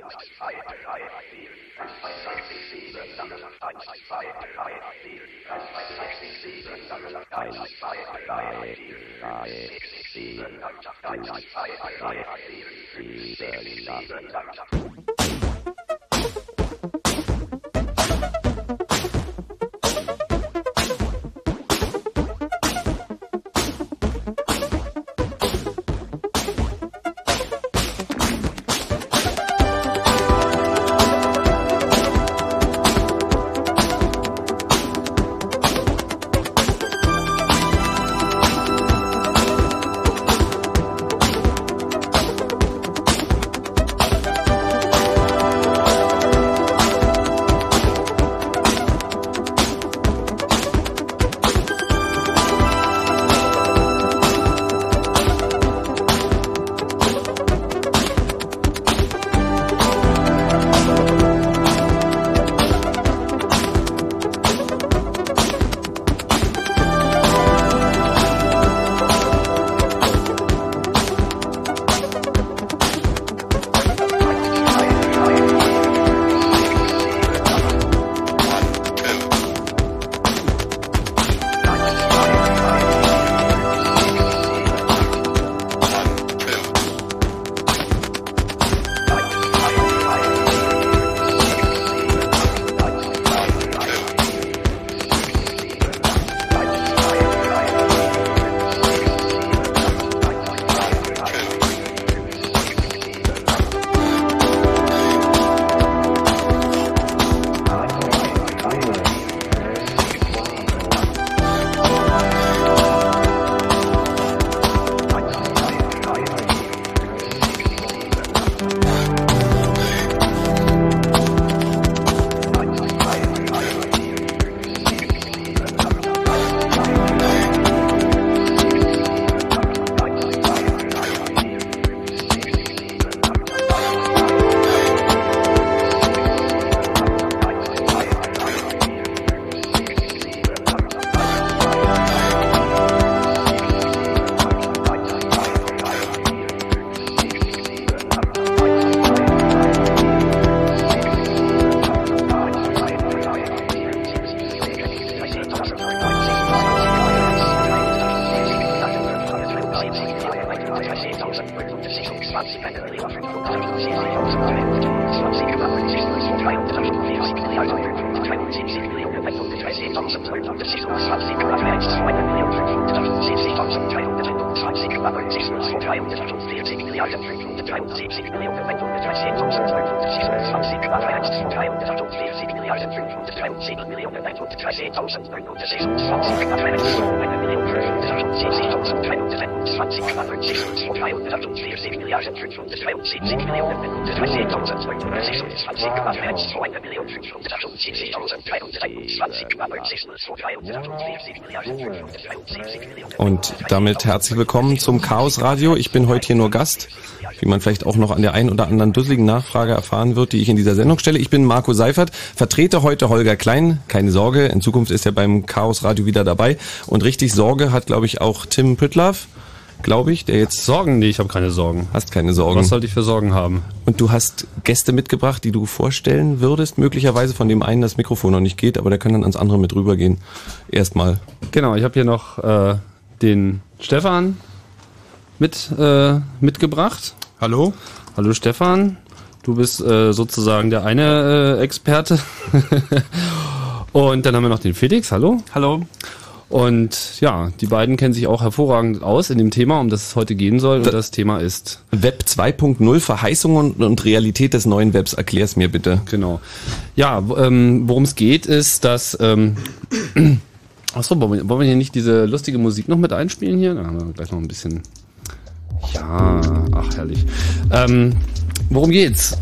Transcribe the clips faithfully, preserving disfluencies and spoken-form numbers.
eins, zwei, drei, vier, fünf, sechs, sieben, acht, neun, zehn, elf, zwölf, dreizehn, vierzehn, fünfzehn, sechzehn, siebzehn, achtzehn, neunzehn, zwanzig, dreiundzwanzig, dreiundzwanzig, vierundzwanzig, fünfundzwanzig, sechsundzwanzig, siebenundzwanzig, achtundzwanzig, neunundzwanzig, Und damit herzlich willkommen zum Chaos Radio. Ich bin heute hier nur Gast, wie man vielleicht auch noch an der einen oder anderen dusseligen Nachfrage erfahren wird, die ich in dieser Sendung stelle. Ich bin Marco Seifert, vertrete heute Holger Klein. Keine Sorge, in Zukunft ist er beim Chaos Radio wieder dabei. Und richtig Sorge hat, glaube ich, auch Tim Püttlaff, glaube ich, der jetzt... Sorgen? Nee, ich habe keine Sorgen. Hast keine Sorgen. Was sollte ich für Sorgen haben? Und du hast Gäste mitgebracht, die du vorstellen würdest, möglicherweise von dem einen das Mikrofon noch nicht geht, aber der kann dann ans andere mit rübergehen. Erstmal. Genau, ich habe hier noch äh, den Stefan mit äh, mitgebracht. Hallo. Hallo Stefan. Du bist äh, sozusagen der eine äh, Experte. Und dann haben wir noch den Felix. Hallo. Hallo. Und ja, die beiden kennen sich auch hervorragend aus in dem Thema, um das es heute gehen soll. Und das Thema ist Web zwei Punkt null, Verheißungen und Realität des neuen Webs. Erklär's mir bitte. Genau. Ja, ähm, worum es geht ist, dass... Ähm, achso, wollen wir hier nicht diese lustige Musik noch mit einspielen hier? Da haben wir gleich noch ein bisschen... Ja, ach herrlich. Ähm, worum geht's?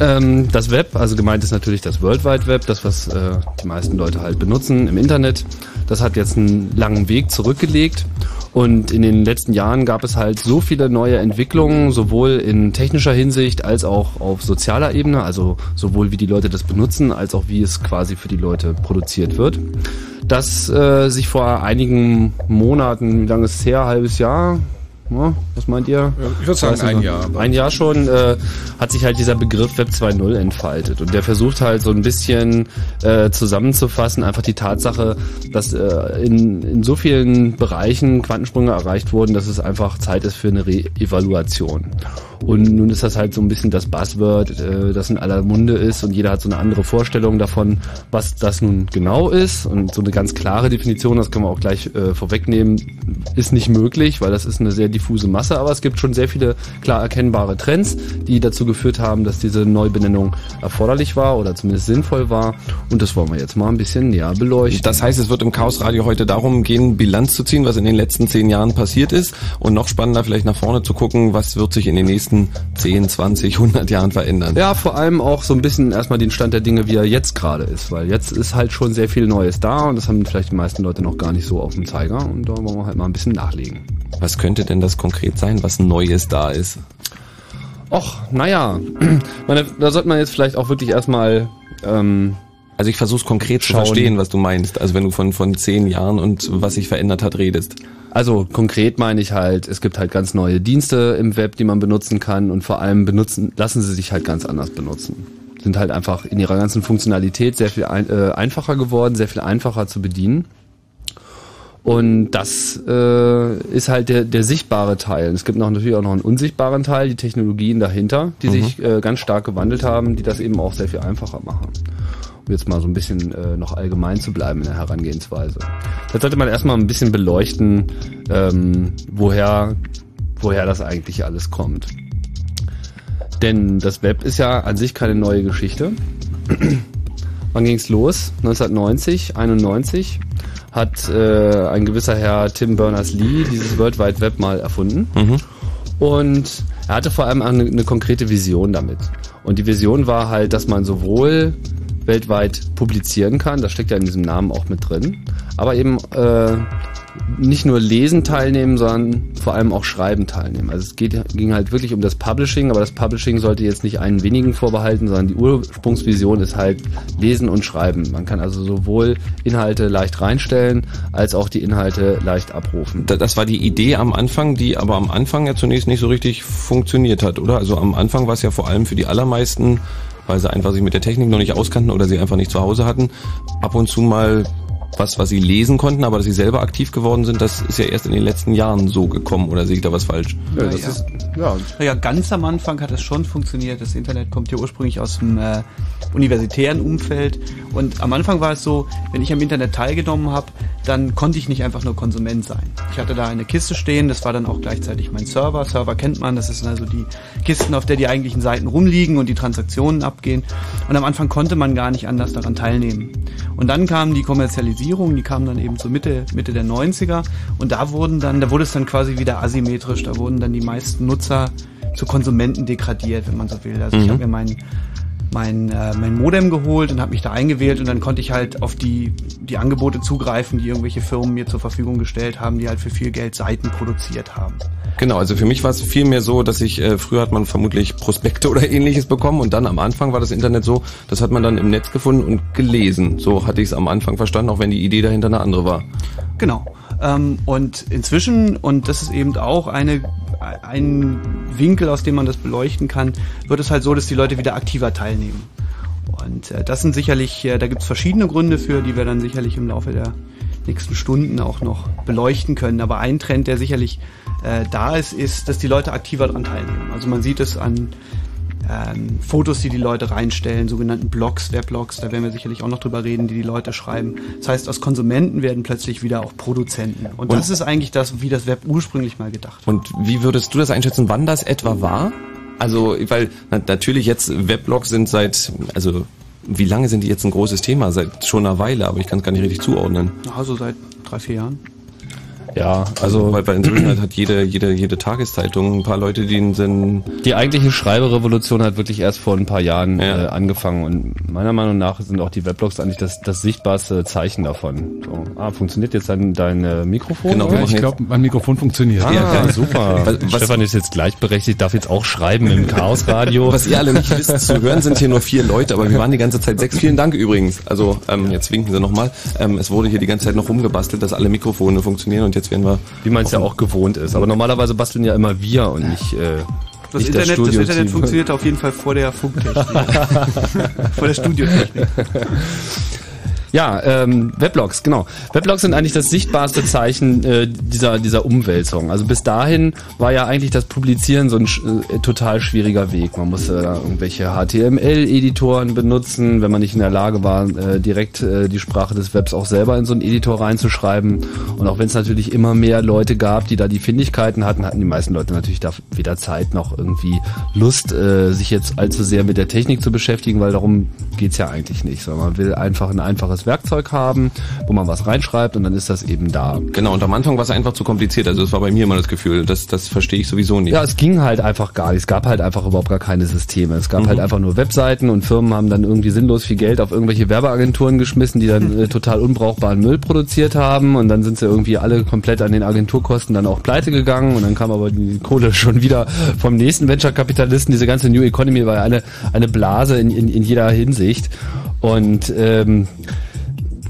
Ähm, das Web, also gemeint ist natürlich das World Wide Web, das was äh, die meisten Leute halt benutzen im Internet. Das hat jetzt einen langen Weg zurückgelegt und in den letzten Jahren gab es halt so viele neue Entwicklungen, sowohl in technischer Hinsicht als auch auf sozialer Ebene, also sowohl wie die Leute das benutzen, als auch wie es quasi für die Leute produziert wird, dass äh, sich vor einigen Monaten, wie lange ist es her, ein halbes Jahr... Ja, was meint ihr? Ich würde sagen, ein Jahr. Ein Jahr schon äh, hat sich halt dieser Begriff Web zwei Punkt null entfaltet. Und der versucht halt so ein bisschen äh, zusammenzufassen, einfach die Tatsache, dass äh, in, in so vielen Bereichen Quantensprünge erreicht wurden, dass es einfach Zeit ist für eine Re-Evaluation. Und nun ist das halt so ein bisschen das Buzzword, äh, das in aller Munde ist und jeder hat so eine andere Vorstellung davon, was das nun genau ist. Und so eine ganz klare Definition, das können wir auch gleich äh, vorwegnehmen, ist nicht möglich, weil das ist eine sehr diffuse Masse, aber es gibt schon sehr viele klar erkennbare Trends, die dazu geführt haben, dass diese Neubenennung erforderlich war oder zumindest sinnvoll war, und das wollen wir jetzt mal ein bisschen näher beleuchten. Das heißt, es wird im Chaos Radio heute darum gehen, Bilanz zu ziehen, was in den letzten zehn Jahren passiert ist, und noch spannender vielleicht nach vorne zu gucken, was wird sich in den nächsten zehn, zwanzig, hundert Jahren verändern. Ja, vor allem auch so ein bisschen erstmal den Stand der Dinge, wie er jetzt gerade ist, weil jetzt ist halt schon sehr viel Neues da und das haben vielleicht die meisten Leute noch gar nicht so auf dem Zeiger, und da wollen wir halt mal ein bisschen nachlegen. Was könnte denn das konkret sein, was Neues da ist? Och, naja, da sollte man jetzt vielleicht auch wirklich erstmal... Ähm, also ich versuche es konkret schauen. zu verstehen, was du meinst. Also wenn du von, von zehn Jahren und was sich verändert hat redest. Also konkret meine ich halt, es gibt halt ganz neue Dienste im Web, die man benutzen kann, und vor allem benutzen lassen sie sich halt ganz anders benutzen. Sind halt einfach in ihrer ganzen Funktionalität sehr viel ein, äh, einfacher geworden, sehr viel einfacher zu bedienen. Und das äh, ist halt der, der sichtbare Teil. Es gibt noch natürlich auch noch einen unsichtbaren Teil, die Technologien dahinter, die mhm. sich äh, ganz stark gewandelt haben, die das eben auch sehr viel einfacher machen. Um jetzt mal so ein bisschen äh, noch allgemein zu bleiben in der Herangehensweise. Da sollte man erstmal ein bisschen beleuchten, ähm, woher, woher das eigentlich alles kommt. Denn das Web ist ja an sich keine neue Geschichte. Wann ging's los? neunzehnhundertneunzig, einundneunzig hat äh, ein gewisser Herr Tim Berners-Lee dieses World Wide Web mal erfunden. Mhm. Und er hatte vor allem eine, eine konkrete Vision damit. Und die Vision war halt, dass man sowohl weltweit publizieren kann, das steckt ja in diesem Namen auch mit drin, aber eben äh, nicht nur lesen teilnehmen, sondern vor allem auch schreiben teilnehmen. Also es geht, ging halt wirklich um das Publishing, aber das Publishing sollte jetzt nicht einen wenigen vorbehalten, sondern die Ursprungsvision ist halt lesen und schreiben. Man kann also sowohl Inhalte leicht reinstellen, als auch die Inhalte leicht abrufen. Das war die Idee am Anfang, die aber am Anfang ja zunächst nicht so richtig funktioniert hat, oder? Also am Anfang war es ja vor allem für die allermeisten, weil sie einfach sich mit der Technik noch nicht auskannten oder sie einfach nicht zu Hause hatten, ab und zu mal was, was sie lesen konnten, aber dass sie selber aktiv geworden sind, das ist ja erst in den letzten Jahren so gekommen, oder sehe ich da was falsch? Ja, das ja. Ist, ja. ja ganz am Anfang hat es schon funktioniert. Das Internet kommt ja ursprünglich aus dem äh, universitären Umfeld, und am Anfang war es so, wenn ich am Internet teilgenommen habe, dann konnte ich nicht einfach nur Konsument sein. Ich hatte da eine Kiste stehen, das war dann auch gleichzeitig mein Server. Server kennt man, das ist also die Kisten, auf der die eigentlichen Seiten rumliegen und die Transaktionen abgehen, und am Anfang konnte man gar nicht anders daran teilnehmen. Und dann kam die Kommerzialisierung, die kamen dann eben zur Mitte, Mitte der neunziger, und da wurden dann, da wurde es dann quasi wieder asymmetrisch, da wurden dann die meisten Nutzer zu Konsumenten degradiert, wenn man so will. Also mhm. ich habe mir meinen mein, äh, mein Modem geholt und habe mich da eingewählt, und dann konnte ich halt auf die, die Angebote zugreifen, die irgendwelche Firmen mir zur Verfügung gestellt haben, die halt für viel Geld Seiten produziert haben. Genau, also für mich war es vielmehr so, dass ich, äh, früher hat man vermutlich Prospekte oder ähnliches bekommen, und dann am Anfang war das Internet so, das hat man dann im Netz gefunden und gelesen. So hatte ich es am Anfang verstanden, auch wenn die Idee dahinter eine andere war. Genau. Ähm, und inzwischen, und das ist eben auch eine, ein Winkel, aus dem man das beleuchten kann, wird es halt so, dass die Leute wieder aktiver teilnehmen. Und äh, das sind sicherlich, äh, da gibt es verschiedene Gründe für, die wir dann sicherlich im Laufe der nächsten Stunden auch noch beleuchten können. Aber ein Trend, der sicherlich äh, da ist, ist, dass die Leute aktiver daran teilnehmen. Also man sieht es an ähm, Fotos, die die Leute reinstellen, sogenannten Blogs, Weblogs, da werden wir sicherlich auch noch drüber reden, die die Leute schreiben. Das heißt, aus Konsumenten werden plötzlich wieder auch Produzenten. Und, und das ist eigentlich das, wie das Web ursprünglich mal gedacht war. Und wie würdest du das einschätzen, wann das etwa war? Also, weil na, natürlich jetzt Weblogs sind seit, also... Wie lange sind die jetzt ein großes Thema? Seit schon einer Weile, aber ich kann es gar nicht richtig zuordnen. Also seit drei, vier Jahren. Ja, also weil, weil inzwischen halt hat jede, jede, jede Tageszeitung ein paar Leute, die in den... Die eigentliche Schreiberrevolution hat wirklich erst vor ein paar Jahren ja. äh, angefangen, und meiner Meinung nach sind auch die Weblogs eigentlich das, das sichtbarste Zeichen davon. So. Ah, funktioniert jetzt dein, dein äh, Mikrofon? Genau, ja, ich glaube, mein Mikrofon funktioniert. Ah, ja, ja, super. Was, Stefan ist jetzt gleichberechtigt, darf jetzt auch schreiben im Chaosradio. Was ihr alle nicht wisst, zu hören sind hier nur vier Leute, aber wir waren die ganze Zeit sechs. Vielen Dank übrigens. Also ähm, jetzt winken sie nochmal. Ähm, es wurde hier die ganze Zeit noch rumgebastelt, dass alle Mikrofone funktionieren, und jetzt jetzt werden wir... Wie man es ja auch gewohnt ist. Aber normalerweise basteln ja immer wir und nicht... Äh, Das Internet, das, das Internet funktioniert auf jeden Fall vor der Funktechnik. Vor der Studiotechnik. Ja, ähm, Weblogs, genau. Weblogs sind eigentlich das sichtbarste Zeichen äh, dieser dieser Umwälzung. Also bis dahin war ja eigentlich das Publizieren so ein äh, total schwieriger Weg. Man musste da irgendwelche H T M L-Editoren benutzen, wenn man nicht in der Lage war, äh, direkt äh, die Sprache des Webs auch selber in so einen Editor reinzuschreiben. Und auch wenn es natürlich immer mehr Leute gab, die da die Findigkeiten hatten, hatten die meisten Leute natürlich da weder Zeit noch irgendwie Lust, äh, sich jetzt allzu sehr mit der Technik zu beschäftigen, weil darum geht's ja eigentlich nicht. Sondern man will einfach ein einfaches Werkzeug haben, wo man was reinschreibt und dann ist das eben da. Genau, und am Anfang war es einfach zu kompliziert, also das war bei mir immer das Gefühl, das, das verstehe ich sowieso nicht. Ja, es ging halt einfach gar nicht, es gab halt einfach überhaupt gar keine Systeme, es gab mhm. halt einfach nur Webseiten und Firmen haben dann irgendwie sinnlos viel Geld auf irgendwelche Werbeagenturen geschmissen, die dann äh, total unbrauchbaren Müll produziert haben und dann sind sie irgendwie alle komplett an den Agenturkosten dann auch pleite gegangen und dann kam aber die Kohle schon wieder vom nächsten Venture-Kapitalisten, diese ganze New Economy war ja eine, eine Blase in, in, in jeder Hinsicht und ähm,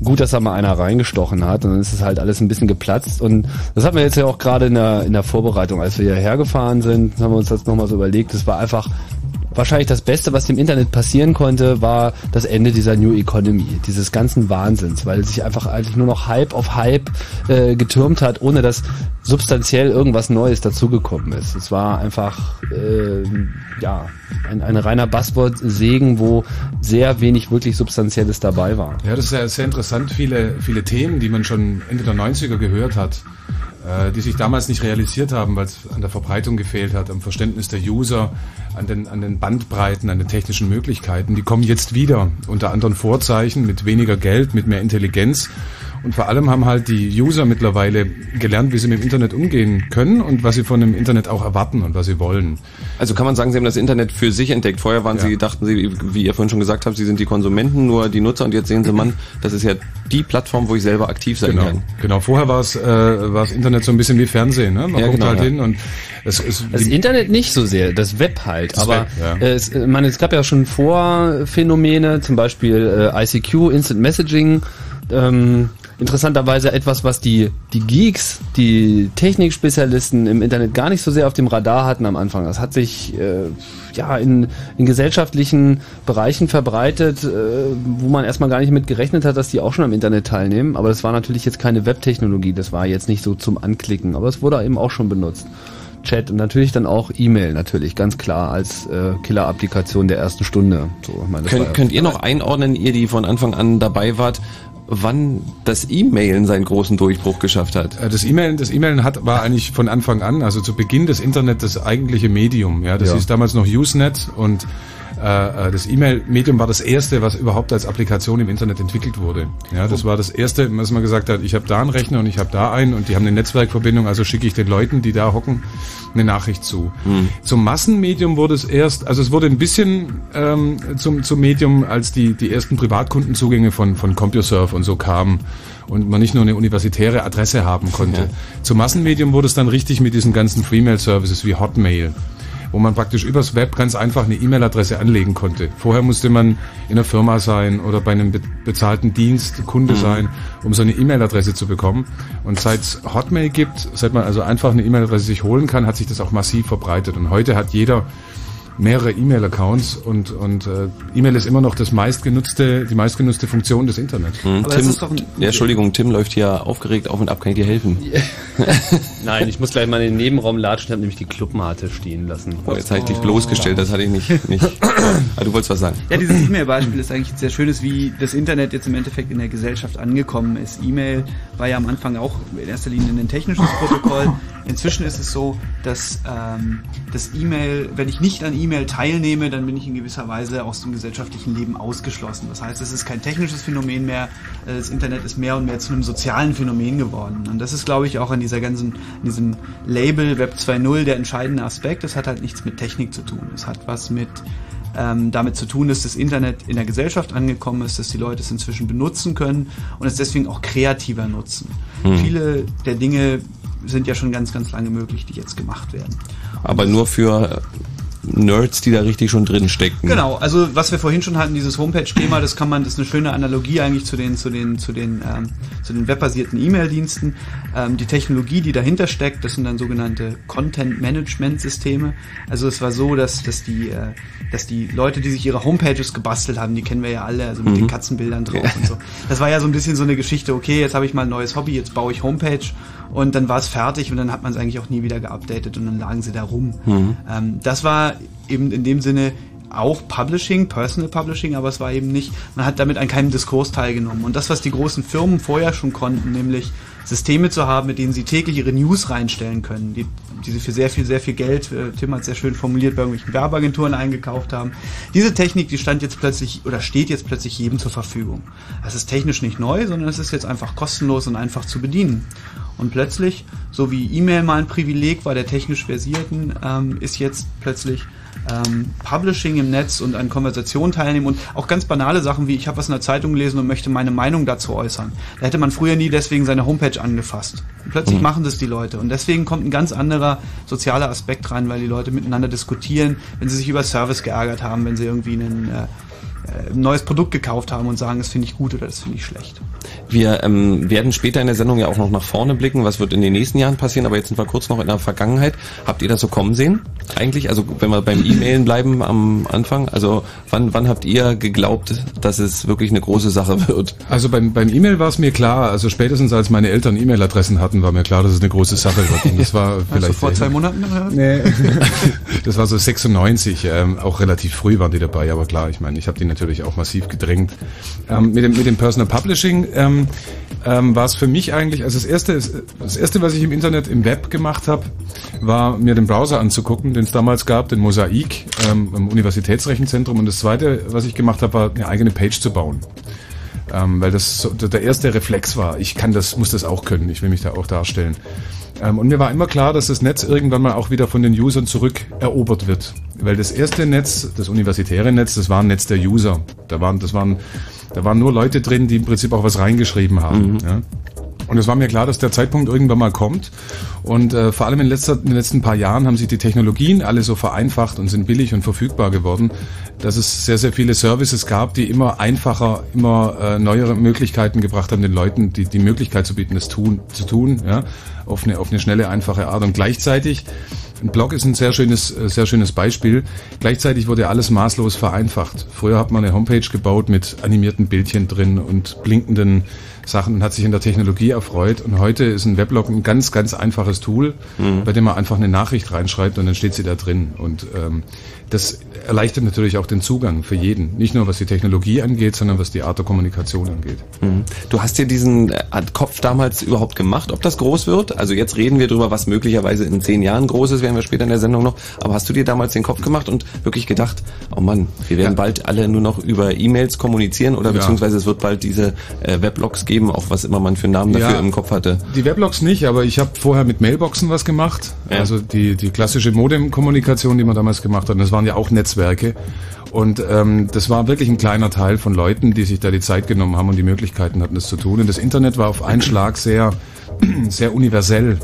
gut, dass da mal einer reingestochen hat und dann ist es halt alles ein bisschen geplatzt und das hatten wir jetzt ja auch gerade in der, in der Vorbereitung, als wir hierher gefahren sind, haben wir uns das nochmal so überlegt, es war einfach wahrscheinlich das Beste, was dem Internet passieren konnte, war das Ende dieser New Economy, dieses ganzen Wahnsinns, weil sich einfach eigentlich nur noch Hype auf Hype äh, getürmt hat, ohne dass substanziell irgendwas Neues dazugekommen ist. Es war einfach äh, ja ein, ein reiner Buzzword-Segen, wo sehr wenig wirklich Substanzielles dabei war. Ja, das ist ja sehr interessant, viele, viele Themen, die man schon Ende der neunziger gehört hat, die sich damals nicht realisiert haben, weil es an der Verbreitung gefehlt hat, am Verständnis der User, an den, an den Bandbreiten, an den technischen Möglichkeiten. Die kommen jetzt wieder unter anderen Vorzeichen, mit weniger Geld, mit mehr Intelligenz. Und vor allem haben halt die User mittlerweile gelernt, wie sie mit dem Internet umgehen können und was sie von dem Internet auch erwarten und was sie wollen. Also kann man sagen, sie haben das Internet für sich entdeckt. Vorher waren ja. sie, dachten sie, wie ihr vorhin schon gesagt habt, sie sind die Konsumenten, nur die Nutzer und jetzt sehen sie, Mann, das ist ja die Plattform, wo ich selber aktiv sein genau. kann. Genau, vorher war es äh, war's Internet so ein bisschen wie Fernsehen, ne? Man ja, guckt genau, halt ja. hin und es, es, das Internet nicht so sehr, das Web halt, das aber Web, ja. es, man, es gab ja schon Vorphänomene, zum Beispiel äh, I C Q, Instant Messaging, ähm, interessanterweise etwas, was die, die Geeks, die Technikspezialisten im Internet gar nicht so sehr auf dem Radar hatten am Anfang. Das hat sich äh, ja in, in gesellschaftlichen Bereichen verbreitet, äh, wo man erstmal gar nicht mit gerechnet hat, dass die auch schon am Internet teilnehmen. Aber das war natürlich jetzt keine Webtechnologie, das war jetzt nicht so zum Anklicken, aber es wurde eben auch schon benutzt. Chat und natürlich dann auch E-Mail natürlich, ganz klar, als äh, Killer-Applikation der ersten Stunde. So, ich meine, Kön- ja könnt ihr noch einordnen, ihr, die von Anfang an dabei wart, wann das E-Mailen seinen großen Durchbruch geschafft hat? Das E-Mailen, das E-Mailen hat, war eigentlich von Anfang an, also zu Beginn des Internet, das eigentliche Medium. Ja, das ja. hieß damals noch Usenet und äh, das E-Mail-Medium war das erste, was überhaupt als Applikation im Internet entwickelt wurde. Ja, das war das erste, was man gesagt hat, ich habe da einen Rechner und ich habe da einen und die haben eine Netzwerkverbindung, also schicke ich den Leuten, die da hocken, eine Nachricht zu. Hm. Zum Massenmedium wurde es erst, also es wurde ein bisschen ähm, zum, zum Medium, als die, die ersten Privatkundenzugänge von, von CompuServe und so kam und man nicht nur eine universitäre Adresse haben konnte. Ja. Zum Massenmedium wurde es dann richtig mit diesen ganzen Free-Mail-Services wie Hotmail, wo man praktisch übers Web ganz einfach eine E-Mail-Adresse anlegen konnte. Vorher musste man in einer Firma sein oder bei einem be- bezahlten Dienst Kunde mhm. sein, um so eine E-Mail-Adresse zu bekommen. Und seit es Hotmail gibt, seit man also einfach eine E-Mail-Adresse sich holen kann, hat sich das auch massiv verbreitet. Und heute hat jeder mehrere E-Mail-Accounts und, und äh, E-Mail ist immer noch das meistgenutzte, die meistgenutzte Funktion des Internets. Mhm. Aber Tim, ist doch ein, ja, Entschuldigung, Tim läuft hier aufgeregt auf und ab, kann ich dir helfen? Nein, ich muss gleich mal in den Nebenraum latschen, ich habe nämlich die Clubmate stehen lassen. Oh, jetzt oh. habe ich dich bloßgestellt, das hatte ich nicht. nicht. Aber du wolltest was sagen. Ja, dieses E-Mail-Beispiel ist eigentlich ein sehr schönes, wie das Internet jetzt im Endeffekt in der Gesellschaft angekommen ist. E-Mail war ja am Anfang auch in erster Linie ein technisches Protokoll. Inzwischen ist es so, dass ähm, das E-Mail, wenn ich nicht an E-Mail teilnehme, dann bin ich in gewisser Weise aus dem gesellschaftlichen Leben ausgeschlossen. Das heißt, es ist kein technisches Phänomen mehr. Das Internet ist mehr und mehr zu einem sozialen Phänomen geworden. Und das ist, glaube ich, auch an dieser ganzen, an diesem Label Web zwei Punkt null der entscheidende Aspekt. Das hat halt nichts mit Technik zu tun. Es hat was mit ähm, damit zu tun, dass das Internet in der Gesellschaft angekommen ist, dass die Leute es inzwischen benutzen können und es deswegen auch kreativer nutzen. Hm. Viele der Dinge sind ja schon ganz, ganz lange möglich, die jetzt gemacht werden. Und aber nur für Nerds, die da richtig schon drin stecken. Genau, also was wir vorhin schon hatten, dieses Homepage-Thema, das kann man, das ist eine schöne Analogie eigentlich zu den, zu den, zu den, ähm, zu den webbasierten E-Mail-Diensten. Ähm, die Technologie, die dahinter steckt, das sind dann sogenannte Content-Management-Systeme. Also es war so, dass, dass die, äh, dass die Leute, die sich ihre Homepages gebastelt haben, die kennen wir ja alle, also mit mhm. den Katzenbildern drauf ja. und so. Das war ja so ein bisschen so eine Geschichte, okay, jetzt habe ich mal ein neues Hobby, jetzt baue ich Homepage und dann war es fertig und dann hat man es eigentlich auch nie wieder geupdatet und dann lagen sie da rum. Mhm. Ähm, das war eben in dem Sinne auch Publishing, Personal Publishing, aber es war eben nicht, man hat damit an keinem Diskurs teilgenommen. Und das, was die großen Firmen vorher schon konnten, nämlich Systeme zu haben, mit denen sie täglich ihre News reinstellen können, die, die sie für sehr viel, sehr viel Geld, Tim hat es sehr schön formuliert, bei irgendwelchen Werbeagenturen eingekauft haben. Diese Technik, die stand jetzt plötzlich oder steht jetzt plötzlich jedem zur Verfügung. Das ist technisch nicht neu, sondern es ist jetzt einfach kostenlos und einfach zu bedienen. Und plötzlich, so wie E-Mail mal ein Privileg war der technisch Versierten, ähm, ist jetzt plötzlich ähm, Publishing im Netz und an Konversationen teilnehmen und auch ganz banale Sachen wie, ich habe was in der Zeitung gelesen und möchte meine Meinung dazu äußern. Da hätte man früher nie deswegen seine Homepage angefasst. Und plötzlich mhm. machen das die Leute und deswegen kommt ein ganz anderer sozialer Aspekt rein, weil die Leute miteinander diskutieren, wenn sie sich über Service geärgert haben, wenn sie irgendwie einen... Äh, ein neues Produkt gekauft haben und sagen, das finde ich gut oder das finde ich schlecht. Wir ähm, werden später in der Sendung ja auch noch nach vorne blicken, was wird in den nächsten Jahren passieren, aber jetzt sind wir kurz noch in der Vergangenheit. Habt ihr das so kommen sehen? Eigentlich, also wenn wir beim E-Mailen bleiben am Anfang, also wann wann habt ihr geglaubt, dass es wirklich eine große Sache wird? Also beim beim E-Mail war es mir klar, also spätestens als meine Eltern E-Mail-Adressen hatten, war mir klar, dass es eine große Sache wird. Und das war vielleicht also vor zwei Monaten? Nee. Das war so sechsundneunzig, ähm, auch relativ früh waren die dabei, aber klar, ich meine, ich habe die natürlich auch massiv gedrängt. Ähm, mit, dem, mit dem Personal Publishing ähm, ähm, war es für mich eigentlich, also das erste, das erste, was ich im Internet, im Web gemacht habe, war mir den Browser anzugucken, den es damals gab, den Mosaik ähm, im Universitätsrechenzentrum. Und das zweite, was ich gemacht habe, war eine eigene Page zu bauen. Ähm, weil das der erste Reflex war, ich kann das, muss das auch können, ich will mich da auch darstellen. Ähm, und mir war immer klar, dass das Netz irgendwann mal auch wieder von den Usern zurückerobert wird. Weil das erste Netz, das universitäre Netz, das war ein Netz der User. Da waren, das waren, da waren nur Leute drin, die im Prinzip auch was reingeschrieben haben. Mhm. Ja. Und es war mir klar, dass der Zeitpunkt irgendwann mal kommt. Und äh, vor allem in, letzter, in den letzten paar Jahren haben sich die Technologien alle so vereinfacht und sind billig und verfügbar geworden, dass es sehr, sehr viele Services gab, die immer einfacher, immer äh, neuere Möglichkeiten gebracht haben, den Leuten die, die Möglichkeit zu bieten, das tun, zu tun, ja, auf eine, auf eine schnelle, einfache Art. Und gleichzeitig, ein Blog ist ein sehr schönes, sehr schönes Beispiel, gleichzeitig wurde alles maßlos vereinfacht. Früher hat man eine Homepage gebaut mit animierten Bildchen drin und blinkenden Sachen und hat sich in der Technologie erfreut. Und heute ist ein Weblog ein ganz, ganz einfaches Tool, mhm. bei dem man einfach eine Nachricht reinschreibt und dann steht sie da drin. Und ähm, das erleichtert natürlich auch den Zugang für jeden. Nicht nur was die Technologie angeht, sondern was die Art der Kommunikation angeht. Mhm. Du hast dir diesen Kopf damals überhaupt gemacht, ob das groß wird? Also jetzt reden wir drüber, was möglicherweise in zehn Jahren groß ist, werden wir später in der Sendung noch. Aber hast du dir damals den Kopf gemacht und wirklich gedacht, oh Mann, wir werden ja. bald alle nur noch über E-Mails kommunizieren oder ja. beziehungsweise es wird bald diese äh, Weblogs geben, auch was immer man für einen Namen dafür ja, im Kopf hatte. Die Weblogs nicht, aber ich habe vorher mit Mailboxen was gemacht. Ja. Also die, die klassische Modem-Kommunikation, die man damals gemacht hat. Das waren ja auch Netzwerke. Und ähm, das war wirklich ein kleiner Teil von Leuten, die sich da die Zeit genommen haben und die Möglichkeiten hatten, das zu tun. Und das Internet war auf einen Schlag sehr, sehr universell.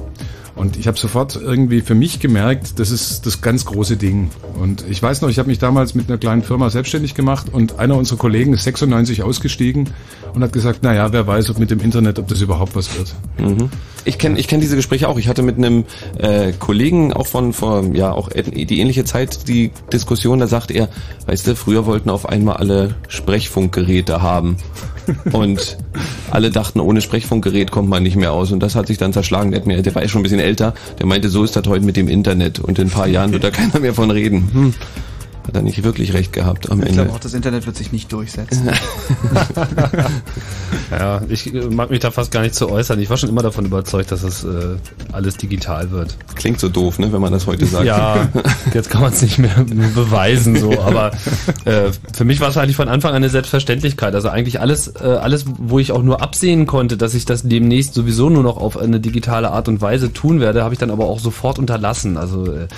Und ich habe sofort irgendwie für mich gemerkt, das ist das ganz große Ding. Und ich weiß noch, ich habe mich damals mit einer kleinen Firma selbstständig gemacht und einer unserer Kollegen ist sechsundneunzig ausgestiegen und hat gesagt, naja, wer weiß, ob mit dem Internet, ob das überhaupt was wird. Mhm. Ich kenne ich kenn diese Gespräche auch. Ich hatte mit einem äh, Kollegen auch von vor, ja, auch die ähnliche Zeit die Diskussion, da sagt er, weißt du, früher wollten auf einmal alle Sprechfunkgeräte haben. Und alle dachten, ohne Sprechfunkgerät kommt man nicht mehr aus. Und das hat sich dann zerschlagen. Der, hat mir, der war ja schon ein bisschen älter. Der meinte, so ist das heute mit dem Internet. Und in ein paar Jahren wird da keiner mehr von reden. Hm. Hat er nicht wirklich recht gehabt am Ende. Ich glaube auch, das Internet wird sich nicht durchsetzen. Ja, ich mag mich da fast gar nicht zu äußern. Ich war schon immer davon überzeugt, dass das äh, alles digital wird. Klingt so doof, ne, wenn man das heute sagt. Ja, jetzt kann man es nicht mehr beweisen, so. Aber äh, für mich war es eigentlich von Anfang an eine Selbstverständlichkeit. Also eigentlich alles, äh, alles, wo ich auch nur absehen konnte, dass ich das demnächst sowieso nur noch auf eine digitale Art und Weise tun werde, habe ich dann aber auch sofort unterlassen. Also äh,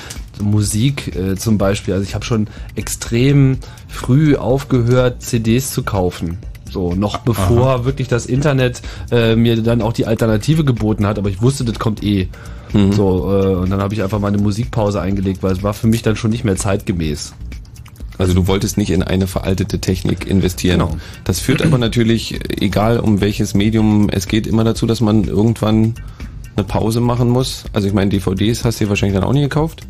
Musik äh, zum Beispiel. Also ich habe schon extrem früh aufgehört, C Ds zu kaufen. So, noch bevor Aha. wirklich das Internet äh, mir dann auch die Alternative geboten hat, aber ich wusste, das kommt eh. Mhm. So, äh, und dann habe ich einfach mal eine Musikpause eingelegt, weil es war für mich dann schon nicht mehr zeitgemäß. Also du wolltest nicht in eine veraltete Technik investieren. Genau. Das führt aber natürlich, egal um welches Medium es geht, immer dazu, dass man irgendwann eine Pause machen muss. Also ich meine, D V Ds hast du dir wahrscheinlich dann auch nie gekauft?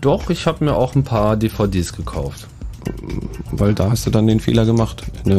Doch, ich habe mir auch ein paar D V Ds gekauft. Weil da hast du dann den Fehler gemacht. Nö.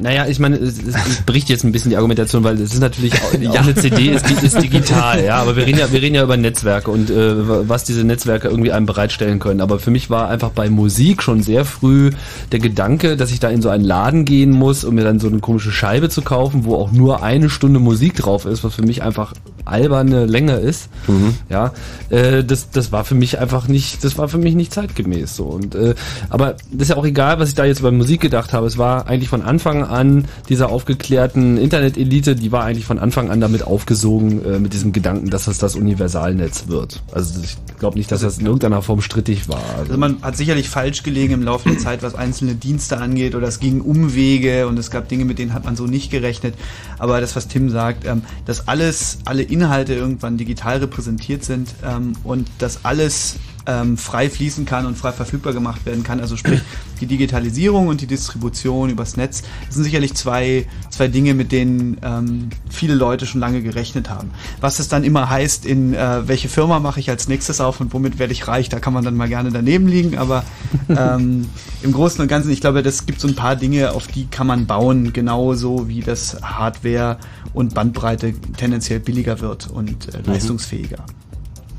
Naja, ich meine, es, es bricht jetzt ein bisschen die Argumentation, weil es ist natürlich auch, ja. auch eine C D ist, ist digital, ja, aber wir reden ja, wir reden ja über Netzwerke und äh, was diese Netzwerke irgendwie einem bereitstellen können. Aber für mich war einfach bei Musik schon sehr früh der Gedanke, dass ich da in so einen Laden gehen muss, um mir dann so eine komische Scheibe zu kaufen, wo auch nur eine Stunde Musik drauf ist, was für mich einfach alberne Länge ist. Mhm. Ja, äh, das das war für mich einfach nicht, das war für mich nicht zeitgemäß so. Und äh, aber das ist ja auch egal, was ich da jetzt über Musik gedacht habe. Es war eigentlich von Anfang an dieser aufgeklärten Internet-Elite, die war eigentlich von Anfang an damit aufgesogen, äh, mit diesem Gedanken, dass das das Universalnetz wird. Also ich glaube nicht, dass das in irgendeiner Form strittig war. Also, also man hat sicherlich falsch gelegen im Laufe der Zeit, was einzelne Dienste angeht, oder es ging Umwege und es gab Dinge, mit denen hat man so nicht gerechnet. Aber das, was Tim sagt, ähm, dass alles, alle Inhalte irgendwann digital repräsentiert sind ähm, und dass alles Ähm, frei fließen kann und frei verfügbar gemacht werden kann. Also sprich, die Digitalisierung und die Distribution übers Netz, das sind sicherlich zwei, zwei Dinge, mit denen ähm, viele Leute schon lange gerechnet haben. Was es dann immer heißt, in äh, welche Firma mache ich als nächstes auf und womit werde ich reich, da kann man dann mal gerne daneben liegen, aber ähm, im Großen und Ganzen, ich glaube, das gibt so ein paar Dinge, auf die kann man bauen, genauso wie das Hardware und Bandbreite tendenziell billiger wird und äh, mhm. leistungsfähiger.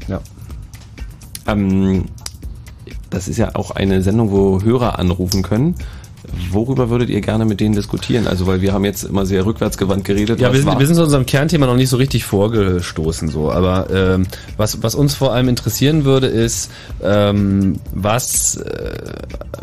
Ja. Ähm, das ist ja auch eine Sendung, wo Hörer anrufen können. Worüber würdet ihr gerne mit denen diskutieren? Also, weil wir haben jetzt immer sehr rückwärtsgewandt geredet. Ja, wir sind, wir sind zu unserem Kernthema noch nicht so richtig vorgestoßen. So. Aber ähm, was, was uns vor allem interessieren würde, ist, ähm, was, äh,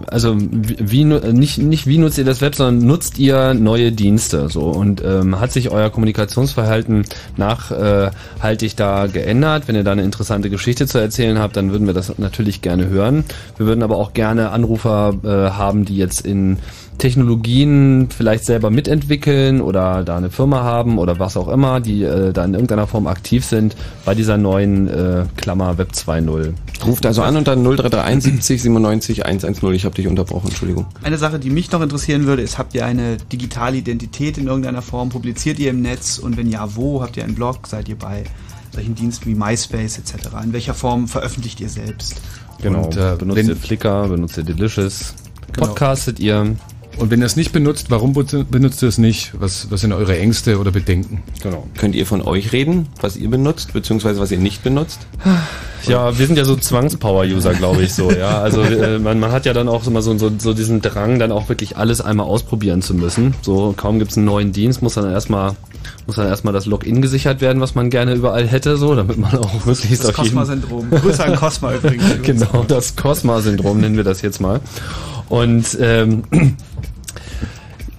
also wie, nicht, nicht wie nutzt ihr das Web, sondern nutzt ihr neue Dienste? So. Und ähm, hat sich euer Kommunikationsverhalten nachhaltig da geändert? Wenn ihr da eine interessante Geschichte zu erzählen habt, dann würden wir das natürlich gerne hören. Wir würden aber auch gerne Anrufer äh, haben, die jetzt in Technologien vielleicht selber mitentwickeln oder da eine Firma haben oder was auch immer, die äh, da in irgendeiner Form aktiv sind bei dieser neuen äh, Klammer Web zwei Punkt null. Ruft also an und dann null drei drei eins siebzig siebenundneunzig einhundertzehn. Ich habe dich unterbrochen, Entschuldigung. Eine Sache, die mich noch interessieren würde, ist, habt ihr eine digitale Identität in irgendeiner Form? Publiziert ihr im Netz? Und wenn ja, wo? Habt ihr einen Blog? Seid ihr bei solchen Diensten wie MySpace et cetera? In welcher Form veröffentlicht ihr selbst? Genau. Und, äh, benutzt wenn, ihr Flickr? Benutzt ihr Delicious? Podcastet ihr? Und wenn ihr es nicht benutzt, warum benutzt ihr es nicht? Was, was sind eure Ängste oder Bedenken? Genau. Könnt ihr von euch reden, was ihr benutzt, beziehungsweise was ihr nicht benutzt? Ja, wir sind ja so Zwangs-Power-User, glaube ich, so, ja. Also äh, man, man hat ja dann auch immer so, so, so diesen Drang, dann auch wirklich alles einmal ausprobieren zu müssen. So, kaum gibt's einen neuen Dienst, muss dann erstmal muss dann erstmal das Login gesichert werden, was man gerne überall hätte, so, damit man auch wirklich... Das Cosma-Syndrom. Grüße an Cosma übrigens. Genau, das Cosma-Syndrom nennen wir das jetzt mal. Und ähm,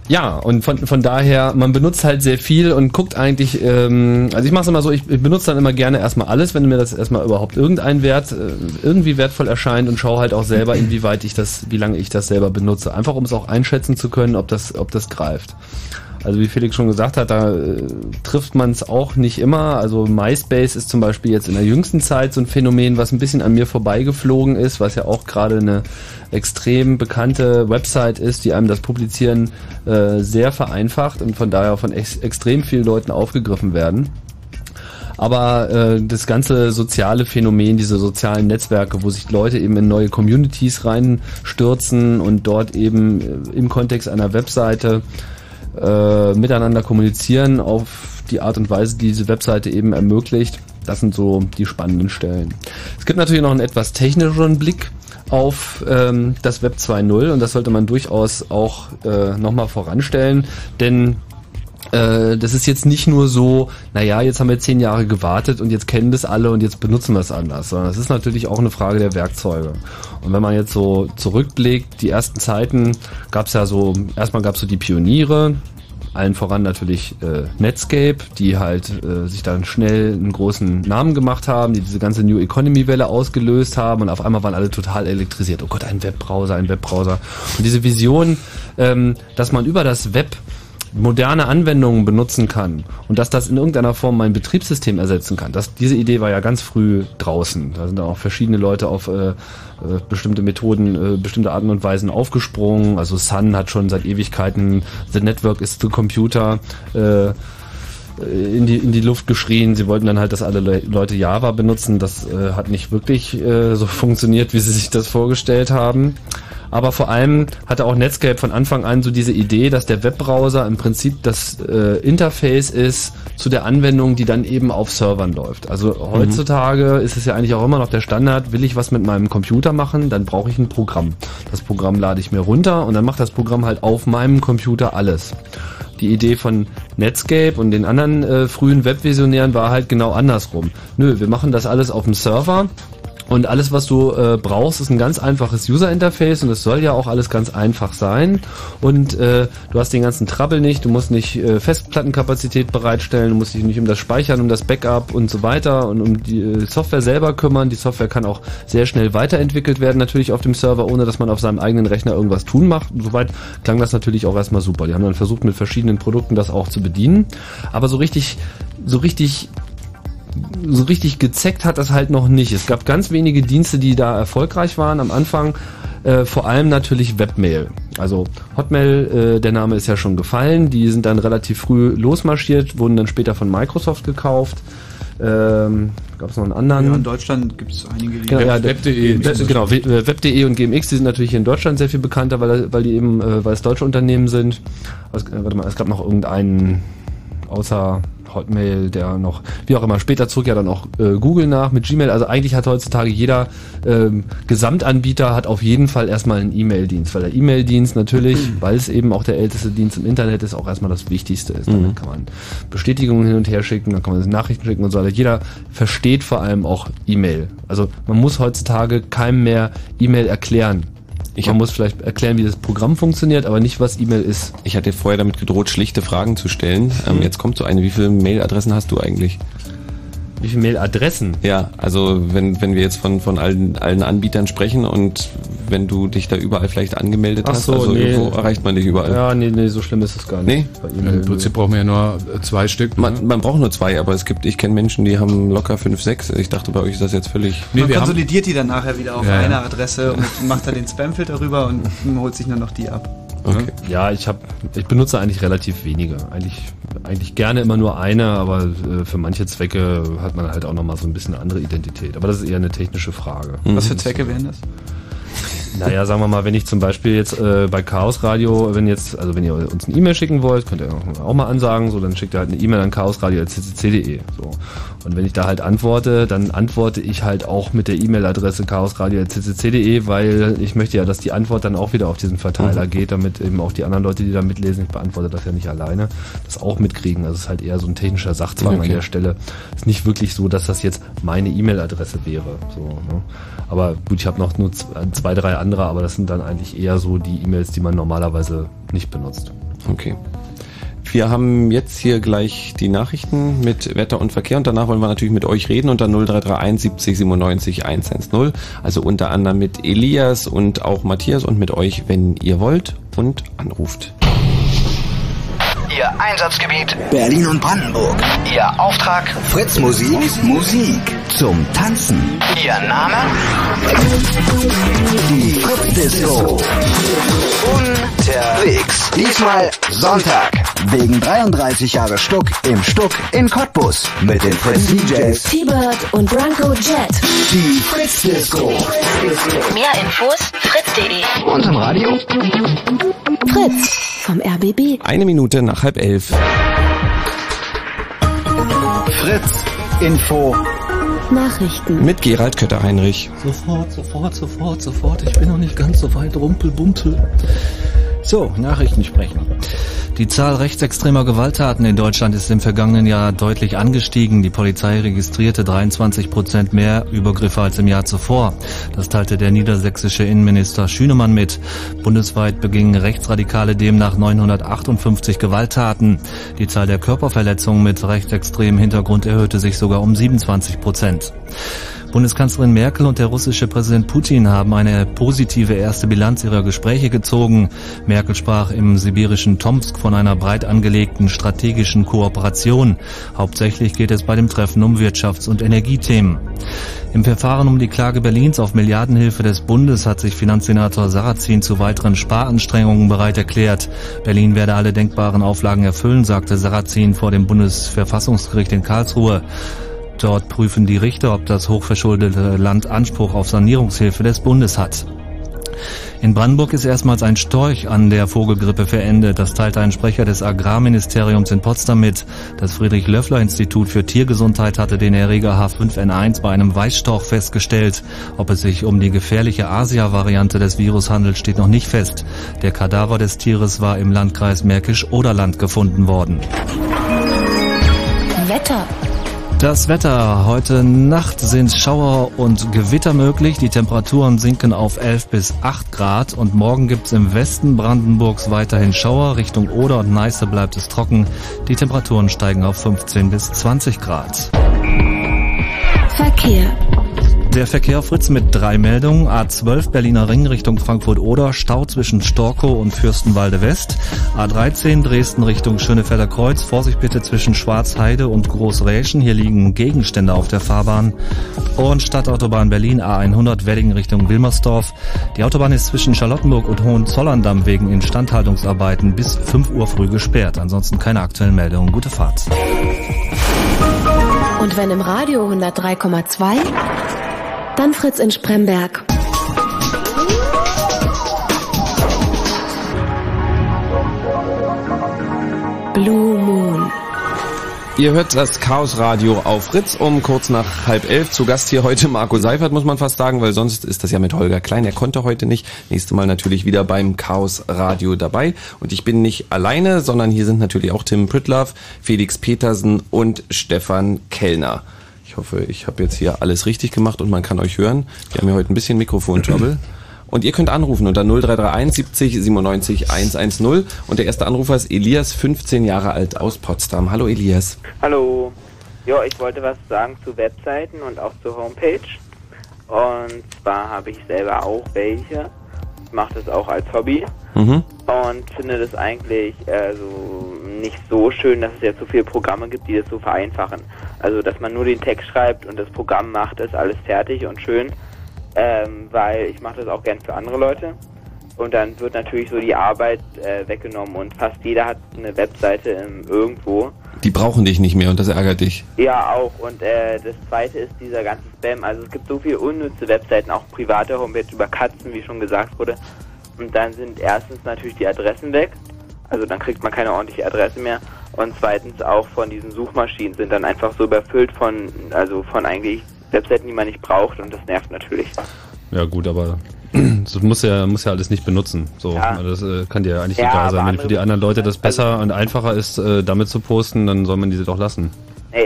ja, und von von daher, man benutzt halt sehr viel und guckt eigentlich, ähm, also ich mache es immer so, ich, ich benutze dann immer gerne erstmal alles, wenn mir das erstmal überhaupt irgendein Wert, äh, irgendwie wertvoll erscheint, und schaue halt auch selber, inwieweit ich das, wie lange ich das selber benutze. Einfach, um es auch einschätzen zu können, ob das, ob das greift. Also wie Felix schon gesagt hat, da äh, trifft man es auch nicht immer. Also MySpace ist zum Beispiel jetzt in der jüngsten Zeit so ein Phänomen, was ein bisschen an mir vorbeigeflogen ist, was ja auch gerade eine extrem bekannte Website ist, die einem das Publizieren äh, sehr vereinfacht und von daher von ex- extrem vielen Leuten aufgegriffen werden. Aber äh, das ganze soziale Phänomen, diese sozialen Netzwerke, wo sich Leute eben in neue Communities reinstürzen und dort eben äh, im Kontext einer Webseite Äh, miteinander kommunizieren auf die Art und Weise, die diese Webseite eben ermöglicht. Das sind so die spannenden Stellen. Es gibt natürlich noch einen etwas technischeren Blick auf ähm, das Web zwei Punkt null, und das sollte man durchaus auch äh, nochmal voranstellen, denn äh, das ist jetzt nicht nur so, naja, jetzt haben wir zehn Jahre gewartet und jetzt kennen das alle und jetzt benutzen wir es anders, sondern es ist natürlich auch eine Frage der Werkzeuge. Und wenn man jetzt so zurückblickt, die ersten Zeiten gab es ja so, erstmal gab es so die Pioniere, allen voran natürlich äh, Netscape, die halt äh, sich dann schnell einen großen Namen gemacht haben, die diese ganze New Economy Welle ausgelöst haben, und auf einmal waren alle total elektrisiert. Oh Gott, ein Webbrowser, ein Webbrowser. Und diese Vision, ähm, dass man über das Web moderne Anwendungen benutzen kann und dass das in irgendeiner Form mein Betriebssystem ersetzen kann. Das, diese Idee war ja ganz früh draußen. Da sind auch verschiedene Leute auf äh, äh, bestimmte Methoden, äh, bestimmte Arten und Weisen aufgesprungen. Also Sun hat schon seit Ewigkeiten The Network is the Computer äh, in die in die Luft geschrien. Sie wollten dann halt, dass alle Le- Leute Java benutzen. Das äh, hat nicht wirklich äh, so funktioniert, wie sie sich das vorgestellt haben. Aber vor allem hatte auch Netscape von Anfang an so diese Idee, dass der Webbrowser im Prinzip das äh, Interface ist zu der Anwendung, die dann eben auf Servern läuft. Also heutzutage mhm. ist es ja eigentlich auch immer noch der Standard, will ich was mit meinem Computer machen, dann brauche ich ein Programm. Das Programm lade ich mir runter und dann macht das Programm halt auf meinem Computer alles. Die Idee von Netscape und den anderen äh, frühen Webvisionären war halt genau andersrum. Nö, wir machen das alles auf dem Server. Und alles, was du äh, brauchst, ist ein ganz einfaches User-Interface und es soll ja auch alles ganz einfach sein. Und äh, du hast den ganzen Trouble nicht, du musst nicht äh, Festplattenkapazität bereitstellen, du musst dich nicht um das Speichern, um das Backup und so weiter und um die äh, Software selber kümmern. Die Software kann auch sehr schnell weiterentwickelt werden, natürlich auf dem Server, ohne dass man auf seinem eigenen Rechner irgendwas tun macht. Und soweit klang das natürlich auch erstmal super. Die haben dann versucht, mit verschiedenen Produkten das auch zu bedienen. Aber so richtig, so richtig... so richtig gezeckt hat das halt noch nicht. Es gab ganz wenige Dienste, die da erfolgreich waren am Anfang, äh, vor allem natürlich Webmail. Also Hotmail, äh, der Name ist ja schon gefallen, die sind dann relativ früh losmarschiert, wurden dann später von Microsoft gekauft. Ähm, gab es noch einen anderen? Ja, in Deutschland gibt es einige. Die genau, ja, web punkt de. Web, genau, web punkt de und G M X, die sind natürlich hier in Deutschland sehr viel bekannter, weil, weil die eben, äh, weil es deutsche Unternehmen sind. Also, äh, warte mal, es gab noch irgendeinen, außer Hotmail, der noch, wie auch immer, später zog ja dann auch äh, Google nach mit Gmail. Also eigentlich hat heutzutage jeder ähm, Gesamtanbieter hat auf jeden Fall erstmal einen E-Mail-Dienst, weil der E-Mail-Dienst natürlich, weil es eben auch der älteste Dienst im Internet ist, auch erstmal das Wichtigste ist. Damit mhm. kann man Bestätigungen hin und her schicken, dann kann man Nachrichten schicken und so. Also jeder versteht vor allem auch E-Mail. Also man muss heutzutage keinem mehr E-Mail erklären. Ich Man hab, muss vielleicht erklären, wie das Programm funktioniert, aber nicht, was E-Mail ist. Ich hatte vorher damit gedroht, schlichte Fragen zu stellen. Ähm, jetzt kommt so eine. Wie viele Mailadressen hast du eigentlich? Wie viele Mailadressen? Ja, also wenn wenn wir jetzt von von allen allen Anbietern sprechen und wenn du dich da überall vielleicht angemeldet Ach hast, so, also nee. Irgendwo erreicht man dich überall. Ja, nee, nee, so schlimm ist es gar nicht. Nee? Im Prinzip brauchen wir ja nur zwei Stück. Ne? Man, man braucht nur zwei, aber es gibt, ich kenne Menschen, die haben locker fünf, sechs. Ich dachte, bei euch ist das jetzt völlig... Nee, man konsolidiert die dann nachher wieder auf ja. eine Adresse und macht dann den Spamfilter rüber und holt sich dann noch die ab. Okay. Ja, ich habe, ich benutze eigentlich relativ wenige. Eigentlich, eigentlich gerne immer nur eine, aber äh, für manche Zwecke hat man halt auch nochmal so ein bisschen eine andere Identität. Aber das ist eher eine technische Frage. Mhm. Was für Zwecke wären das? Naja, sagen wir mal, wenn ich zum Beispiel jetzt äh, bei Chaos Radio, wenn jetzt, also wenn ihr uns eine E-Mail schicken wollt, könnt ihr auch mal ansagen, so, dann schickt ihr halt eine E-Mail an chaosradio at c c c punkt d e. So. Und wenn ich da halt antworte, dann antworte ich halt auch mit der E-Mail-Adresse chaosradio at c c c punkt d e, weil ich möchte ja, dass die Antwort dann auch wieder auf diesen Verteiler mhm. geht, damit eben auch die anderen Leute, die da mitlesen, ich beantworte das ja nicht alleine, das auch mitkriegen. Das ist halt eher so ein technischer Sachzwang okay. an der Stelle. Ist nicht wirklich so, dass das jetzt meine E-Mail-Adresse wäre. So, ne? Aber gut, ich habe noch nur zwei, drei andere, aber das sind dann eigentlich eher so die E-Mails, die man normalerweise nicht benutzt. Okay. Wir haben jetzt hier gleich die Nachrichten mit Wetter und Verkehr und danach wollen wir natürlich mit euch reden unter null drei drei eins siebzig siebenundneunzig hundertzehn. Also unter anderem mit Elias und auch Matthias und mit euch, wenn ihr wollt und anruft. Ihr Einsatzgebiet Berlin und Brandenburg. Ihr Auftrag Fritz Musik. Musik zum Tanzen. Ihr Name die Fritz Disco. Unterwegs. Diesmal Sonntag. Wegen dreiunddreißig Jahre Stuck im Stuck in Cottbus. Mit den Fritz D Js T-Bird und Branko Jet. Die Fritz Disco. Mehr Infos fritz punkt d e. Und im Radio Fritz. Vom R B B. Eine Minute nach halb elf. Fritz Info. Nachrichten. Mit Gerald Kötter-Heinrich. Sofort, sofort, sofort, sofort. Ich bin noch nicht ganz so weit. Rumpelbumpel. So, Nachrichten sprechen. Die Zahl rechtsextremer Gewalttaten in Deutschland ist im vergangenen Jahr deutlich angestiegen. Die Polizei registrierte dreiundzwanzig Prozent mehr Übergriffe als im Jahr zuvor. Das teilte der niedersächsische Innenminister Schünemann mit. Bundesweit begingen Rechtsradikale demnach neunhundertachtundfünfzig Gewalttaten. Die Zahl der Körperverletzungen mit rechtsextremem Hintergrund erhöhte sich sogar um siebenundzwanzig Prozent. Bundeskanzlerin Merkel und der russische Präsident Putin haben eine positive erste Bilanz ihrer Gespräche gezogen. Merkel sprach im sibirischen Tomsk von einer breit angelegten strategischen Kooperation. Hauptsächlich geht es bei dem Treffen um Wirtschafts- und Energiethemen. Im Verfahren um die Klage Berlins auf Milliardenhilfe des Bundes hat sich Finanzsenator Sarrazin zu weiteren Sparanstrengungen bereit erklärt. Berlin werde alle denkbaren Auflagen erfüllen, sagte Sarrazin vor dem Bundesverfassungsgericht in Karlsruhe. Dort prüfen die Richter, ob das hochverschuldete Land Anspruch auf Sanierungshilfe des Bundes hat. In Brandenburg ist erstmals ein Storch an der Vogelgrippe verendet. Das teilte ein Sprecher des Agrarministeriums in Potsdam mit. Das Friedrich-Löffler-Institut für Tiergesundheit hatte den Erreger H fünf N eins bei einem Weißstorch festgestellt. Ob es sich um die gefährliche Asia-Variante des Virus handelt, steht noch nicht fest. Der Kadaver des Tieres war im Landkreis Märkisch-Oderland gefunden worden. Wetter. Das Wetter. Heute Nacht sind Schauer und Gewitter möglich. Die Temperaturen sinken auf elf bis acht Grad und morgen gibt's im Westen Brandenburgs weiterhin Schauer. Richtung Oder und Neiße bleibt es trocken. Die Temperaturen steigen auf fünfzehn bis zwanzig Grad. Verkehr. Der Verkehr Fritz mit drei Meldungen. A zwölf Berliner Ring Richtung Frankfurt-Oder, Stau zwischen Storkow und Fürstenwalde-West. A dreizehn Dresden Richtung Schönefelder Kreuz, Vorsicht bitte zwischen Schwarzheide und Großräschen, hier liegen Gegenstände auf der Fahrbahn. Und Stadtautobahn Berlin A hundert Wedding Richtung Wilmersdorf. Die Autobahn ist zwischen Charlottenburg und Hohenzollern-Damm wegen Instandhaltungsarbeiten bis fünf Uhr früh gesperrt. Ansonsten keine aktuellen Meldungen. Gute Fahrt. Und wenn im Radio hundertdrei Komma zwei... Dann Fritz in Spremberg. Blue Moon. Ihr hört das Chaos Radio auf Fritz um kurz nach halb elf. Zu Gast hier heute Marco Seifert, muss man fast sagen, weil sonst ist das ja mit Holger Klein. Er konnte heute nicht. Nächstes Mal natürlich wieder beim Chaos Radio dabei. Und ich bin nicht alleine, sondern hier sind natürlich auch Tim Pritlove, Felix Petersen und Stefan Kellner. Ich hoffe, ich habe jetzt hier alles richtig gemacht und man kann euch hören. Wir haben ja heute ein bisschen Mikrofon-Trouble. Und ihr könnt anrufen unter null drei drei eins siebzig siebenundneunzig hundertzehn. Und der erste Anrufer ist Elias, fünfzehn Jahre alt, aus Potsdam. Hallo Elias. Hallo. Ja, ich wollte was sagen zu Webseiten und auch zur Homepage. Und zwar habe ich selber auch welche. Ich mache das auch als Hobby. Mhm. Und finde das eigentlich äh, so nicht so schön, dass es jetzt so viele Programme gibt, die das so vereinfachen. Also, dass man nur den Text schreibt und das Programm macht, ist alles fertig und schön, ähm, weil ich mache das auch gern für andere Leute. Und dann wird natürlich so die Arbeit äh, weggenommen und fast jeder hat eine Webseite ähm, irgendwo. Die brauchen dich nicht mehr und das ärgert dich. Ja, auch. Und äh, das Zweite ist dieser ganze Spam. Also, es gibt so viele unnütze Webseiten, auch private Homepages über Katzen, wie schon gesagt wurde. Und dann sind erstens natürlich die Adressen weg. Also dann kriegt man keine ordentliche Adresse mehr. Und zweitens auch von diesen Suchmaschinen sind dann einfach so überfüllt von, also von eigentlich Webseiten, die man nicht braucht. Und das nervt natürlich. Ja gut, aber das muss ja, muss ja alles nicht benutzen. So, ja. Das äh, kann dir ja eigentlich ja, egal sein. Wenn für die anderen Leute das besser also und einfacher ist, äh, damit zu posten, dann soll man diese doch lassen.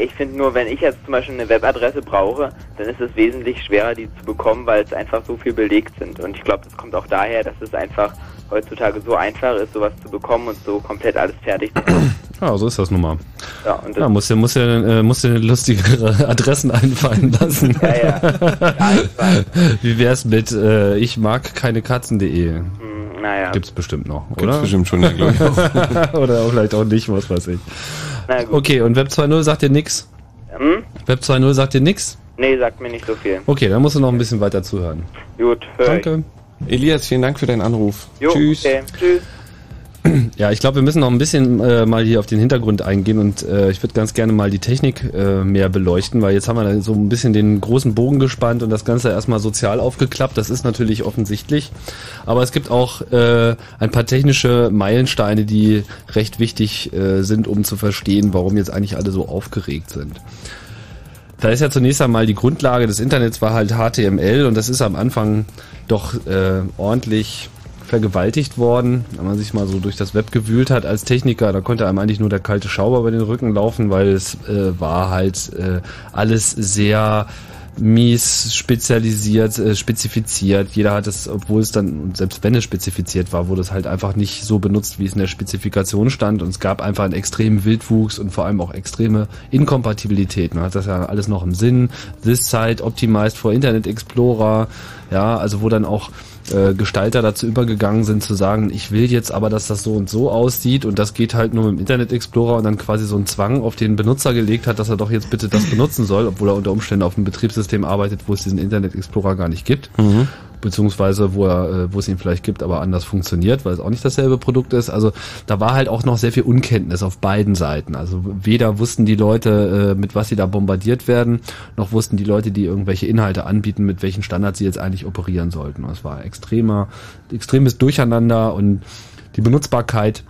Ich finde nur, wenn ich jetzt zum Beispiel eine Webadresse brauche, dann ist es wesentlich schwerer, die zu bekommen, weil es einfach so viel belegt sind. Und ich glaube, das kommt auch daher, dass es einfach heutzutage so einfach ist, sowas zu bekommen und so komplett alles fertig zu machen. Ja, so ist das nun mal. Ja, und das ja, musst du musst dir, musst dir lustigere Adressen einfallen lassen. Ja, ja. Wie wär's mit äh, ich mag keine Katzen punkt de? Hm, naja. Gibt's bestimmt noch, oder? Gibt's bestimmt schon, ja, glaube ich auch. Oder auch vielleicht auch nicht, was weiß ich. Na gut. Okay, und Web zwei Punkt null sagt dir nix? Hm? Web zwei Punkt null sagt dir nix? Nee, sagt mir nicht so viel. Okay, dann musst du noch ein bisschen weiter zuhören. Gut, hör Danke. Ich. Elias, vielen Dank für deinen Anruf. Jo, tschüss. Okay. Tschüss. Ja, ich glaube, wir müssen noch ein bisschen äh, mal hier auf den Hintergrund eingehen und äh, ich würde ganz gerne mal die Technik äh, mehr beleuchten, weil jetzt haben wir da so ein bisschen den großen Bogen gespannt und das Ganze erstmal sozial aufgeklappt. Das ist natürlich offensichtlich, aber es gibt auch äh, ein paar technische Meilensteine, die recht wichtig äh, sind, um zu verstehen, warum jetzt eigentlich alle so aufgeregt sind. Da ist ja zunächst einmal die Grundlage des Internets war halt H T M L und das ist am Anfang doch äh, ordentlich vergewaltigt worden, wenn man sich mal so durch das Web gewühlt hat als Techniker, da konnte einem eigentlich nur der kalte Schauer über den Rücken laufen, weil es äh, war halt äh, alles sehr mies spezialisiert, äh, spezifiziert. Jeder hat es, obwohl es dann, und selbst wenn es spezifiziert war, wurde es halt einfach nicht so benutzt, wie es in der Spezifikation stand. Und es gab einfach einen extremen Wildwuchs und vor allem auch extreme Inkompatibilitäten. Man hat das ja alles noch im Sinn. This site optimized for Internet Explorer. Ja, also wo dann auch äh, Gestalter dazu übergegangen sind zu sagen, ich will jetzt aber, dass das so und so aussieht und das geht halt nur mit dem Internet Explorer und dann quasi so einen Zwang auf den Benutzer gelegt hat, dass er doch jetzt bitte das benutzen soll, obwohl er unter Umständen auf einem Betriebssystem arbeitet, wo es diesen Internet Explorer gar nicht gibt, mhm. beziehungsweise wo er, wo es ihn vielleicht gibt, aber anders funktioniert, weil es auch nicht dasselbe Produkt ist. Also da war halt auch noch sehr viel Unkenntnis auf beiden Seiten. Also weder wussten die Leute, mit was sie da bombardiert werden, noch wussten die Leute, die irgendwelche Inhalte anbieten, mit welchen Standards sie jetzt eigentlich operieren sollten. Es war extremer, extremes Durcheinander und die Benutzbarkeit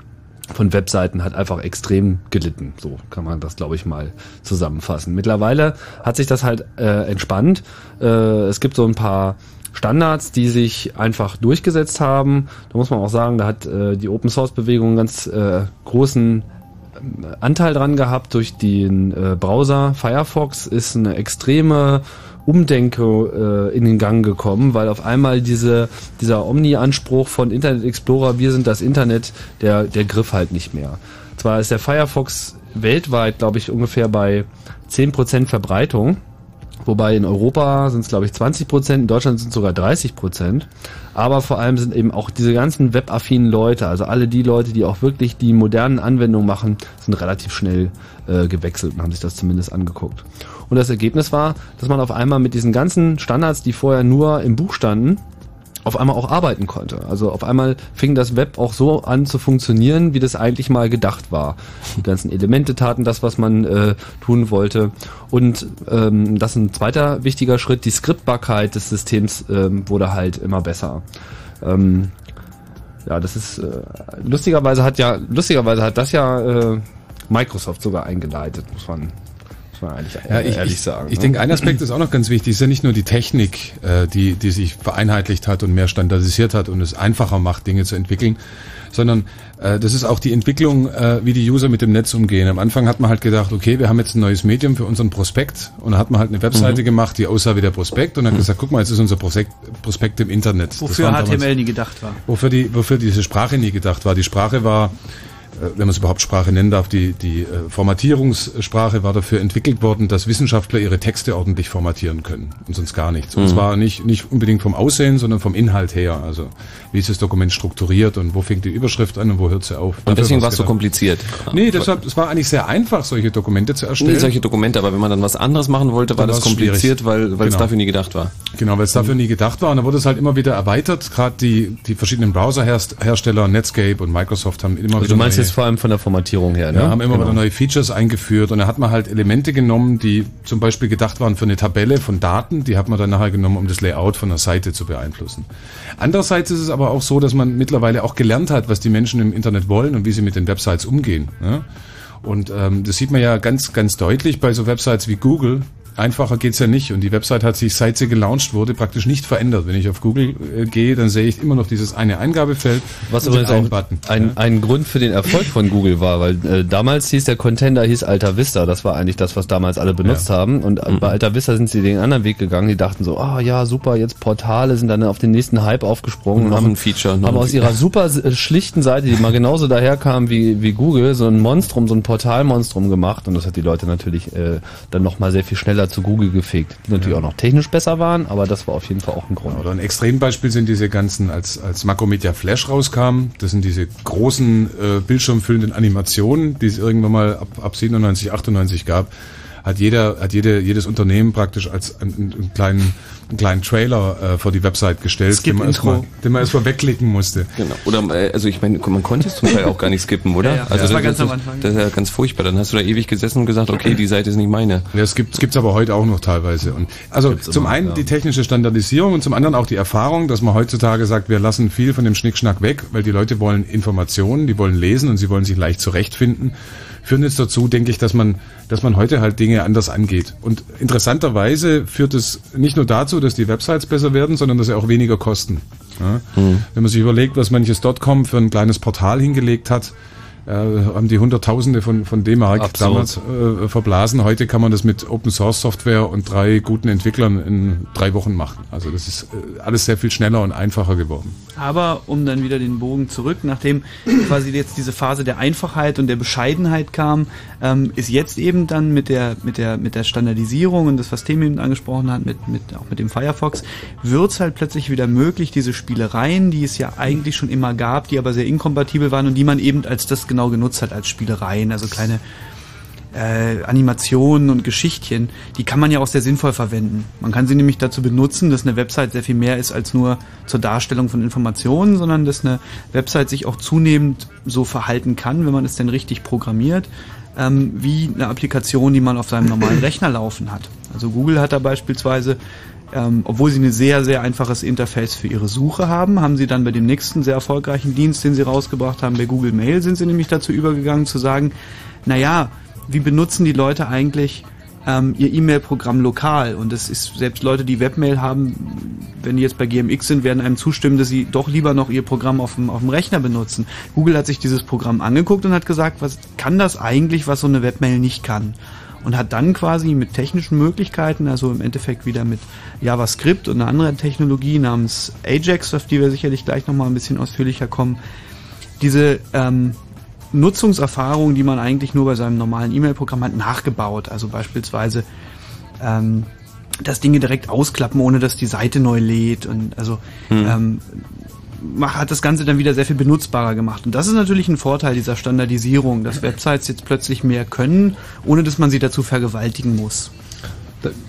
von Webseiten hat einfach extrem gelitten. So kann man das, glaube ich, mal zusammenfassen. Mittlerweile hat sich das halt äh, entspannt. Äh, es gibt so ein paar Standards, die sich einfach durchgesetzt haben. Da muss man auch sagen, da hat äh, die Open-Source-Bewegung einen ganz äh, großen äh, Anteil dran gehabt durch den äh, Browser. Firefox ist eine extreme Umdenke äh, in den Gang gekommen, weil auf einmal diese, dieser Omni-Anspruch von Internet Explorer, wir sind das Internet, der, der griff halt nicht mehr. Zwar ist der Firefox weltweit, glaube ich, ungefähr bei zehn Prozent Verbreitung. Wobei in Europa sind es, glaube ich, zwanzig Prozent, in Deutschland sind es sogar dreißig Prozent. Aber vor allem sind eben auch diese ganzen webaffinen Leute, also alle die Leute, die auch wirklich die modernen Anwendungen machen, sind relativ schnell äh, gewechselt und haben sich das zumindest angeguckt. Und das Ergebnis war, dass man auf einmal mit diesen ganzen Standards, die vorher nur im Buch standen, auf einmal auch arbeiten konnte. Also auf einmal fing das Web auch so an zu funktionieren, wie das eigentlich mal gedacht war. Die ganzen Elemente taten das, was man äh, tun wollte. Und ähm, das ist ein zweiter wichtiger Schritt. Die Skriptbarkeit des Systems ähm, wurde halt immer besser. Ähm, ja, das ist äh, lustigerweise hat ja lustigerweise hat das ja äh, Microsoft sogar eingeleitet, muss man eigentlich ja, ich, ehrlich sagen. Ich, ich ne? denke, ein Aspekt ist auch noch ganz wichtig. Es ist ja nicht nur die Technik, äh, die, die sich vereinheitlicht hat und mehr standardisiert hat und es einfacher macht, Dinge zu entwickeln, sondern äh, das ist auch die Entwicklung, äh, wie die User mit dem Netz umgehen. Am Anfang hat man halt gedacht, okay, wir haben jetzt ein neues Medium für unseren Prospekt und da hat man halt eine Webseite mhm. gemacht, die aussah wie der Prospekt und hat mhm. gesagt, guck mal, jetzt ist unser Prospekt, Prospekt im Internet. Wofür H T M L damals, nie gedacht war. Wofür, die, wofür diese Sprache nie gedacht war. Die Sprache war, wenn man es überhaupt Sprache nennen darf, die, die Formatierungssprache war dafür entwickelt worden, dass Wissenschaftler ihre Texte ordentlich formatieren können und sonst gar nichts. Mhm. Und zwar nicht, nicht unbedingt vom Aussehen, sondern vom Inhalt her. Also wie ist das Dokument strukturiert und wo fängt die Überschrift an und wo hört sie auf. Und deswegen war es so kompliziert. Nee, deshalb, es war eigentlich sehr einfach, solche Dokumente zu erstellen. Nee, solche Dokumente, aber wenn man dann was anderes machen wollte, war das kompliziert, weil weil es dafür nie gedacht war. Genau, weil es dafür nie gedacht war. Und dann wurde es halt immer wieder erweitert. Gerade die, die verschiedenen Browserhersteller, Netscape und Microsoft haben immer wieder... vor allem von der Formatierung her. Ne? Ja, haben immer genau. wieder neue Features eingeführt und da hat man halt Elemente genommen, die zum Beispiel gedacht waren für eine Tabelle von Daten, die hat man dann nachher genommen, um das Layout von der Seite zu beeinflussen. Andererseits ist es aber auch so, dass man mittlerweile auch gelernt hat, was die Menschen im Internet wollen und wie sie mit den Websites umgehen. Ne? Und ähm, das sieht man ja ganz, ganz deutlich bei so Websites wie Google. Einfacher geht's ja nicht und die Website hat sich, seit sie gelauncht wurde, praktisch nicht verändert. Wenn ich auf Google äh, gehe, dann sehe ich immer noch dieses eine Eingabefeld. Was übrigens auch Button, ein, ja? ein Grund für den Erfolg von Google war, weil äh, damals hieß der Contender, hieß Alta Vista. Das war eigentlich das, was damals alle benutzt ja. haben und mhm. bei Alta Vista sind sie den anderen Weg gegangen. Die dachten so, ah oh, ja super, jetzt Portale, sind dann auf den nächsten Hype aufgesprungen und, und haben, ein Feature, haben aus ihrer super schlichten Seite, die mal genauso daherkam wie, wie Google, so ein Monstrum, so ein Portalmonstrum gemacht und das hat die Leute natürlich äh, dann nochmal sehr viel schneller zu Google gefegt, die natürlich ja. auch noch technisch besser waren, aber das war auf jeden Fall auch ein Grund. Oder ein Extrembeispiel sind diese ganzen, als als Macromedia Flash rauskam, das sind diese großen äh, bildschirmfüllenden Animationen, die es irgendwann mal ab, ab siebenundneunzig, achtundneunzig gab, hat jeder, hat jede, jedes Unternehmen praktisch als einen, einen kleinen einen kleinen Trailer äh, vor die Website gestellt, den man, erstmal, den man erstmal wegklicken musste. Genau. Oder also ich meine, man konnte es zum Teil auch gar nicht skippen, oder? Ja, ja. Also ja, das war ganz am Anfang. Das ist ja ganz furchtbar. Dann hast du da ewig gesessen und gesagt, okay, die Seite ist nicht meine. Ja, es gibt es gibt's aber heute auch noch teilweise. Und also gibt's zum immer, einen ja. die technische Standardisierung und zum anderen auch die Erfahrung, dass man heutzutage sagt, wir lassen viel von dem Schnickschnack weg, weil die Leute wollen Informationen, die wollen lesen und sie wollen sich leicht zurechtfinden. Führen jetzt dazu, denke ich, dass man dass man heute halt Dinge anders angeht. Und interessanterweise führt es nicht nur dazu, dass die Websites besser werden, sondern dass sie auch weniger kosten. Ja? Mhm. Wenn man sich überlegt, was manches Dotcom für ein kleines Portal hingelegt hat, äh, haben die Hunderttausende von, von D-Mark damals äh, verblasen. Heute kann man das mit Open Source Software und drei guten Entwicklern in drei Wochen machen. Also das ist äh, alles sehr viel schneller und einfacher geworden. Aber um dann wieder den Bogen zurück, nachdem quasi jetzt diese Phase der Einfachheit und der Bescheidenheit kam, ähm, ist jetzt eben dann mit der, mit der, mit der Standardisierung und das, was Tim eben angesprochen hat, mit, mit, auch mit dem Firefox, wird es halt plötzlich wieder möglich, diese Spielereien, die es ja eigentlich schon immer gab, die aber sehr inkompatibel waren und die man eben als das genau genutzt hat, als Spielereien, also kleine äh, Animationen und Geschichtchen, die kann man ja auch sehr sinnvoll verwenden. Man kann sie nämlich dazu benutzen, dass eine Website sehr viel mehr ist als nur zur Darstellung von Informationen, sondern dass eine Website sich auch zunehmend so verhalten kann, wenn man es denn richtig programmiert, ähm, wie eine Applikation, die man auf seinem normalen Rechner laufen hat. Also Google hat da beispielsweise, ähm, obwohl sie ein sehr, sehr einfaches Interface für ihre Suche haben, haben sie dann bei dem nächsten sehr erfolgreichen Dienst, den sie rausgebracht haben, bei Google Mail, sind sie nämlich dazu übergegangen zu sagen, naja, wie benutzen die Leute eigentlich ähm, ihr E-Mail-Programm lokal? Und das ist, selbst Leute, die Webmail haben, wenn die jetzt bei G M X sind, werden einem zustimmen, dass sie doch lieber noch ihr Programm auf dem, auf dem Rechner benutzen. Google hat sich dieses Programm angeguckt und hat gesagt, was kann das eigentlich, was so eine Webmail nicht kann? Und hat dann quasi mit technischen Möglichkeiten, also im Endeffekt wieder mit JavaScript und einer anderen Technologie namens Ajax, auf die wir sicherlich gleich nochmal ein bisschen ausführlicher kommen, diese ähm, Nutzungserfahrung, die man eigentlich nur bei seinem normalen E-Mail-Programm hat, nachgebaut. Also beispielsweise ähm, das Ding direkt ausklappen, ohne dass die Seite neu lädt. Und also hm. ähm, hat das Ganze dann wieder sehr viel benutzbarer gemacht. Und das ist natürlich ein Vorteil dieser Standardisierung, dass Websites jetzt plötzlich mehr können, ohne dass man sie dazu vergewaltigen muss.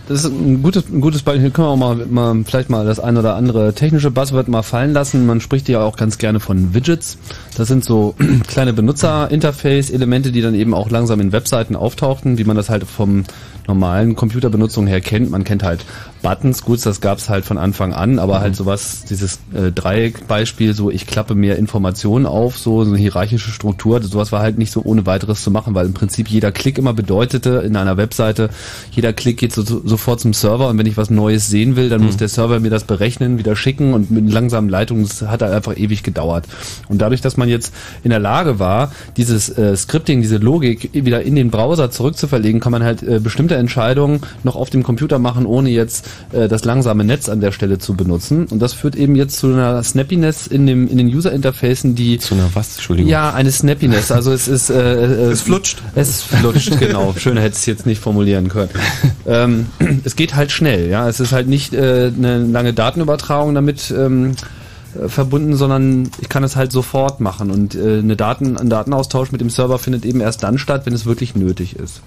Das ist ein gutes, ein gutes Beispiel. Hier können wir auch mal, mal vielleicht mal das ein oder andere technische Buzzword mal fallen lassen. Man spricht ja auch ganz gerne von Widgets. Das sind so kleine Benutzer-Interface-Elemente, die dann eben auch langsam in Webseiten auftauchten, wie man das halt vom normalen Computerbenutzung her kennt. Man kennt halt Buttons, gut, das gab's halt von Anfang an, aber mhm. halt sowas, dieses äh, Dreieck-Beispiel, so ich klappe mehr Informationen auf, so, so eine hierarchische Struktur, sowas war halt nicht so ohne weiteres zu machen, weil im Prinzip jeder Klick immer bedeutete in einer Webseite, jeder Klick geht so, so, sofort zum Server und wenn ich was Neues sehen will, dann mhm. muss der Server mir das berechnen, wieder schicken und mit langsamen Leitungen, das hat halt einfach ewig gedauert. Und dadurch, dass man jetzt in der Lage war, dieses äh, Scripting, diese Logik wieder in den Browser zurückzuverlegen, kann man halt äh, bestimmte Entscheidungen noch auf dem Computer machen, ohne jetzt äh, das langsame Netz an der Stelle zu benutzen. Und das führt eben jetzt zu einer Snappiness in dem in den User-Interfacen, die... Zu einer was? Entschuldigung. Ja, eine Snappiness. Also es ist... Äh, äh, es flutscht. Es flutscht, genau. Schöner hätte ich es jetzt nicht formulieren können. Ähm, es geht halt schnell. Ja, es ist halt nicht äh, eine lange Datenübertragung damit... Ähm, verbunden, sondern ich kann es halt sofort machen und äh, eine Daten, ein Datenaustausch mit dem Server findet eben erst dann statt, wenn es wirklich nötig ist.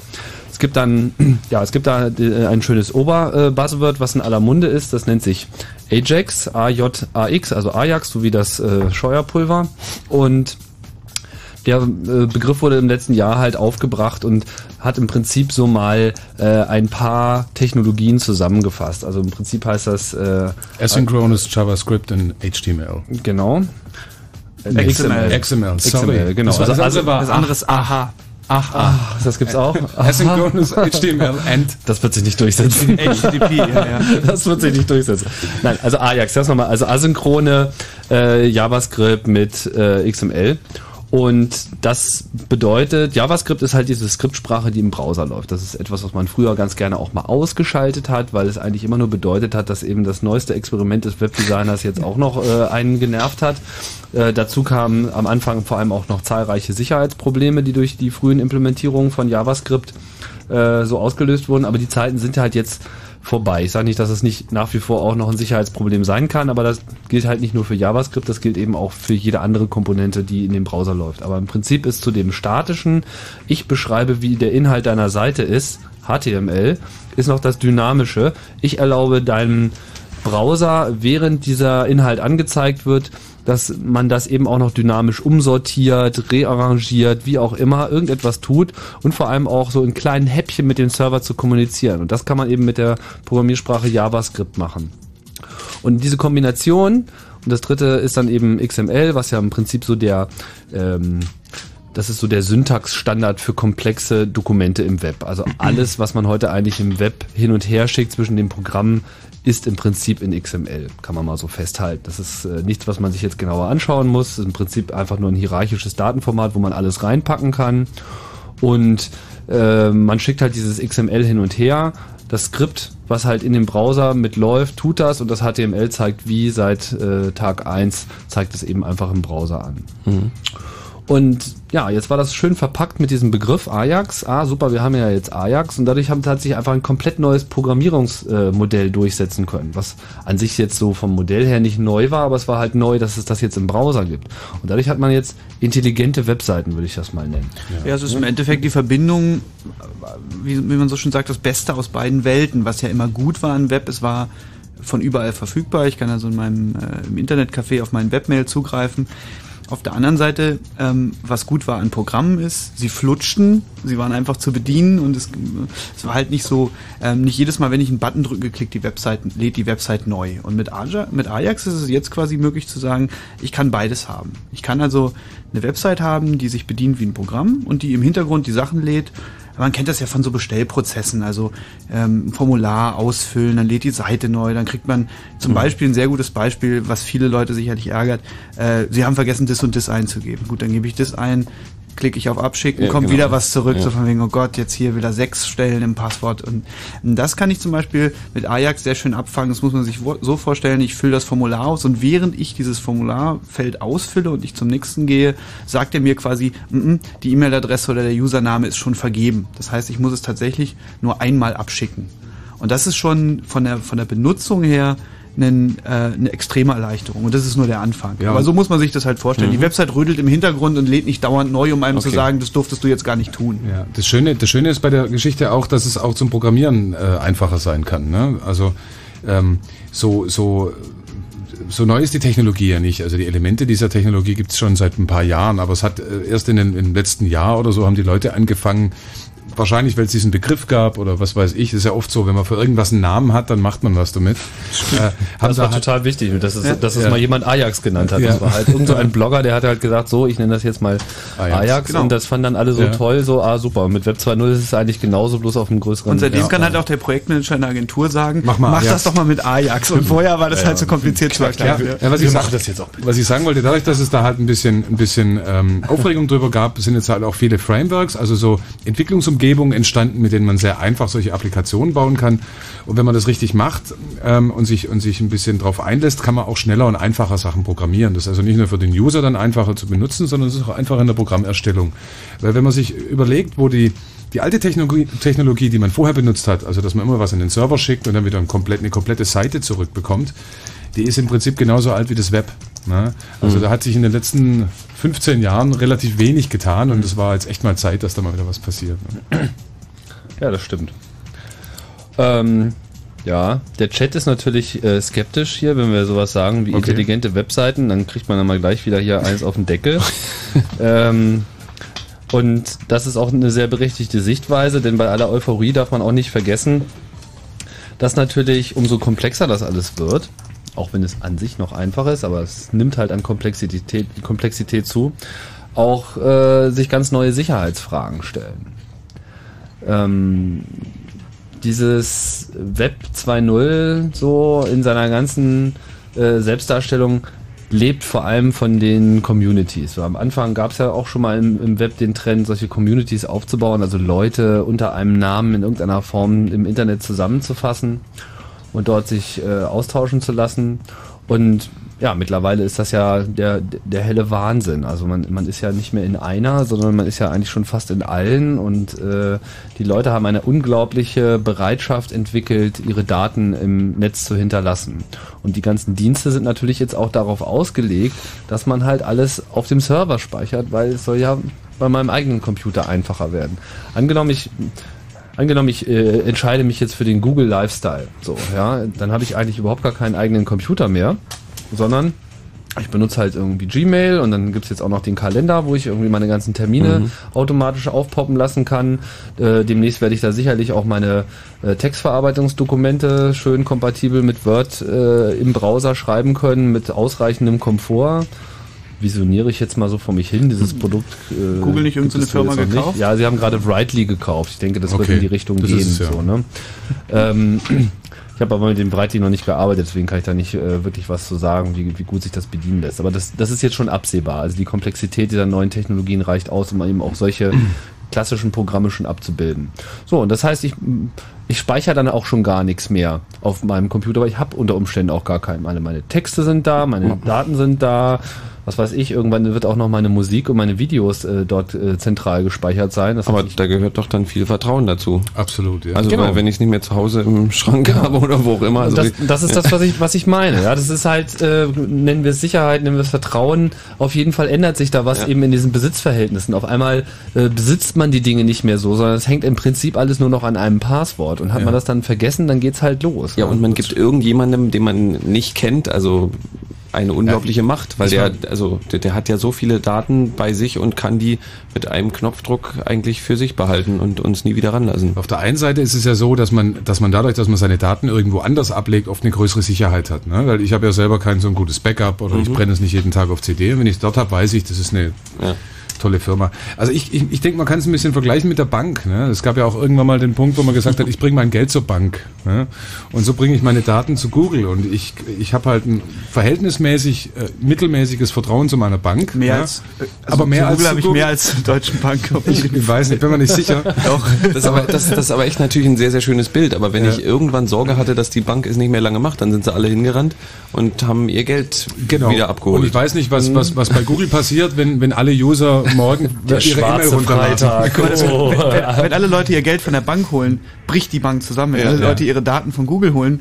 Es gibt dann, ja, es gibt da äh, ein schönes Ober-Buzzword, äh, was in aller Munde ist, das nennt sich Ajax, A J A X, also Ajax, so wie das äh, Scheuerpulver und der äh, Begriff wurde im letzten Jahr halt aufgebracht und hat im Prinzip so mal äh, ein paar Technologien zusammengefasst. Also im Prinzip heißt das... Äh, Asynchronous äh, JavaScript und H T M L. Genau. X M L. X M L, sorry. X M L, genau. Das, also, also war das andere ist A H. Ach, ach, das gibt's auch. Asynchronous H T M L and. Das wird sich nicht durchsetzen. H T T P, ja, ja. Das wird sich nicht durchsetzen. Nein, also Ajax, das nochmal. Also asynchrone äh, JavaScript mit äh, X M L. Und das bedeutet, JavaScript ist halt diese Skriptsprache, die im Browser läuft. Das ist etwas, was man früher ganz gerne auch mal ausgeschaltet hat, weil es eigentlich immer nur bedeutet hat, dass eben das neueste Experiment des Webdesigners jetzt auch noch äh, einen genervt hat. Äh, dazu kamen am Anfang vor allem auch noch zahlreiche Sicherheitsprobleme, die durch die frühen Implementierungen von JavaScript äh, so ausgelöst wurden. Aber die Zeiten sind halt jetzt vorbei. Ich sage nicht, dass es nicht nach wie vor auch noch ein Sicherheitsproblem sein kann, aber das gilt halt nicht nur für JavaScript, das gilt eben auch für jede andere Komponente, die in dem Browser läuft. Aber im Prinzip ist zu dem statischen, ich beschreibe, wie der Inhalt deiner Seite ist, H T M L, ist noch das dynamische. Ich erlaube deinem Browser, während dieser Inhalt angezeigt wird, dass man das eben auch noch dynamisch umsortiert, rearrangiert, wie auch immer, irgendetwas tut und vor allem auch so in kleinen Häppchen mit dem Server zu kommunizieren. Und das kann man eben mit der Programmiersprache JavaScript machen. Und diese Kombination, und das dritte ist dann eben X M L, was ja im Prinzip so der... Ähm, Das ist so der Syntaxstandard für komplexe Dokumente im Web. Also alles, was man heute eigentlich im Web hin und her schickt zwischen den Programmen, ist im Prinzip in X M L, kann man mal so festhalten. Das ist äh, nichts, was man sich jetzt genauer anschauen muss. Im Prinzip einfach nur ein hierarchisches Datenformat, wo man alles reinpacken kann. Und äh, man schickt halt dieses X M L hin und her. Das Skript, was halt in dem Browser mitläuft, tut das, und das H T M L zeigt wie seit äh, Tag eins, zeigt es eben einfach im Browser an. Mhm. Und ja, jetzt war das schön verpackt mit diesem Begriff Ajax. Ah, super, wir haben ja jetzt Ajax. Und dadurch haben, hat sich einfach ein komplett neues Programmierungsmodell äh, durchsetzen können, was an sich jetzt so vom Modell her nicht neu war, aber es war halt neu, dass es das jetzt im Browser gibt. Und dadurch hat man jetzt intelligente Webseiten, würde ich das mal nennen. Ja, ja, es ist im Endeffekt die Verbindung, wie, wie man so schön sagt, das Beste aus beiden Welten, was ja immer gut war im Web. Es war von überall verfügbar. Ich kann also in meinem äh, im Internetcafé auf meinen Webmail zugreifen. Auf der anderen Seite, ähm, was gut war an Programmen ist, sie flutschten, sie waren einfach zu bedienen, und es, es war halt nicht so, ähm, nicht jedes Mal, wenn ich einen Button drücke, klickt die Website, lädt die Website neu. Und mit Ajax, mit Ajax ist es jetzt quasi möglich zu sagen, ich kann beides haben. Ich kann also eine Website haben, die sich bedient wie ein Programm und die im Hintergrund die Sachen lädt. Man kennt das ja von so Bestellprozessen, also ähm, ein Formular ausfüllen, dann lädt die Seite neu, dann kriegt man zum mhm. Beispiel ein sehr gutes Beispiel, was viele Leute sicherlich ärgert, äh, sie haben vergessen, das und das einzugeben. Gut, dann gebe ich das ein, klicke ich auf Abschicken, ja, kommt genau. wieder was zurück, ja. so von wegen, oh Gott, jetzt hier wieder sechs Stellen im Passwort. Und, und das kann ich zum Beispiel mit Ajax sehr schön abfangen. Das muss man sich so vorstellen, ich fülle das Formular aus, und während ich dieses Formularfeld ausfülle und ich zum nächsten gehe, sagt er mir quasi, m-m, die E-Mail-Adresse oder der Username ist schon vergeben. Das heißt, ich muss es tatsächlich nur einmal abschicken. Und das ist schon von der, von der Benutzung her Einen, äh, eine extreme Erleichterung. Und das ist nur der Anfang. Ja. Aber so muss man sich das halt vorstellen. Mhm. Die Website rödelt im Hintergrund und lädt nicht dauernd neu, um einem okay. zu sagen, das durftest du jetzt gar nicht tun. Ja. Das Schöne, das Schöne ist bei der Geschichte auch, dass es auch zum Programmieren äh, einfacher sein kann. Ne? Also ähm, so, so, so neu ist die Technologie ja nicht. Also die Elemente dieser Technologie gibt es schon seit ein paar Jahren, aber es hat äh, erst in den, im letzten Jahr oder so haben die Leute angefangen, wahrscheinlich, weil es diesen Begriff gab oder was weiß ich, das ist ja oft so, wenn man für irgendwas einen Namen hat, dann macht man was damit. Äh, das war da total halt wichtig, dass es, ja, dass es ja. mal jemand Ajax genannt hat. Ja. Das war halt irgend so ein Blogger, der hat halt gesagt, so, ich nenne das jetzt mal Ajax, Ajax genau. und das fanden dann alle so ja. toll, so, ah super, mit Web zwei Punkt null ist es eigentlich genauso, bloß auf einem größeren... Und seitdem ja, kann ja. halt auch der Projektmanager einer Agentur sagen, mach, mal mach das doch mal mit Ajax, und vorher war das ja, halt so kompliziert zu erklären. Ja. Ja, was, ich sag, das jetzt auch was ich sagen wollte, dadurch, dass es da halt ein bisschen, ein bisschen ähm, Aufregung drüber gab, sind jetzt halt auch viele Frameworks, also so Entwicklungsumgebungen entstanden, mit denen man sehr einfach solche Applikationen bauen kann. Und wenn man das richtig macht ähm, und sich und sich ein bisschen drauf einlässt, kann man auch schneller und einfacher Sachen programmieren. Das ist also nicht nur für den User dann einfacher zu benutzen, sondern es ist auch einfacher in der Programmerstellung. Weil wenn man sich überlegt, wo die die alte Technologie, Technologie, die man vorher benutzt hat, also dass man immer was in den Server schickt und dann wieder ein komplett, eine komplette Seite zurückbekommt, die ist im Prinzip genauso alt wie das Web. Ne? Also mhm. da hat sich in den letzten fünfzehn Jahren relativ wenig getan, und es war jetzt echt mal Zeit, dass da mal wieder was passiert. Ne? Ja, das stimmt. Ähm, ja, der Chat ist natürlich äh, skeptisch hier, wenn wir sowas sagen wie okay. intelligente Webseiten, dann kriegt man dann mal gleich wieder hier eins auf den Deckel. ähm, und das ist auch eine sehr berechtigte Sichtweise, denn bei aller Euphorie darf man auch nicht vergessen, dass natürlich umso komplexer das alles wird, auch wenn es an sich noch einfach ist, aber es nimmt halt an Komplexität, Komplexität zu, auch äh, sich ganz neue Sicherheitsfragen stellen. Ähm, dieses Web zwei Punkt null so in seiner ganzen äh, Selbstdarstellung lebt vor allem von den Communities. So, am Anfang gab es ja auch schon mal im, im Web den Trend, solche Communities aufzubauen, also Leute unter einem Namen in irgendeiner Form im Internet zusammenzufassen und dort sich äh, austauschen zu lassen. Und ja, mittlerweile ist das ja der der helle Wahnsinn. Also man man ist ja nicht mehr in einer, sondern man ist ja eigentlich schon fast in allen. Und äh, die Leute haben eine unglaubliche Bereitschaft entwickelt, ihre Daten im Netz zu hinterlassen. Und die ganzen Dienste sind natürlich jetzt auch darauf ausgelegt, dass man halt alles auf dem Server speichert, weil es soll ja bei meinem eigenen Computer einfacher werden. Angenommen, ich... Angenommen, ich äh, entscheide mich jetzt für den Google Lifestyle, so, ja, dann habe ich eigentlich überhaupt gar keinen eigenen Computer mehr, sondern ich benutze halt irgendwie Gmail, und dann gibt's jetzt auch noch den Kalender, wo ich irgendwie meine ganzen Termine mhm. automatisch aufpoppen lassen kann. Äh, demnächst werde ich da sicherlich auch meine äh, Textverarbeitungsdokumente schön kompatibel mit Word äh, im Browser schreiben können, mit ausreichendem Komfort. visioniere ich jetzt mal so vor mich hin, dieses Produkt... Äh, Google nicht irgendeine so Firma gekauft? Nicht. Ja, sie haben gerade Brightly gekauft. Ich denke, das okay. wird in die Richtung das gehen. Es, ja. so, ne? ähm, ich habe aber mit dem Brightly noch nicht gearbeitet, deswegen kann ich da nicht äh, wirklich was zu sagen, wie, wie gut sich das bedienen lässt. Aber das, das ist jetzt schon absehbar. Also die Komplexität dieser neuen Technologien reicht aus, um eben auch solche klassischen Programme schon abzubilden. So, und das heißt, ich... Ich speichere dann auch schon gar nichts mehr auf meinem Computer, weil ich habe unter Umständen auch gar keinen. Meine, meine Texte sind da, meine Daten sind da, was weiß ich. Irgendwann wird auch noch meine Musik und meine Videos äh, dort äh, zentral gespeichert sein. Das Aber da gehört doch dann viel Vertrauen dazu. Absolut, ja. Also genau. Weil, wenn ich es nicht mehr zu Hause im Schrank genau. habe oder wo auch immer. Also das, das ist das, was ich, was ich meine. Ja, das ist halt, äh, nennen wir es Sicherheit, nennen wir es Vertrauen. Auf jeden Fall ändert sich da was ja. eben in diesen Besitzverhältnissen. Auf einmal äh, besitzt man die Dinge nicht mehr so, sondern es hängt im Prinzip alles nur noch an einem Passwort. Und hat ja. man das dann vergessen, dann geht's halt los. Ja, und man gibt irgendjemandem, den man nicht kennt, also eine unglaubliche ja. Macht, weil der, also der, der hat ja so viele Daten bei sich und kann die mit einem Knopfdruck eigentlich für sich behalten und uns nie wieder ranlassen. Auf der einen Seite ist es ja so, dass man, dass man dadurch, dass man seine Daten irgendwo anders ablegt, oft eine größere Sicherheit hat. Ne? Weil ich habe ja selber kein so ein gutes Backup oder mhm. ich brenne es nicht jeden Tag auf C D. Und wenn ich es dort habe, weiß ich, das ist eine... Ja. tolle Firma. Also ich, ich, ich denke, man kann es ein bisschen vergleichen mit der Bank. Ne? Es gab ja auch irgendwann mal den Punkt, wo man gesagt hat, ich bringe mein Geld zur Bank. Ne? Und so bringe ich meine Daten zu Google. Und ich, ich habe halt ein verhältnismäßig, äh, mittelmäßiges Vertrauen zu meiner Bank. Mehr ja? als, also aber mehr zu Google habe ich mehr als zur Deutschen Bank. Ich, ich weiß nicht, bin mir nicht sicher. Doch. Das ist aber, das, das ist aber echt natürlich ein sehr, sehr schönes Bild. Aber wenn ja. ich irgendwann Sorge hatte, dass die Bank es nicht mehr lange macht, dann sind sie alle hingerannt und haben ihr Geld genau. wieder abgeholt. Und ich weiß nicht, was, was, was bei Google passiert, wenn, wenn alle User morgen der ihre E-Mail runterladen. Oh. Wenn, wenn, wenn alle Leute ihr Geld von der Bank holen, bricht die Bank zusammen. Wenn ja, alle ja. Leute ihre Daten von Google holen,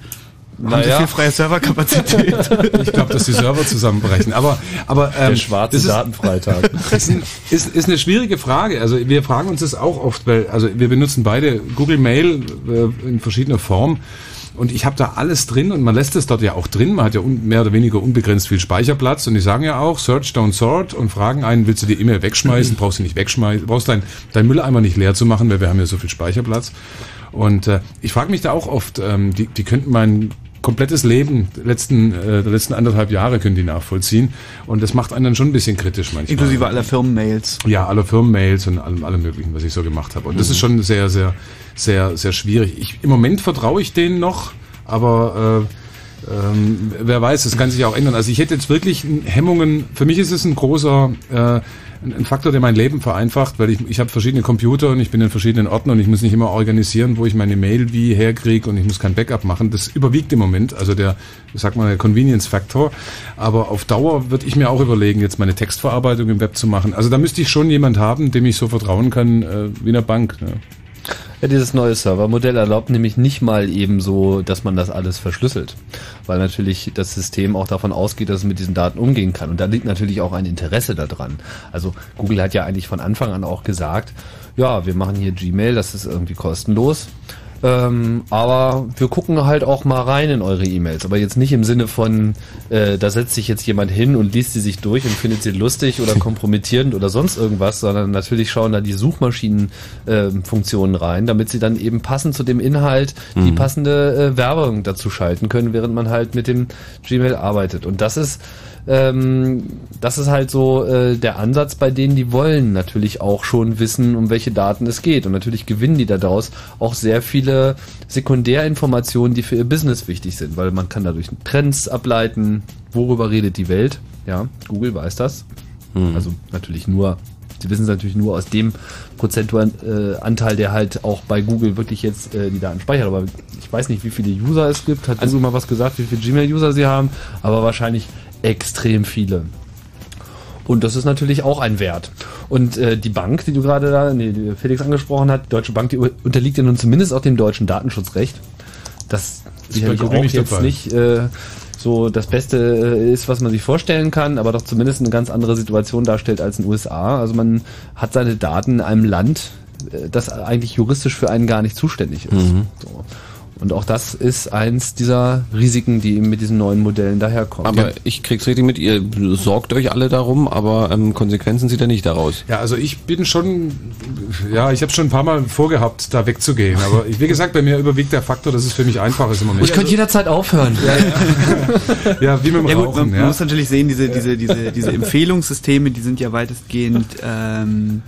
haben Na sie ja. viel freie Serverkapazität. Ich glaube, dass die Server zusammenbrechen. Aber, aber ähm, der schwarze das ist, Datenfreitag. Ist, ist, ist eine schwierige Frage. Also wir fragen uns das auch oft, weil also wir benutzen beide Google Mail äh, in verschiedener Form. Und ich habe da alles drin und man lässt es dort ja auch drin. Man hat ja un- mehr oder weniger unbegrenzt viel Speicherplatz. Und die sagen ja auch, search, don't sort und fragen einen, willst du die E-Mail wegschmeißen? Mhm. Brauchst du nicht wegschmeißen? Brauchst deinen dein Mülleimer nicht leer zu machen, weil wir haben ja so viel Speicherplatz. Und äh, ich frage mich da auch oft, ähm, die, die könnten mein komplettes Leben letzten, äh, der letzten anderthalb Jahre können die nachvollziehen. Und das macht einen dann schon ein bisschen kritisch manchmal. Inklusive aller Firmenmails. Ja, aller Firmenmails und allem, allem möglichen, was ich so gemacht habe. Und mhm. das ist schon sehr, sehr, sehr, sehr schwierig. Ich, im Moment vertraue ich denen noch, aber äh, ähm, wer weiß, das kann sich auch ändern. Also ich hätte jetzt wirklich Hemmungen, für mich ist es ein großer äh, ein Faktor, der mein Leben vereinfacht, weil ich, ich habe verschiedene Computer und ich bin in verschiedenen Orten und ich muss nicht immer organisieren, wo ich meine Mail wie herkriege und ich muss kein Backup machen. Das überwiegt im Moment, also der, ich sag mal, der Convenience-Faktor. Aber auf Dauer würde ich mir auch überlegen, jetzt meine Textverarbeitung im Web zu machen. Also da müsste ich schon jemand haben, dem ich so vertrauen kann äh, wie einer Bank, ne? Ja, dieses neue Servermodell erlaubt nämlich nicht mal eben so, dass man das alles verschlüsselt, weil natürlich das System auch davon ausgeht, dass es mit diesen Daten umgehen kann. Und da liegt natürlich auch ein Interesse daran. Also Google hat ja eigentlich von Anfang an auch gesagt, ja, wir machen hier Gmail, das ist irgendwie kostenlos. Ähm, aber wir gucken halt auch mal rein in eure E-Mails, aber jetzt nicht im Sinne von, äh, da setzt sich jetzt jemand hin und liest sie sich durch und findet sie lustig oder kompromittierend oder sonst irgendwas, sondern natürlich schauen da die Suchmaschinenfunktionen äh, rein, damit sie dann eben passend zu dem Inhalt mhm. die passende äh, Werbung dazu schalten können, während man halt mit dem Gmail arbeitet. Und das ist ähm, das ist halt so äh, der Ansatz bei denen, die wollen natürlich auch schon wissen, um welche Daten es geht. Und natürlich gewinnen die daraus auch sehr viele Sekundärinformationen, die für ihr Business wichtig sind, weil man kann dadurch Trends ableiten, worüber redet die Welt. Ja, Google weiß das. Hm. Also natürlich nur, sie wissen es natürlich nur aus dem prozentualen äh, Anteil, der halt auch bei Google wirklich jetzt äh, die Daten speichert. Aber ich weiß nicht, wie viele User es gibt. Hat also mal was gesagt, wie viele Gmail-User sie haben, aber wahrscheinlich extrem viele. Und das ist natürlich auch ein Wert. Und äh, die Bank, die du gerade da, nee, die Felix angesprochen hat, die Deutsche Bank, die unterliegt ja nun zumindest auch dem deutschen Datenschutzrecht. Das ist sicherlich auch nicht jetzt nicht äh, so das Beste äh, ist, was man sich vorstellen kann, aber doch zumindest eine ganz andere Situation darstellt als in den U S A. Also man hat seine Daten in einem Land, äh, das eigentlich juristisch für einen gar nicht zuständig ist. Mhm. So. Und auch das ist eins dieser Risiken, die eben mit diesen neuen Modellen daherkommen. Aber ja. Ich krieg's richtig mit, ihr sorgt euch alle darum, aber ähm, Konsequenzen zieht ihr nicht daraus. Ja, also ich bin schon, ja, ich habe schon ein paar Mal vorgehabt, da wegzugehen. Aber wie gesagt, bei mir überwiegt der Faktor, dass es für mich einfach ist im Moment. Ich könnte jederzeit aufhören. Ja, ja. ja wie mit dem ja, Rauchen. Gut, man ja. muss natürlich sehen, diese, diese, diese, diese Empfehlungssysteme, die sind ja weitestgehend ähm,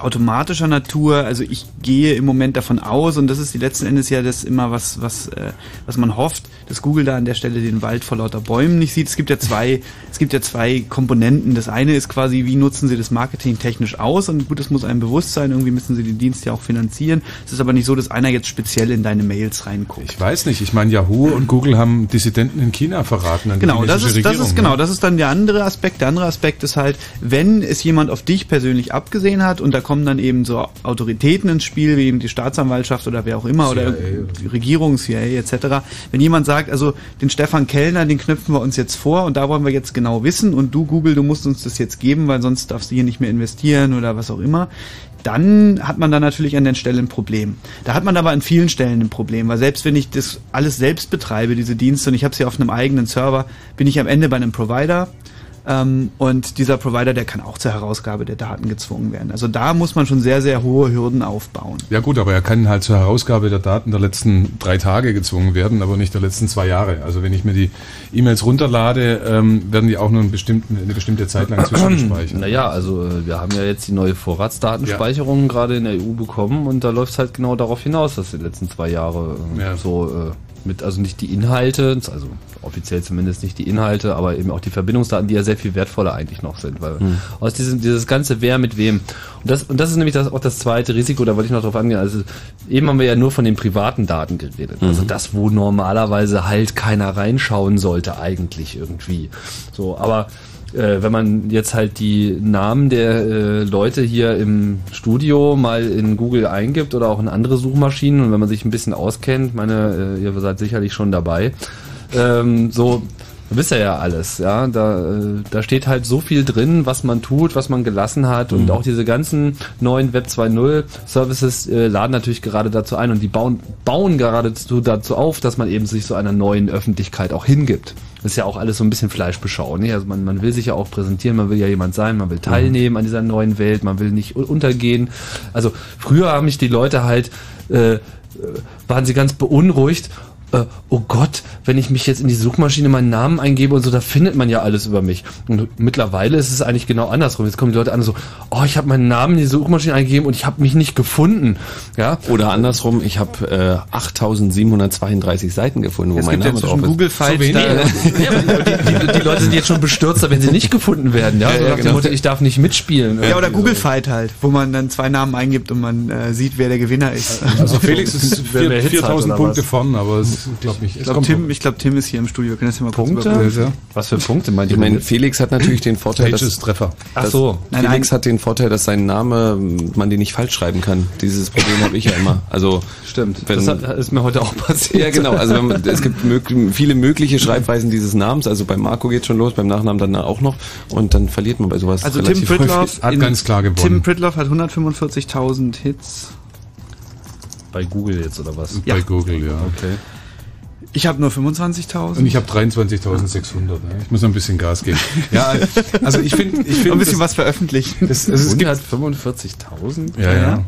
automatischer Natur, also ich gehe im Moment davon aus, und das ist die letzten Endes ja das immer, was was äh, was man hofft, dass Google da an der Stelle den Wald vor lauter Bäumen nicht sieht. Es gibt ja zwei, es gibt ja zwei Komponenten. Das eine ist quasi, wie nutzen sie das Marketing technisch aus, und gut, das muss einem bewusst sein, irgendwie müssen sie den Dienst ja auch finanzieren. Es ist aber nicht so, dass einer jetzt speziell in deine Mails reinguckt. Ich weiß nicht, ich meine, Yahoo und Google haben Dissidenten in China verraten an die chinesische Regierung. Genau, das ist, das ist, genau, das ist dann der andere Aspekt. Der andere Aspekt ist halt, wenn es jemand auf dich persönlich abgesehen hat, und da kommen dann eben so Autoritäten ins Spiel, wie eben die Staatsanwaltschaft oder wer auch immer, oder die Regierung, C I A et cetera. Wenn jemand sagt, also den Stefan Kellner, den knüpfen wir uns jetzt vor und da wollen wir jetzt genau wissen, und du, Google, du musst uns das jetzt geben, weil sonst darfst du hier nicht mehr investieren oder was auch immer, dann hat man da natürlich an der Stelle ein Problem. Da hat man aber an vielen Stellen ein Problem, weil selbst wenn ich das alles selbst betreibe, diese Dienste, und ich habe es ja auf einem eigenen Server, bin ich am Ende bei einem Provider. Ähm, und dieser Provider, der kann auch zur Herausgabe der Daten gezwungen werden. Also da muss man schon sehr, sehr hohe Hürden aufbauen. Ja gut, aber er kann halt zur Herausgabe der Daten der letzten drei Tage gezwungen werden, aber nicht der letzten zwei Jahre. Also wenn ich mir die E-Mails runterlade, ähm, werden die auch nur einen bestimmten, eine bestimmte Zeit lang zwischengespeichert. Naja, also wir haben ja jetzt die neue Vorratsdatenspeicherung ja. gerade in der E U bekommen, und da läuft es halt genau darauf hinaus, dass die letzten zwei Jahre äh, ja. so... Äh, mit, also nicht die Inhalte, also offiziell zumindest nicht die Inhalte, aber eben auch die Verbindungsdaten, die ja sehr viel wertvoller eigentlich noch sind, weil hm. aus diesem, dieses ganze wer mit wem. Und das, und das ist nämlich das, auch das zweite Risiko, da wollte ich noch drauf angehen, also eben haben wir ja nur von den privaten Daten geredet, mhm. also das, wo normalerweise halt keiner reinschauen sollte eigentlich irgendwie. So, aber wenn man jetzt halt die Namen der äh, Leute hier im Studio mal in Google eingibt oder auch in andere Suchmaschinen, und wenn man sich ein bisschen auskennt, meine, äh, ihr seid sicherlich schon dabei, ähm, so, da wisst ihr ja alles, ja, da, äh, da steht halt so viel drin, was man tut, was man gelassen hat, mhm. und auch diese ganzen neuen Web zwei Punkt null Services äh, laden natürlich gerade dazu ein, und die bauen, bauen geradezu dazu auf, dass man eben sich so einer neuen Öffentlichkeit auch hingibt. Das ist ja auch alles so ein bisschen Fleischbeschau, ne? Also man, man will sich ja auch präsentieren, man will ja jemand sein, man will teilnehmen an dieser neuen Welt, man will nicht untergehen. Also früher haben mich die Leute halt, äh, waren sie ganz beunruhigt, äh, oh Gott, wenn ich mich jetzt in die Suchmaschine meinen Namen eingebe und so, da findet man ja alles über mich. Und mittlerweile ist es eigentlich genau andersrum. Jetzt kommen die Leute an und so, oh, ich habe meinen Namen in die Suchmaschine eingegeben und ich habe mich nicht gefunden. Ja? Oder andersrum, ich habe äh, achttausendsiebenhundertzweiunddreißig Seiten gefunden, wo mein Name drauf ist. Google-Files, da, die, die, die Leute sind jetzt schon bestürzt, wenn sie nicht gefunden werden. Ja, ja, ja, genau. Mutter, ich darf nicht mitspielen. Ja, oder Google-Fight halt, wo man dann zwei Namen eingibt und man äh, sieht, wer der Gewinner ist. Also Felix ist viertausend Punkte vorn, aber es Glaub nicht. Ich glaube, Tim, glaub, Tim ist hier im Studio. Wir können das ja mal kurz Punkte? Was für Punkte meint ihr? Ich meine, Felix hat natürlich den Vorteil, dass, Treffer. Ach so. dass nein, Felix nein. hat den Vorteil, dass sein Name, man den nicht falsch schreiben kann. Dieses Problem habe ich ja immer. Also stimmt. Wenn, das hat, ist mir heute auch passiert. Ja, genau. Also wenn man, es gibt mög viele mögliche Schreibweisen dieses Namens. Also bei Marco geht schon los, beim Nachnamen dann auch noch, und dann verliert man bei sowas. Also Tim Pritloff hat ganz klar gewonnen. Tim Pritloff hat hundertfünfundvierzigtausend Hits bei Google jetzt oder was? Ja. Bei Google, ja. Okay. Ich habe nur fünfundzwanzigtausend. Und ich habe dreiundzwanzigtausendsechshundert. Ne? Ich muss noch ein bisschen Gas geben. Ja, also ich finde... Ich find, ein bisschen das, was veröffentlichen. Das, also es gibt fünfundvierzigtausend? Ja, ja. ja.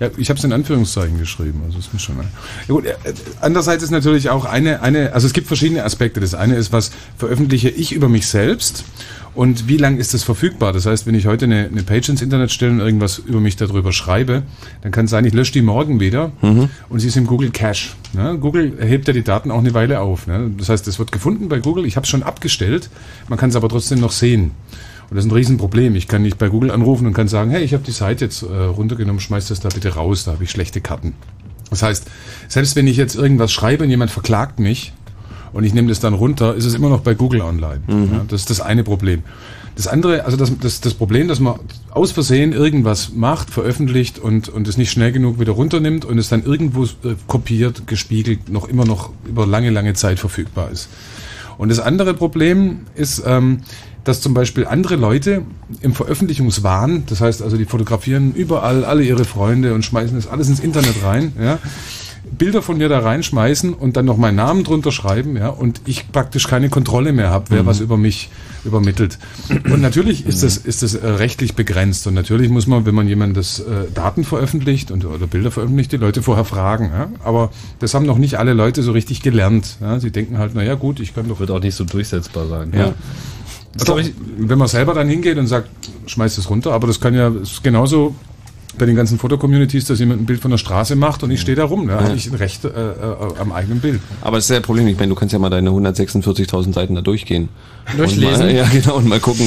Ja, ich habe es in Anführungszeichen geschrieben, also ist mir schon. Ja, gut, äh, andererseits ist natürlich auch eine, eine, also es gibt verschiedene Aspekte. Das eine ist, was veröffentliche ich über mich selbst, und wie lang ist das verfügbar? Das heißt, wenn ich heute eine, eine Page ins Internet stelle und irgendwas über mich darüber schreibe, dann kann es sein, ich lösche die morgen wieder mhm. und sie ist im Google Cache. Ne? Google hebt ja die Daten auch eine Weile auf. Ne? Das heißt, es wird gefunden bei Google, ich habe es schon abgestellt, man kann es aber trotzdem noch sehen. Und das ist ein Riesenproblem. Ich kann nicht bei Google anrufen und kann sagen, hey, ich habe die Seite jetzt äh, runtergenommen, schmeiß das da bitte raus, da habe ich schlechte Karten. Das heißt, selbst wenn ich jetzt irgendwas schreibe und jemand verklagt mich und ich nehme das dann runter, ist es immer noch bei Google online. Mhm. Ja, das ist das eine Problem. Das andere, also das, das, das Problem, dass man aus Versehen irgendwas macht, veröffentlicht und, und es nicht schnell genug wieder runternimmt und es dann irgendwo äh, kopiert, gespiegelt, noch immer noch über lange, lange Zeit verfügbar ist. Und das andere Problem ist, ähm, dass zum Beispiel andere Leute im Veröffentlichungswahn, das heißt also, die fotografieren überall alle ihre Freunde und schmeißen das alles ins Internet rein, ja, Bilder von mir da reinschmeißen und dann noch meinen Namen drunter schreiben, ja, und ich praktisch keine Kontrolle mehr habe, wer mhm. was über mich übermittelt. Und natürlich ist das, ist das rechtlich begrenzt und natürlich muss man, wenn man jemand das äh, Daten veröffentlicht und, oder Bilder veröffentlicht, die Leute vorher fragen. Ja? Aber das haben noch nicht alle Leute so richtig gelernt. Ja? Sie denken halt, naja gut, ich kann doch... Wird auch nicht so durchsetzbar sein. Ja. Ja. Also, ich, wenn man selber dann hingeht und sagt, schmeißt es runter, aber das kann ja ist genauso... bei den ganzen Fotocommunities, dass jemand ein Bild von der Straße macht und ich stehe da rum, da habe ich ein Recht äh, äh, am eigenen Bild. Aber das ist ja das Problem, ich meine, du kannst ja mal deine hundertsechsundvierzigtausend Seiten da durchgehen. Durchlesen? Mal, ja, genau, und mal gucken,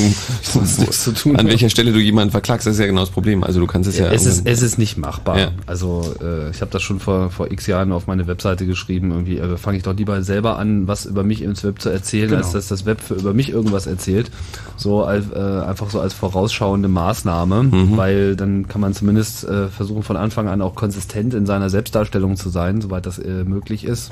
was das zu tun, an welcher Stelle du jemanden verklagst, das ist ja genau das Problem. Also du kannst es ja... ja es, ist, es ist nicht machbar. Ja. Also äh, ich habe das schon vor, vor x Jahren auf meine Webseite geschrieben, irgendwie äh, fange ich doch lieber selber an, was über mich ins Web zu erzählen, genau. als dass das Web für über mich irgendwas erzählt. So äh, einfach so als vorausschauende Maßnahme, mhm. weil dann kann man zumindest versuchen von Anfang an auch konsistent in seiner Selbstdarstellung zu sein, soweit das äh, möglich ist.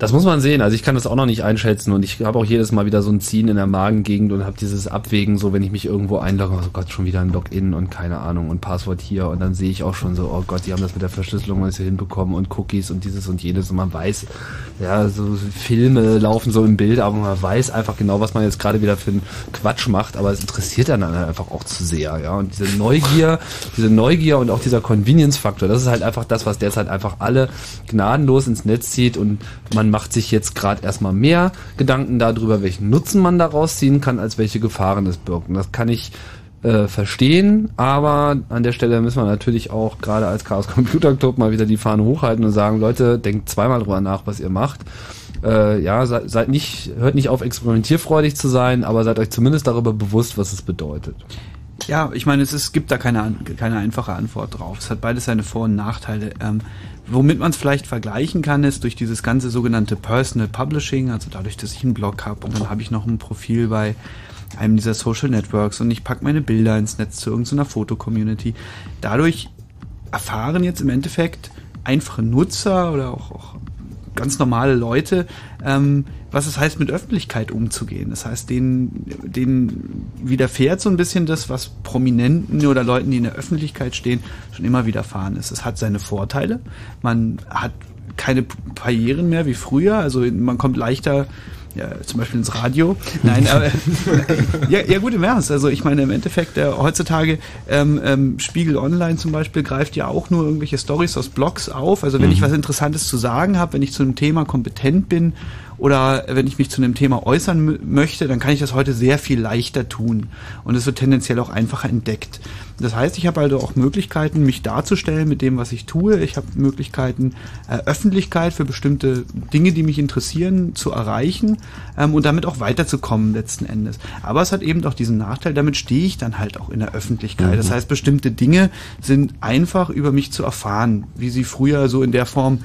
Das muss man sehen, also ich kann das auch noch nicht einschätzen und ich habe auch jedes Mal wieder so ein Ziehen in der Magengegend und habe dieses Abwägen, so wenn ich mich irgendwo einlogge, oh Gott, schon wieder ein Login und keine Ahnung und Passwort hier und dann sehe ich auch schon so, oh Gott, die haben das mit der Verschlüsselung alles hier hinbekommen und Cookies und dieses und jenes und man weiß, ja, so Filme laufen so im Bild, aber man weiß einfach genau, was man jetzt gerade wieder für einen Quatsch macht, aber es interessiert dann einfach auch zu sehr, ja, und diese Neugier, diese Neugier und auch dieser Convenience-Faktor, das ist halt einfach das, was derzeit einfach alle gnadenlos ins Netz zieht und man macht sich jetzt gerade erstmal mehr Gedanken darüber, welchen Nutzen man daraus ziehen kann, als welche Gefahren es birgt. Und das kann ich äh, verstehen, aber an der Stelle müssen wir natürlich auch gerade als Chaos Computer Club mal wieder die Fahne hochhalten und sagen, Leute, denkt zweimal drüber nach, was ihr macht. Äh, ja, seid, seid nicht, hört nicht auf, experimentierfreudig zu sein, aber seid euch zumindest darüber bewusst, was es bedeutet. Ja, ich meine, es ist, gibt da keine, keine einfache Antwort drauf. Es hat beides seine Vor- und Nachteile. Ähm, womit man es vielleicht vergleichen kann, ist durch dieses ganze sogenannte Personal Publishing, also dadurch, dass ich einen Blog habe und dann habe ich noch ein Profil bei einem dieser Social Networks und ich packe meine Bilder ins Netz zu irgendeiner Foto-Community. Dadurch erfahren jetzt im Endeffekt einfache Nutzer oder auch, auch ganz normale Leute, ähm, was es heißt, mit Öffentlichkeit umzugehen. Das heißt, denen, denen widerfährt so ein bisschen das, was Prominenten oder Leuten, die in der Öffentlichkeit stehen, schon immer widerfahren ist. Es hat seine Vorteile. Man hat keine Barrieren mehr wie früher. Also man kommt leichter, ja, zum Beispiel ins Radio. Nein, aber ja, ja gut, im Ernst. Also ich meine, im Endeffekt, äh, heutzutage ähm, ähm, Spiegel Online zum Beispiel greift ja auch nur irgendwelche Stories aus Blogs auf. Also wenn mhm. ich was Interessantes zu sagen habe, wenn ich zu einem Thema kompetent bin oder wenn ich mich zu einem Thema äußern möchte, dann kann ich das heute sehr viel leichter tun. Und es wird tendenziell auch einfacher entdeckt. Das heißt, ich habe also auch Möglichkeiten, mich darzustellen mit dem, was ich tue. Ich habe Möglichkeiten, äh, Öffentlichkeit für bestimmte Dinge, die mich interessieren, zu erreichen ähm, und damit auch weiterzukommen letzten Endes. Aber es hat eben auch diesen Nachteil, damit stehe ich dann halt auch in der Öffentlichkeit. Mhm. Das heißt, bestimmte Dinge sind einfach über mich zu erfahren, wie sie früher so in der Form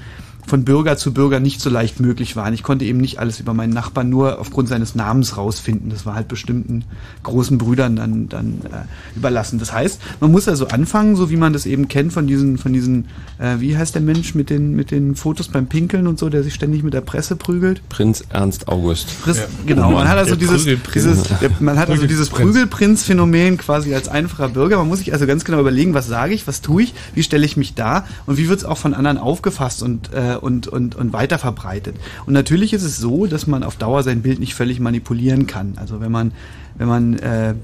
von Bürger zu Bürger nicht so leicht möglich waren. Ich konnte eben nicht alles über meinen Nachbarn nur aufgrund seines Namens rausfinden. Das war halt bestimmten großen Brüdern dann, dann äh, überlassen. Das heißt, man muss also anfangen, so wie man das eben kennt von diesen, von diesen äh, wie heißt der Mensch mit den, mit den Fotos beim Pinkeln und so, der sich ständig mit der Presse prügelt? Prinz Ernst August. Frist, ja. Genau, man hat also der dieses, dieses der, man hat also dieses Prügelprinz-Phänomen quasi als einfacher Bürger. Man muss sich also ganz genau überlegen, was sage ich, was tue ich, wie stelle ich mich dar und wie wird es auch von anderen aufgefasst und äh, und, und, und weiter verbreitet. Und natürlich ist es so, dass man auf Dauer sein Bild nicht völlig manipulieren kann. Also wenn man, wenn man äh,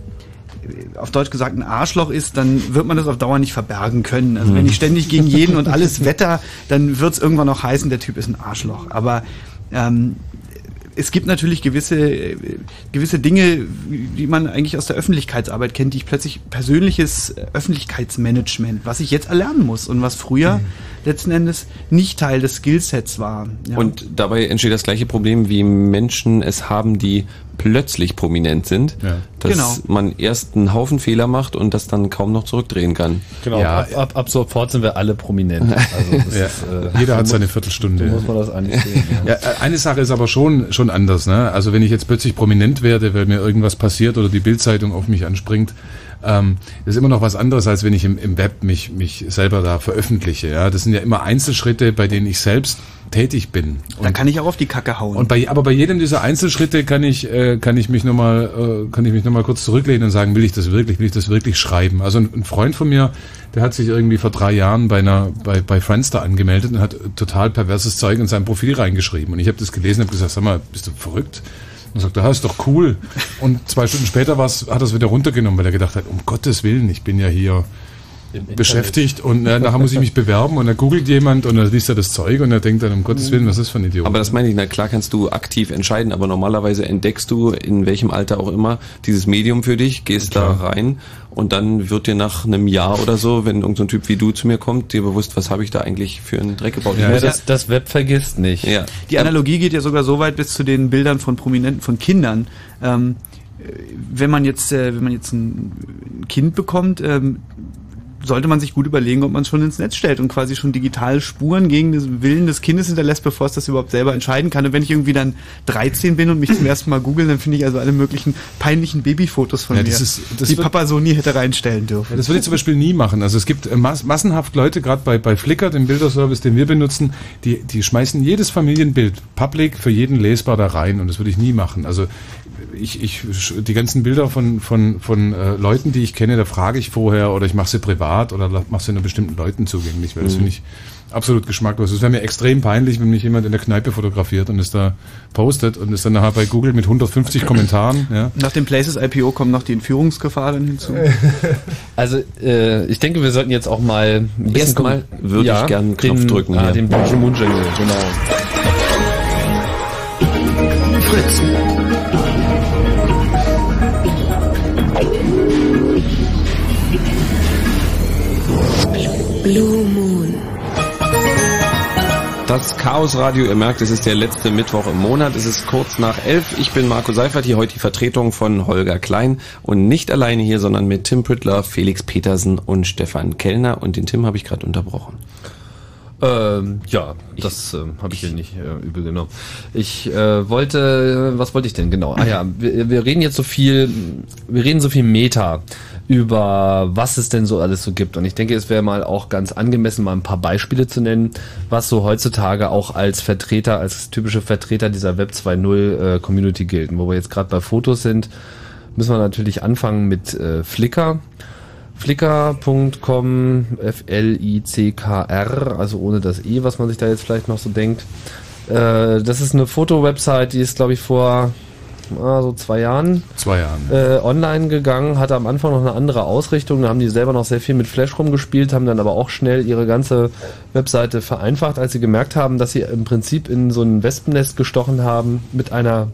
auf Deutsch gesagt ein Arschloch ist, dann wird man das auf Dauer nicht verbergen können. Also wenn ich ständig gegen jeden und alles wetter, dann wird es irgendwann auch heißen, der Typ ist ein Arschloch. Aber ähm, es gibt natürlich gewisse, gewisse Dinge, die man eigentlich aus der Öffentlichkeitsarbeit kennt, die ich plötzlich persönliches Öffentlichkeitsmanagement, was ich jetzt erlernen muss und was früher letzten Endes nicht Teil des Skillsets war. Ja. Und dabei entsteht das gleiche Problem, wie Menschen es haben, die plötzlich prominent sind, ja. dass genau. man erst einen Haufen Fehler macht und das dann kaum noch zurückdrehen kann. Genau. Ja, ab, ab, ab sofort sind wir alle prominent. Also das ja. ist, äh, jeder hat seine Viertelstunde. Muss man das eigentlich sehen, ja. Ja, eine Sache ist aber schon schon anders. Ne? Also wenn ich jetzt plötzlich prominent werde, weil mir irgendwas passiert oder die Bildzeitung auf mich anspringt, Ähm, das ist immer noch was anderes, als wenn ich im, im Web mich, mich selber da veröffentliche. Ja? Das sind ja immer Einzelschritte, bei denen ich selbst tätig bin. Da kann ich auch auf die Kacke hauen. Und bei, aber bei jedem dieser Einzelschritte kann ich, äh, kann ich mich nochmal, äh, kann ich mich nochmal kurz zurücklehnen und sagen, will ich das wirklich, will ich das wirklich schreiben? Also ein, ein Freund von mir, der hat sich irgendwie vor drei Jahren bei einer, bei, bei Friendster angemeldet und hat total perverses Zeug in sein Profil reingeschrieben. Und ich habe das gelesen und habe gesagt, sag mal, bist du verrückt? Und sagt, das ist doch cool. Und zwei Stunden später war's, hat er es wieder runtergenommen, weil er gedacht hat, um Gottes Willen, ich bin ja hier beschäftigt und äh, nachher muss ich mich bewerben und dann googelt jemand und dann liest er das Zeug und er denkt dann, um Gottes Willen, was ist das für ein Idiot? Aber das meine ich, na klar kannst du aktiv entscheiden, aber normalerweise entdeckst du, in welchem Alter auch immer, dieses Medium für dich, gehst klar. da rein und dann wird dir nach einem Jahr oder so, wenn irgendein so Typ wie du zu mir kommt, dir bewusst, was habe ich da eigentlich für einen Dreck gebaut. Ja, das, das Web vergisst nicht. Ja. Die Analogie geht ja sogar so weit bis zu den Bildern von Prominenten, von Kindern. Ähm, wenn man jetzt, äh, wenn man jetzt ein Kind bekommt, ähm, sollte man sich gut überlegen, ob man es schon ins Netz stellt und quasi schon digitale Spuren gegen den Willen des Kindes hinterlässt, bevor es das überhaupt selber entscheiden kann. Und wenn ich irgendwie dann dreizehn bin und mich zum ersten Mal googeln, dann finde ich also alle möglichen peinlichen Babyfotos von ja, mir, das ist, das die Papa so nie hätte reinstellen dürfen. Ja, das würde ich zum Beispiel nie machen. Also es gibt mas- massenhaft Leute, gerade bei, bei Flickr, dem Bilderservice, den wir benutzen, die, die schmeißen jedes Familienbild public für jeden lesbar da rein und das würde ich nie machen. Also ich, ich die ganzen Bilder von, von, von äh, Leuten, die ich kenne, da frage ich vorher oder ich mache sie privat oder machst du nur bestimmten Leuten zugänglich, weil das mhm. finde ich absolut geschmacklos. Es wäre mir extrem peinlich, wenn mich jemand in der Kneipe fotografiert und es da postet und es dann nachher bei Google mit hundertfünfzig Kommentaren. Ja. Nach dem Places I P O kommt noch die Entführungsgefahr dann hinzu. Also äh, ich denke, wir sollten jetzt auch mal erstmal würde ja, ich gerne einen Knopf den, drücken. Ja, ja. Den Benjamin Moon Jingle, genau. Fritz. Blue Moon. Das Chaos Radio, ihr merkt, es ist der letzte Mittwoch im Monat, es ist kurz nach elf. Ich bin Marco Seifert, hier heute die Vertretung von Holger Klein und nicht alleine hier, sondern mit Tim Püttler, Felix Petersen und Stefan Kellner und den Tim habe ich gerade unterbrochen. Ähm, ja, das äh, habe ich dir nicht äh, übel genommen. Ich äh, wollte, was wollte ich denn genau? Ah ja, wir, wir reden jetzt so viel, wir reden so viel Meta über was es denn so alles so gibt. Und ich denke, es wäre mal auch ganz angemessen, mal ein paar Beispiele zu nennen, was so heutzutage auch als Vertreter, als typische Vertreter dieser Web zwei Punkt null äh, Community gelten. Wo wir jetzt gerade bei Fotos sind, müssen wir natürlich anfangen mit äh, Flickr. Flickr Punkt com, F L I C K R, also ohne das E, was man sich da jetzt vielleicht noch so denkt. Äh, das ist eine Foto-Website, die ist, glaube ich, vor ah, so zwei Jahren, zwei Jahren. Äh, online gegangen, hatte am Anfang noch eine andere Ausrichtung, da haben die selber noch sehr viel mit Flash rumgespielt, haben dann aber auch schnell ihre ganze Webseite vereinfacht, als sie gemerkt haben, dass sie im Prinzip in so ein Wespennest gestochen haben mit einer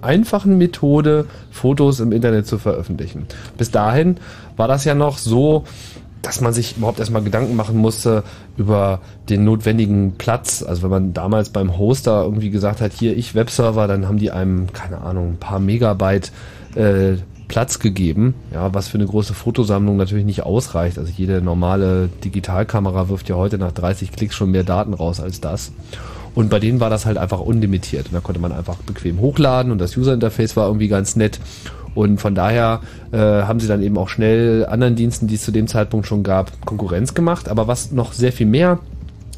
einfachen Methode, Fotos im Internet zu veröffentlichen. Bis dahin war das ja noch so, dass man sich überhaupt erstmal Gedanken machen musste über den notwendigen Platz. Also wenn man damals beim Hoster irgendwie gesagt hat, hier, ich Webserver, dann haben die einem, keine Ahnung, ein paar Megabyte äh, Platz gegeben, ja, was für eine große Fotosammlung natürlich nicht ausreicht. Also jede normale Digitalkamera wirft ja heute nach dreißig Klicks schon mehr Daten raus als das. Und bei denen war das halt einfach unlimitiert. Und da konnte man einfach bequem hochladen und das User-Interface war irgendwie ganz nett. Und von daher äh, haben sie dann eben auch schnell anderen Diensten, die es zu dem Zeitpunkt schon gab, Konkurrenz gemacht. Aber was noch sehr viel mehr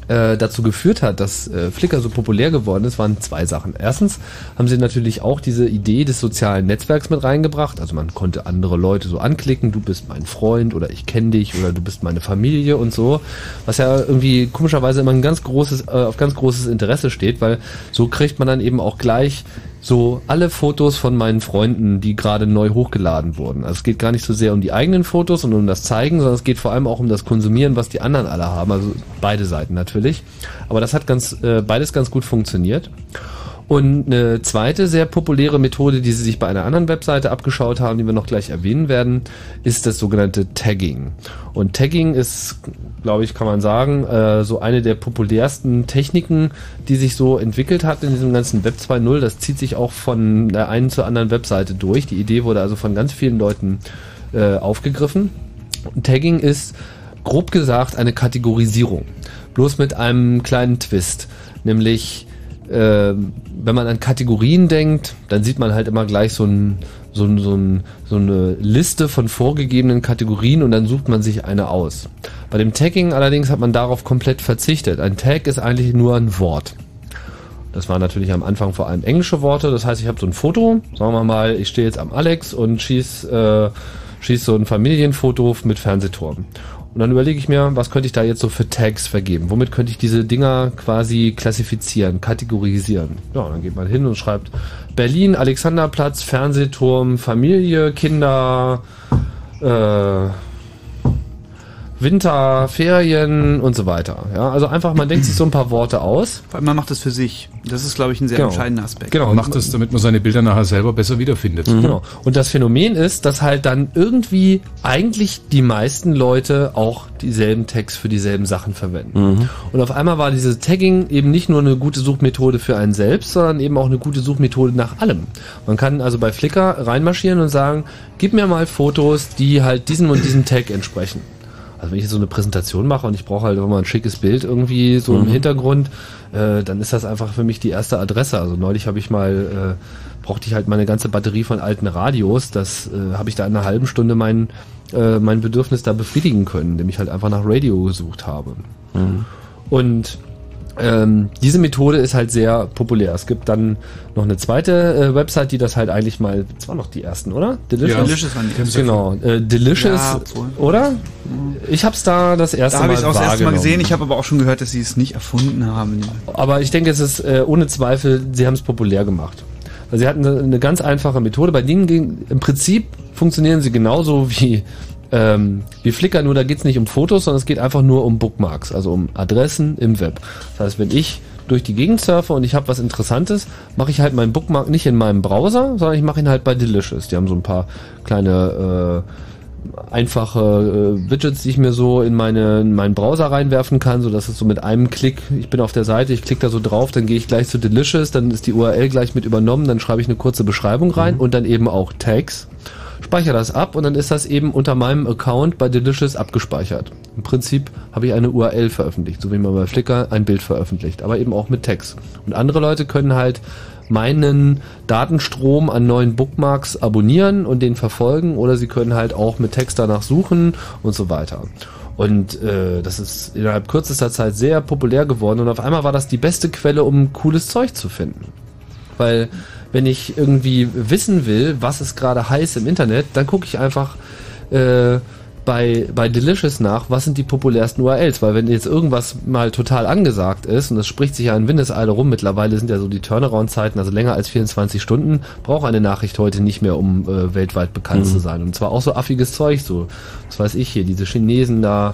äh, dazu geführt hat, dass äh, Flickr so populär geworden ist, waren zwei Sachen. Erstens haben sie natürlich auch diese Idee des sozialen Netzwerks mit reingebracht. Also man konnte andere Leute so anklicken, du bist mein Freund oder ich kenne dich oder du bist meine Familie und so. Was ja irgendwie komischerweise immer ein ganz großes, äh, auf ganz großes Interesse steht, weil so kriegt man dann eben auch gleich so alle Fotos von meinen Freunden, die gerade neu hochgeladen wurden. Also es geht gar nicht so sehr um die eigenen Fotos und um das Zeigen, sondern es geht vor allem auch um das Konsumieren, was die anderen alle haben. Also beide Seiten natürlich. Aber das hat ganz äh, beides ganz gut funktioniert. Und eine zweite sehr populäre Methode, die sie sich bei einer anderen Webseite abgeschaut haben, die wir noch gleich erwähnen werden, ist das sogenannte Tagging. Und Tagging ist, glaube ich, kann man sagen, äh, so eine der populärsten Techniken, die sich so entwickelt hat in diesem ganzen Web zwei Punkt null. Das zieht sich auch von der einen zur anderen Webseite durch. Die Idee wurde also von ganz vielen Leuten äh, aufgegriffen. Und Tagging ist, grob gesagt, eine Kategorisierung. Bloß mit einem kleinen Twist. Nämlich, wenn man an Kategorien denkt, dann sieht man halt immer gleich so ein, so, so, so eine Liste von vorgegebenen Kategorien und dann sucht man sich eine aus. Bei dem Tagging allerdings hat man darauf komplett verzichtet. Ein Tag ist eigentlich nur ein Wort. Das waren natürlich am Anfang vor allem englische Worte. Das heißt, ich habe so ein Foto. Sagen wir mal, ich stehe jetzt am Alex und schieße äh, schieß so ein Familienfoto mit Fernsehturm. Und dann überlege ich mir, was könnte ich da jetzt so für Tags vergeben? Womit könnte ich diese Dinger quasi klassifizieren, kategorisieren? Ja, dann geht man hin und schreibt Berlin, Alexanderplatz, Fernsehturm, Familie, Kinder, äh, Winter, Ferien und so weiter. Ja, also einfach, man denkt sich so ein paar Worte aus. Weil man macht das für sich. Das ist, glaube ich, ein sehr genau. entscheidender Aspekt. Genau. Man macht das, damit man seine Bilder nachher selber besser wiederfindet. Mhm. Genau. Und das Phänomen ist, dass halt dann irgendwie eigentlich die meisten Leute auch dieselben Tags für dieselben Sachen verwenden. Mhm. Und auf einmal war dieses Tagging eben nicht nur eine gute Suchmethode für einen selbst, sondern eben auch eine gute Suchmethode nach allem. Man kann also bei Flickr reinmarschieren und sagen, gib mir mal Fotos, die halt diesem und diesem Tag entsprechen. Also wenn ich so eine Präsentation mache und ich brauche halt immer ein schickes Bild irgendwie so mhm. im Hintergrund, äh, dann ist das einfach für mich die erste Adresse. Also neulich habe ich mal, äh, brauchte ich halt meine ganze Batterie von alten Radios. Das äh, habe ich da in einer halben Stunde mein, äh, mein Bedürfnis da befriedigen können, indem ich halt einfach nach Radio gesucht habe. Mhm. Und ähm, diese Methode ist halt sehr populär. Es gibt dann noch eine zweite äh, Website, die das halt eigentlich mal, das waren noch die ersten, oder? Delicious, ja, Delicious waren die ersten. Genau, äh, Delicious, ja, oder? Ich hab's da das erste da hab Mal Da habe ich es auch das erste Mal gesehen, ich habe aber auch schon gehört, dass sie es nicht erfunden haben. Aber ich denke, es ist äh, ohne Zweifel, sie haben es populär gemacht. Also sie hatten eine, eine ganz einfache Methode, bei denen ging, im Prinzip funktionieren sie genauso wie Ähm, wie Flickr, nur da geht es nicht um Fotos, sondern es geht einfach nur um Bookmarks, also um Adressen im Web. Das heißt, wenn ich durch die Gegend surfe und ich habe was Interessantes, mache ich halt meinen Bookmark nicht in meinem Browser, sondern ich mache ihn halt bei Delicious. Die haben so ein paar kleine äh, einfache äh, Widgets, die ich mir so in, meine, in meinen Browser reinwerfen kann, sodass es so mit einem Klick, ich bin auf der Seite, ich klicke da so drauf, dann gehe ich gleich zu Delicious, dann ist die U R L gleich mit übernommen, dann schreibe ich eine kurze Beschreibung rein mhm. und dann eben auch Tags. Speichere das ab und dann ist das eben unter meinem Account bei Delicious abgespeichert. Im Prinzip habe ich eine U R L veröffentlicht, so wie man bei Flickr ein Bild veröffentlicht, aber eben auch mit Text. Und andere Leute können halt meinen Datenstrom an neuen Bookmarks abonnieren und den verfolgen oder sie können halt auch mit Text danach suchen und so weiter. Und äh, das ist innerhalb kürzester Zeit sehr populär geworden und auf einmal war das die beste Quelle, um cooles Zeug zu finden. Weil wenn ich irgendwie wissen will, was ist gerade heiß im Internet, dann gucke ich einfach äh, bei, bei Delicious nach, was sind die populärsten U R Ls, weil wenn jetzt irgendwas mal total angesagt ist, und das spricht sich ja in Windeseile rum, mittlerweile sind ja so die Turnaround-Zeiten, also länger als vierundzwanzig Stunden, braucht eine Nachricht heute nicht mehr, um äh, weltweit bekannt mhm. zu sein. Und zwar auch so affiges Zeug, so, was weiß ich hier, diese Chinesen da,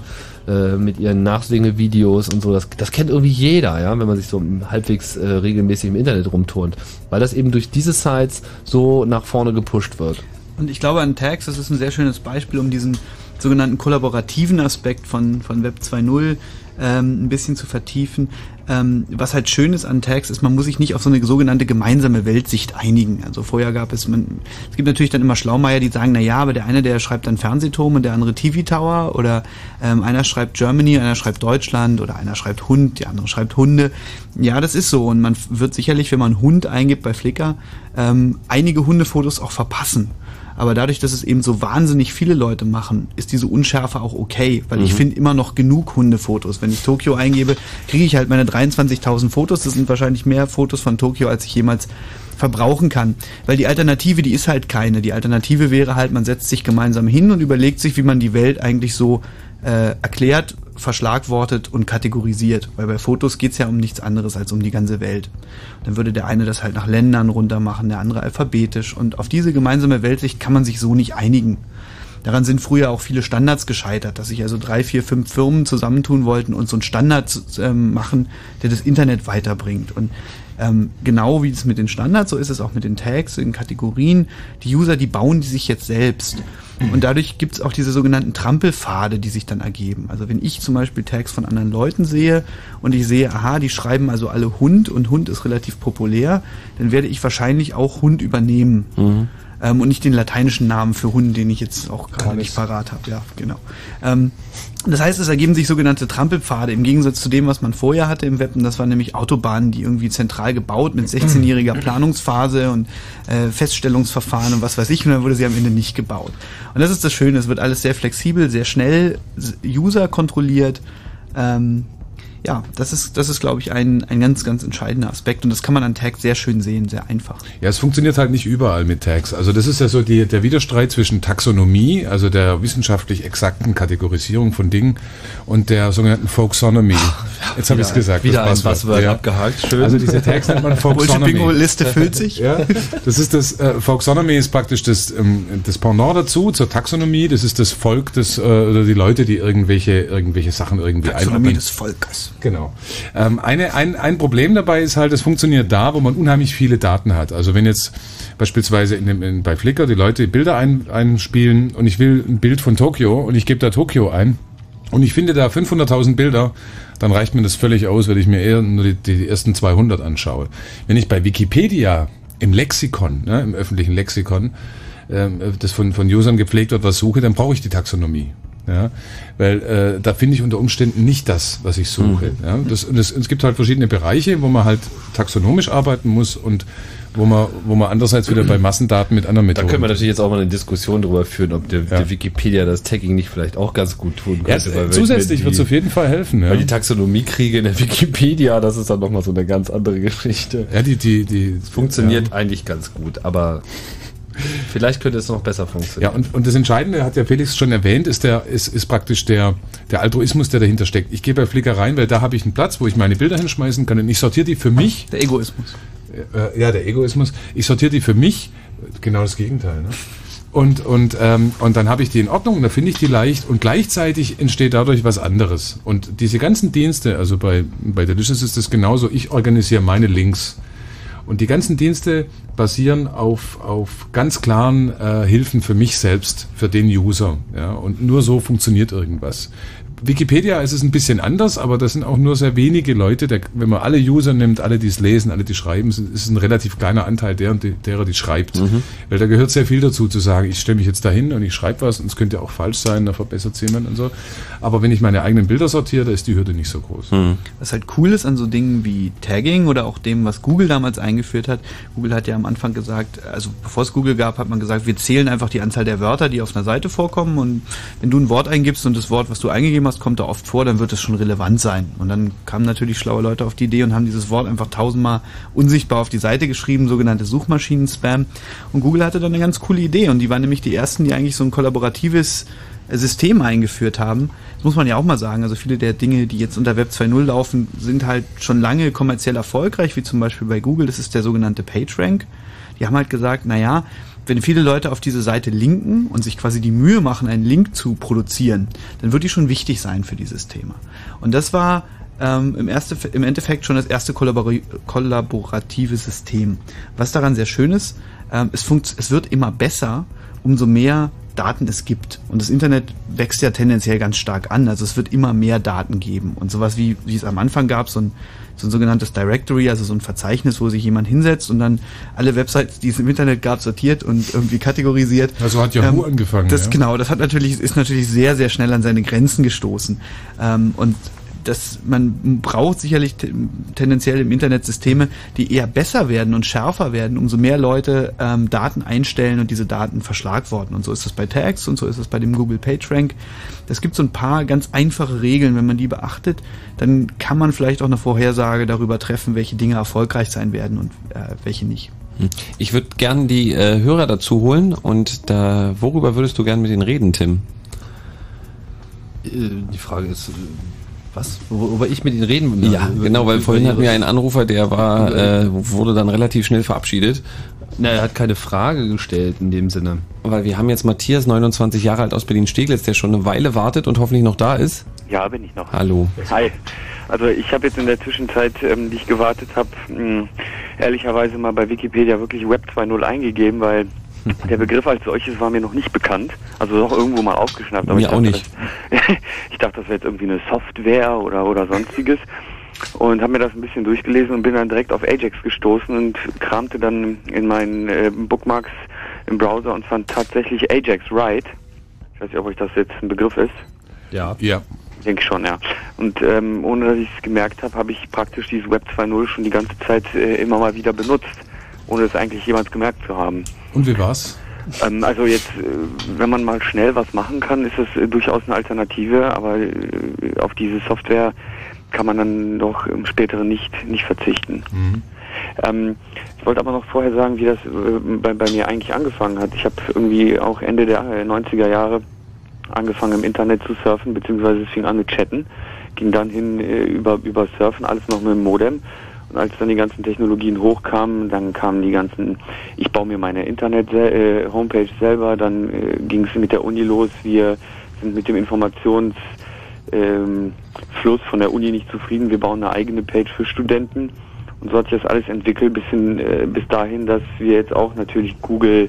mit ihren Nachsingevideos und so, das, das kennt irgendwie jeder, ja, wenn man sich so halbwegs äh, regelmäßig im Internet rumturnt, weil das eben durch diese Sites so nach vorne gepusht wird. Und ich glaube an Tags, das ist ein sehr schönes Beispiel, um diesen sogenannten kollaborativen Aspekt von, von Web zwei Punkt null ähm, ein bisschen zu vertiefen. Ähm, was halt schön ist an Tags, ist, man muss sich nicht auf so eine sogenannte gemeinsame Weltsicht einigen. Also vorher gab es, man, es gibt natürlich dann immer Schlaumeier, die sagen, na ja, aber der eine, der schreibt dann Fernsehturm und der andere T V Tower oder ähm, einer schreibt Germany, einer schreibt Deutschland oder einer schreibt Hund, der andere schreibt Hunde. Ja, das ist so und man wird sicherlich, wenn man Hund eingibt bei Flickr, ähm, einige Hundefotos auch verpassen. Aber dadurch, dass es eben so wahnsinnig viele Leute machen, ist diese Unschärfe auch okay, weil mhm. ich finde immer noch genug Hundefotos. Wenn ich Tokio eingebe, kriege ich halt meine dreiundzwanzigtausend Fotos. Das sind wahrscheinlich mehr Fotos von Tokio, als ich jemals verbrauchen kann. Weil die Alternative, die ist halt keine. Die Alternative wäre halt, man setzt sich gemeinsam hin und überlegt sich, wie man die Welt eigentlich so äh, erklärt, verschlagwortet und kategorisiert. Weil bei Fotos geht's ja um nichts anderes als um die ganze Welt. Dann würde der eine das halt nach Ländern runter machen, der andere alphabetisch. Und auf diese gemeinsame Weltsicht kann man sich so nicht einigen. Daran sind früher auch viele Standards gescheitert, dass sich also drei, vier, fünf Firmen zusammentun wollten und so einen Standard äh, machen, der das Internet weiterbringt. Und ähm, genau wie es mit den Standards, so ist es auch mit den Tags, in Kategorien. Die User, die bauen die sich jetzt selbst. Und dadurch gibt es auch diese sogenannten Trampelpfade, die sich dann ergeben. Also wenn ich zum Beispiel Tags von anderen Leuten sehe und ich sehe, aha, die schreiben also alle Hund und Hund ist relativ populär, dann werde ich wahrscheinlich auch Hund übernehmen. Mhm. ähm, und nicht den lateinischen Namen für Hunden, den ich jetzt auch gerade nicht parat habe. Ja, genau. Ähm, das heißt, es ergeben sich sogenannte Trampelpfade im Gegensatz zu dem, was man vorher hatte im Web. Und das waren nämlich Autobahnen, die irgendwie zentral gebaut mit sechzehnjähriger Planungsphase und äh, Feststellungsverfahren und was weiß ich. Und dann wurde sie am Ende nicht gebaut. Und das ist das Schöne. Es wird alles sehr flexibel, sehr schnell, user-kontrolliert. Ähm, Ja, das ist, das ist, glaube ich, ein, ein ganz, ganz entscheidender Aspekt. Und das kann man an Tags sehr schön sehen, sehr einfach. Ja, es funktioniert halt nicht überall mit Tags. Also das ist ja so die, der Widerstreit zwischen Taxonomie, also der wissenschaftlich exakten Kategorisierung von Dingen, und der sogenannten Folksonomy. Ach, jetzt habe ich es gesagt. Wieder das ein Passwort ja. abgehakt. Schön. Also diese Tags nennt man Folksonomy. Die Bingo-Liste füllt sich. Ja, das ist das, äh, Folksonomy ist praktisch das, ähm, das Pendant dazu, zur Taxonomie. Das ist das Volk, das, äh, oder die Leute, die irgendwelche, irgendwelche Sachen irgendwie einordnen. Taxonomie des Volkes. Genau. Ähm, eine, ein, ein Problem dabei ist halt, es funktioniert da, wo man unheimlich viele Daten hat. Also wenn jetzt beispielsweise in dem, in, bei Flickr die Leute Bilder ein, einspielen und ich will ein Bild von Tokio und ich gebe da Tokio ein und ich finde da fünfhunderttausend Bilder, dann reicht mir das völlig aus, wenn ich mir eher nur die, die ersten zweihundert anschaue. Wenn ich bei Wikipedia im Lexikon, ne, im öffentlichen Lexikon, äh, das von, von Usern gepflegt wird, was suche, dann brauche ich die Taxonomie. Ja, weil äh, da finde ich unter Umständen nicht das, was ich suche. Mhm. Ja, das, das, es gibt halt verschiedene Bereiche, wo man halt taxonomisch arbeiten muss und wo man, wo man andererseits wieder bei Massendaten mit anderen Methoden... Da können wir natürlich jetzt auch mal eine Diskussion darüber führen, ob der, ja. der Wikipedia das Tagging nicht vielleicht auch ganz gut tun könnte. Ja, zusätzlich wird es auf jeden Fall helfen. Ja. Weil die Taxonomiekriege in der Wikipedia, das ist dann nochmal so eine ganz andere Geschichte. Ja, die, die, die das funktioniert ja. eigentlich ganz gut, aber... Vielleicht könnte es noch besser funktionieren. Ja, und, und das Entscheidende, hat ja Felix schon erwähnt, ist der ist, ist praktisch der, der Altruismus, der dahinter steckt. Ich gehe bei Flickr rein, weil da habe ich einen Platz, wo ich meine Bilder hinschmeißen kann und ich sortiere die für mich. Der Egoismus. Äh, ja, der Egoismus. Ich sortiere die für mich. Genau das Gegenteil. Ne? Und, und, ähm, und dann habe ich die in Ordnung, da finde ich die leicht und gleichzeitig entsteht dadurch was anderes. Und diese ganzen Dienste, also bei, bei Delicious ist das genauso, ich organisiere meine Links. Und die ganzen Dienste basieren auf, auf ganz klaren äh, Hilfen für mich selbst, für den User. Ja? Und nur so funktioniert irgendwas. Wikipedia ist es ein bisschen anders, aber das sind auch nur sehr wenige Leute. Der, wenn man alle User nimmt, alle, die es lesen, alle, die schreiben, ist es ein relativ kleiner Anteil derer, derer die schreibt. Mhm. Weil da gehört sehr viel dazu, zu sagen, ich stelle mich jetzt dahin und ich schreibe was und es könnte auch falsch sein, da verbessert es jemand und so. Aber wenn ich meine eigenen Bilder sortiere, da ist die Hürde nicht so groß. Mhm. Was halt cool ist an so Dingen wie Tagging oder auch dem, was Google damals eingeführt hat. Google hat ja am Anfang gesagt, also bevor es Google gab, hat man gesagt, wir zählen einfach die Anzahl der Wörter, die auf einer Seite vorkommen und wenn du ein Wort eingibst und das Wort, was du eingegeben hast, kommt da oft vor, dann wird es schon relevant sein. Und dann kamen natürlich schlaue Leute auf die Idee und haben dieses Wort einfach tausendmal unsichtbar auf die Seite geschrieben, sogenannte Suchmaschinen-Spam. Und Google hatte dann eine ganz coole Idee und die waren nämlich die ersten, die eigentlich so ein kollaboratives System eingeführt haben. Das muss man ja auch mal sagen. Also viele der Dinge, die jetzt unter Web zwei punkt null laufen, sind halt schon lange kommerziell erfolgreich, wie zum Beispiel bei Google. Das ist der sogenannte PageRank. Die haben halt gesagt, naja, wenn viele Leute auf diese Seite linken und sich quasi die Mühe machen, einen Link zu produzieren, dann wird die schon wichtig sein für dieses Thema. Und das war ähm, im, erste, im Endeffekt schon das erste kollabor- kollaborative System. Was daran sehr schön ist, ähm, es, funkt, es wird immer besser, umso mehr Daten es gibt. Und das Internet wächst ja tendenziell ganz stark an. Also es wird immer mehr Daten geben. Und sowas wie, wie es am Anfang gab, so ein, so ein sogenanntes Directory, also so ein Verzeichnis, wo sich jemand hinsetzt und dann alle Websites, die es im Internet gab, sortiert und irgendwie kategorisiert. Also hat Yahoo ähm, angefangen. Das, ja. Genau, das hat natürlich, ist natürlich sehr, sehr schnell an seine Grenzen gestoßen. Ähm, und dass man braucht sicherlich t- tendenziell im Internet Systeme, die eher besser werden und schärfer werden, umso mehr Leute ähm, Daten einstellen und diese Daten verschlagworten. Und so ist das bei Tags und so ist das bei dem Google PageRank. Es gibt so ein paar ganz einfache Regeln. Wenn man die beachtet, dann kann man vielleicht auch eine Vorhersage darüber treffen, welche Dinge erfolgreich sein werden und äh, welche nicht. Ich würde gerne die äh, Hörer dazu holen. Und da, worüber würdest du gerne mit denen reden, Tim? Die Frage ist... Was? Worüber ich mit Ihnen reden würde? Ja, also, genau, weil vorhin hatten wir einen Anrufer, der war, äh, wurde dann relativ schnell verabschiedet. Na, er hat keine Frage gestellt in dem Sinne. Weil wir haben jetzt Matthias, neunundzwanzig Jahre alt, aus Berlin-Steglitz, der schon eine Weile wartet und hoffentlich noch da ist. Ja, bin ich noch. Hallo. Hi. Also ich habe jetzt in der Zwischenzeit, ähm, die ich gewartet habe, ehrlicherweise mal bei Wikipedia wirklich Web zwei punkt null eingegeben, weil... Der Begriff als solches war mir noch nicht bekannt, also doch irgendwo mal aufgeschnappt. Aber mir ich dachte, auch nicht. Das, ich dachte, das wäre jetzt irgendwie eine Software oder, oder sonstiges und habe mir das ein bisschen durchgelesen und bin dann direkt auf Ajax gestoßen und kramte dann in meinen äh, Bookmarks im Browser und fand tatsächlich Ajax Write. Ich weiß nicht, ob euch das jetzt ein Begriff ist. Ja. Ja. Ich denke schon, ja. Und ähm, ohne dass ich es gemerkt habe, habe ich praktisch dieses Web zwei Punkt null schon die ganze Zeit äh, immer mal wieder benutzt, ohne es eigentlich jemals gemerkt zu haben. Und wie war's? Ähm, also jetzt, äh, wenn man mal schnell was machen kann, ist es äh, durchaus eine Alternative, aber äh, auf diese Software kann man dann doch im späteren nicht nicht verzichten. Mhm. Ähm, ich wollte aber noch vorher sagen, wie das äh, bei, bei mir eigentlich angefangen hat. Ich habe irgendwie auch Ende der neunziger Jahre angefangen im Internet zu surfen, beziehungsweise es fing an mit Chatten, ging dann hin äh, über über Surfen, alles noch mit dem Modem. Und als dann die ganzen Technologien hochkamen, dann kamen die ganzen, ich baue mir meine Internet-Homepage äh, selber, dann äh, ging es mit der Uni los, wir sind mit dem Informationsfluss ähm, von der Uni nicht zufrieden, wir bauen eine eigene Page für Studenten. Und so hat sich das alles entwickelt bis, hin, äh, bis dahin, dass wir jetzt auch natürlich Google